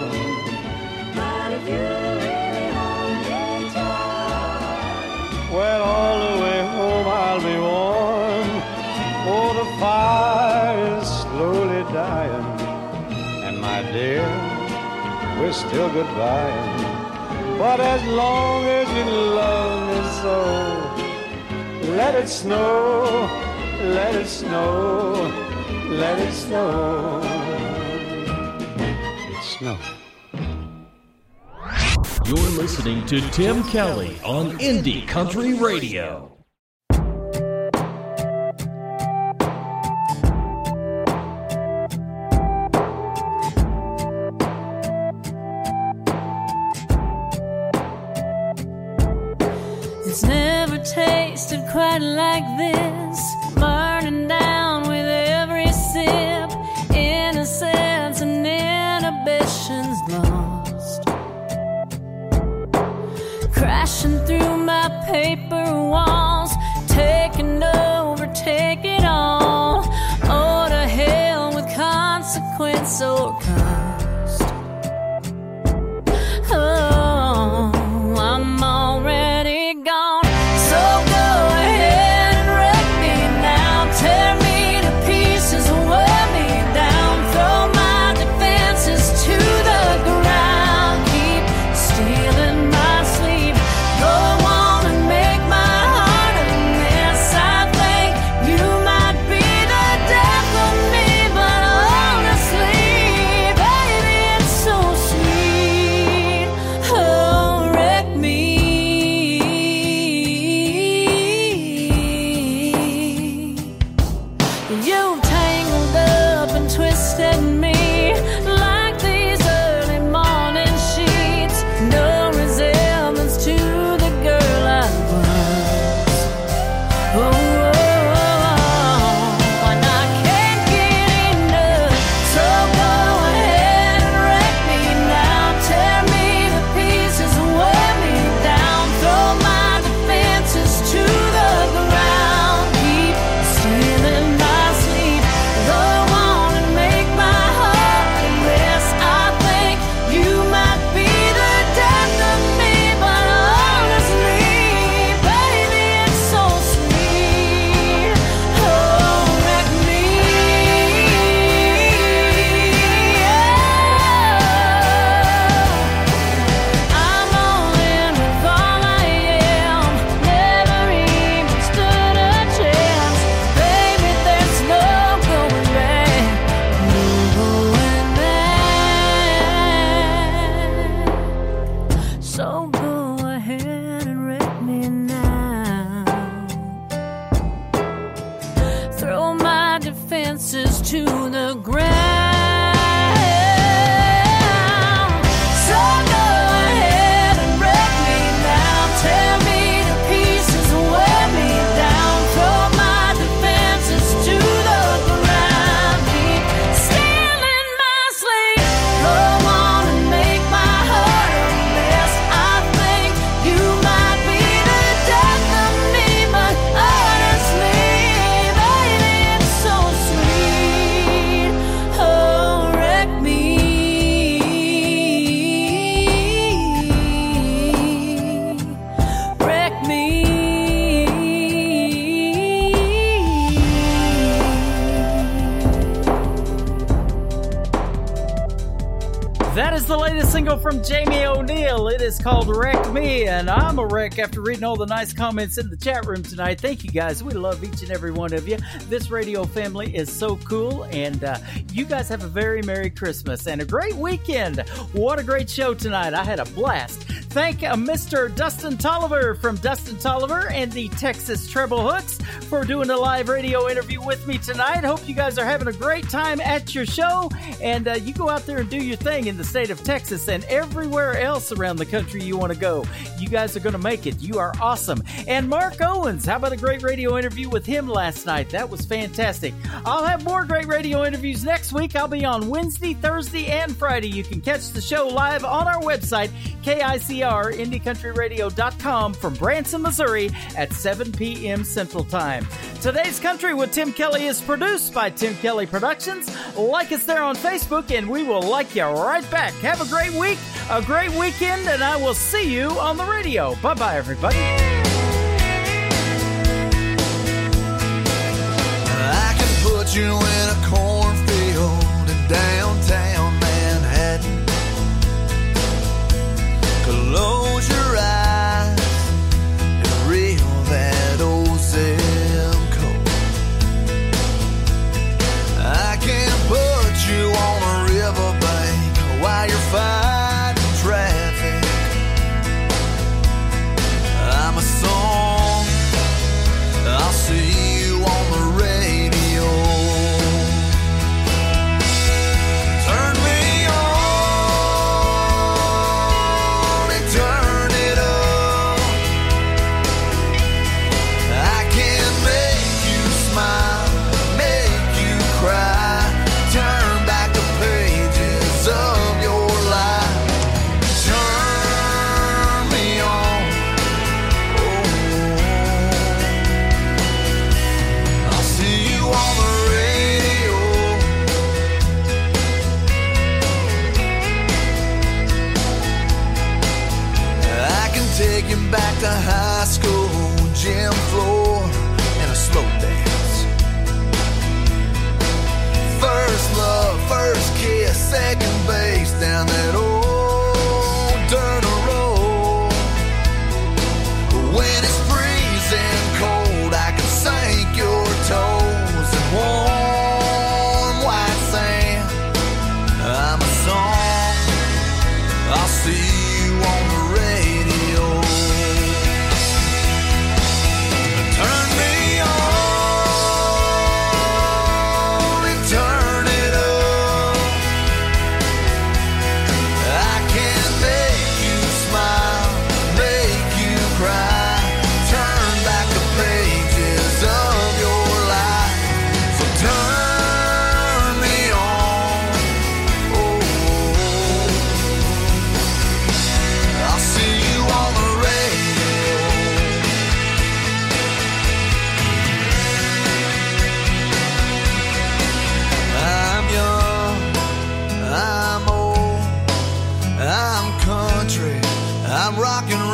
Well, all the way home I'll be warm. Oh, the fire is slowly dying, and my dear, we're still goodbye. But as long as you love me so, let it snow, let it snow, let it snow. It snowed. You're listening to Tim Kelly on Indie Country Radio. It's never tasted quite like this, burning down with every sip, innocence and inhibitions lost. Crashing through my paper walls, taking over, take it all. Oh, to hell with consequence or cost. Oh, I'm already gone. So go ahead and wreck me now. Tear me to pieces, wear me down. Throw my defenses to the ground. Keep stealing my Summer from Jamie O'Neill. It is called Wreck Me, and I'm a wreck after reading all the nice comments in the chat room tonight. Thank you guys. We love each and every one of you. This radio family is so cool, and you guys have a very Merry Christmas and a great weekend. What a great show tonight. I had a blast. Thank Mr. Dustin Tolliver from Dustin Tolliver and the Texas Treble Hooks for doing a live radio interview with me tonight. Hope you guys are having a great time at your show, and you go out there and do your thing in the state of Texas and everywhere else around the country you want to go. You guys are going to make it. You are awesome. And Mark Owens, how about a great radio interview with him last night? That was fantastic. I'll have more great radio interviews next week. I'll be on Wednesday, Thursday, and Friday. You can catch the show live on our website, KICR, IndieCountryRadio.com, from Branson, Missouri at 7 p.m. Central Time. Today's Country with Tim Kelly is produced by Tim Kelly Productions. Like us there on Facebook, and we will like you right back. Have a great week, a great weekend, and I will see you on the radio. Bye-bye, everybody. I can put you in a cornfield in downtown Manhattan. Close your eyes and reel that old Zim coat. I can put you on a riverbank while you're fighting traffic. I'm a song, I'll see you on the radio. Back to high school, gym floor, and a slow dance. First love, first kiss, second base, down that old dirt road. When it's freezing cold, I can sink your toes in warm white sand. I'm a song, I'll see you on the I'm rocking.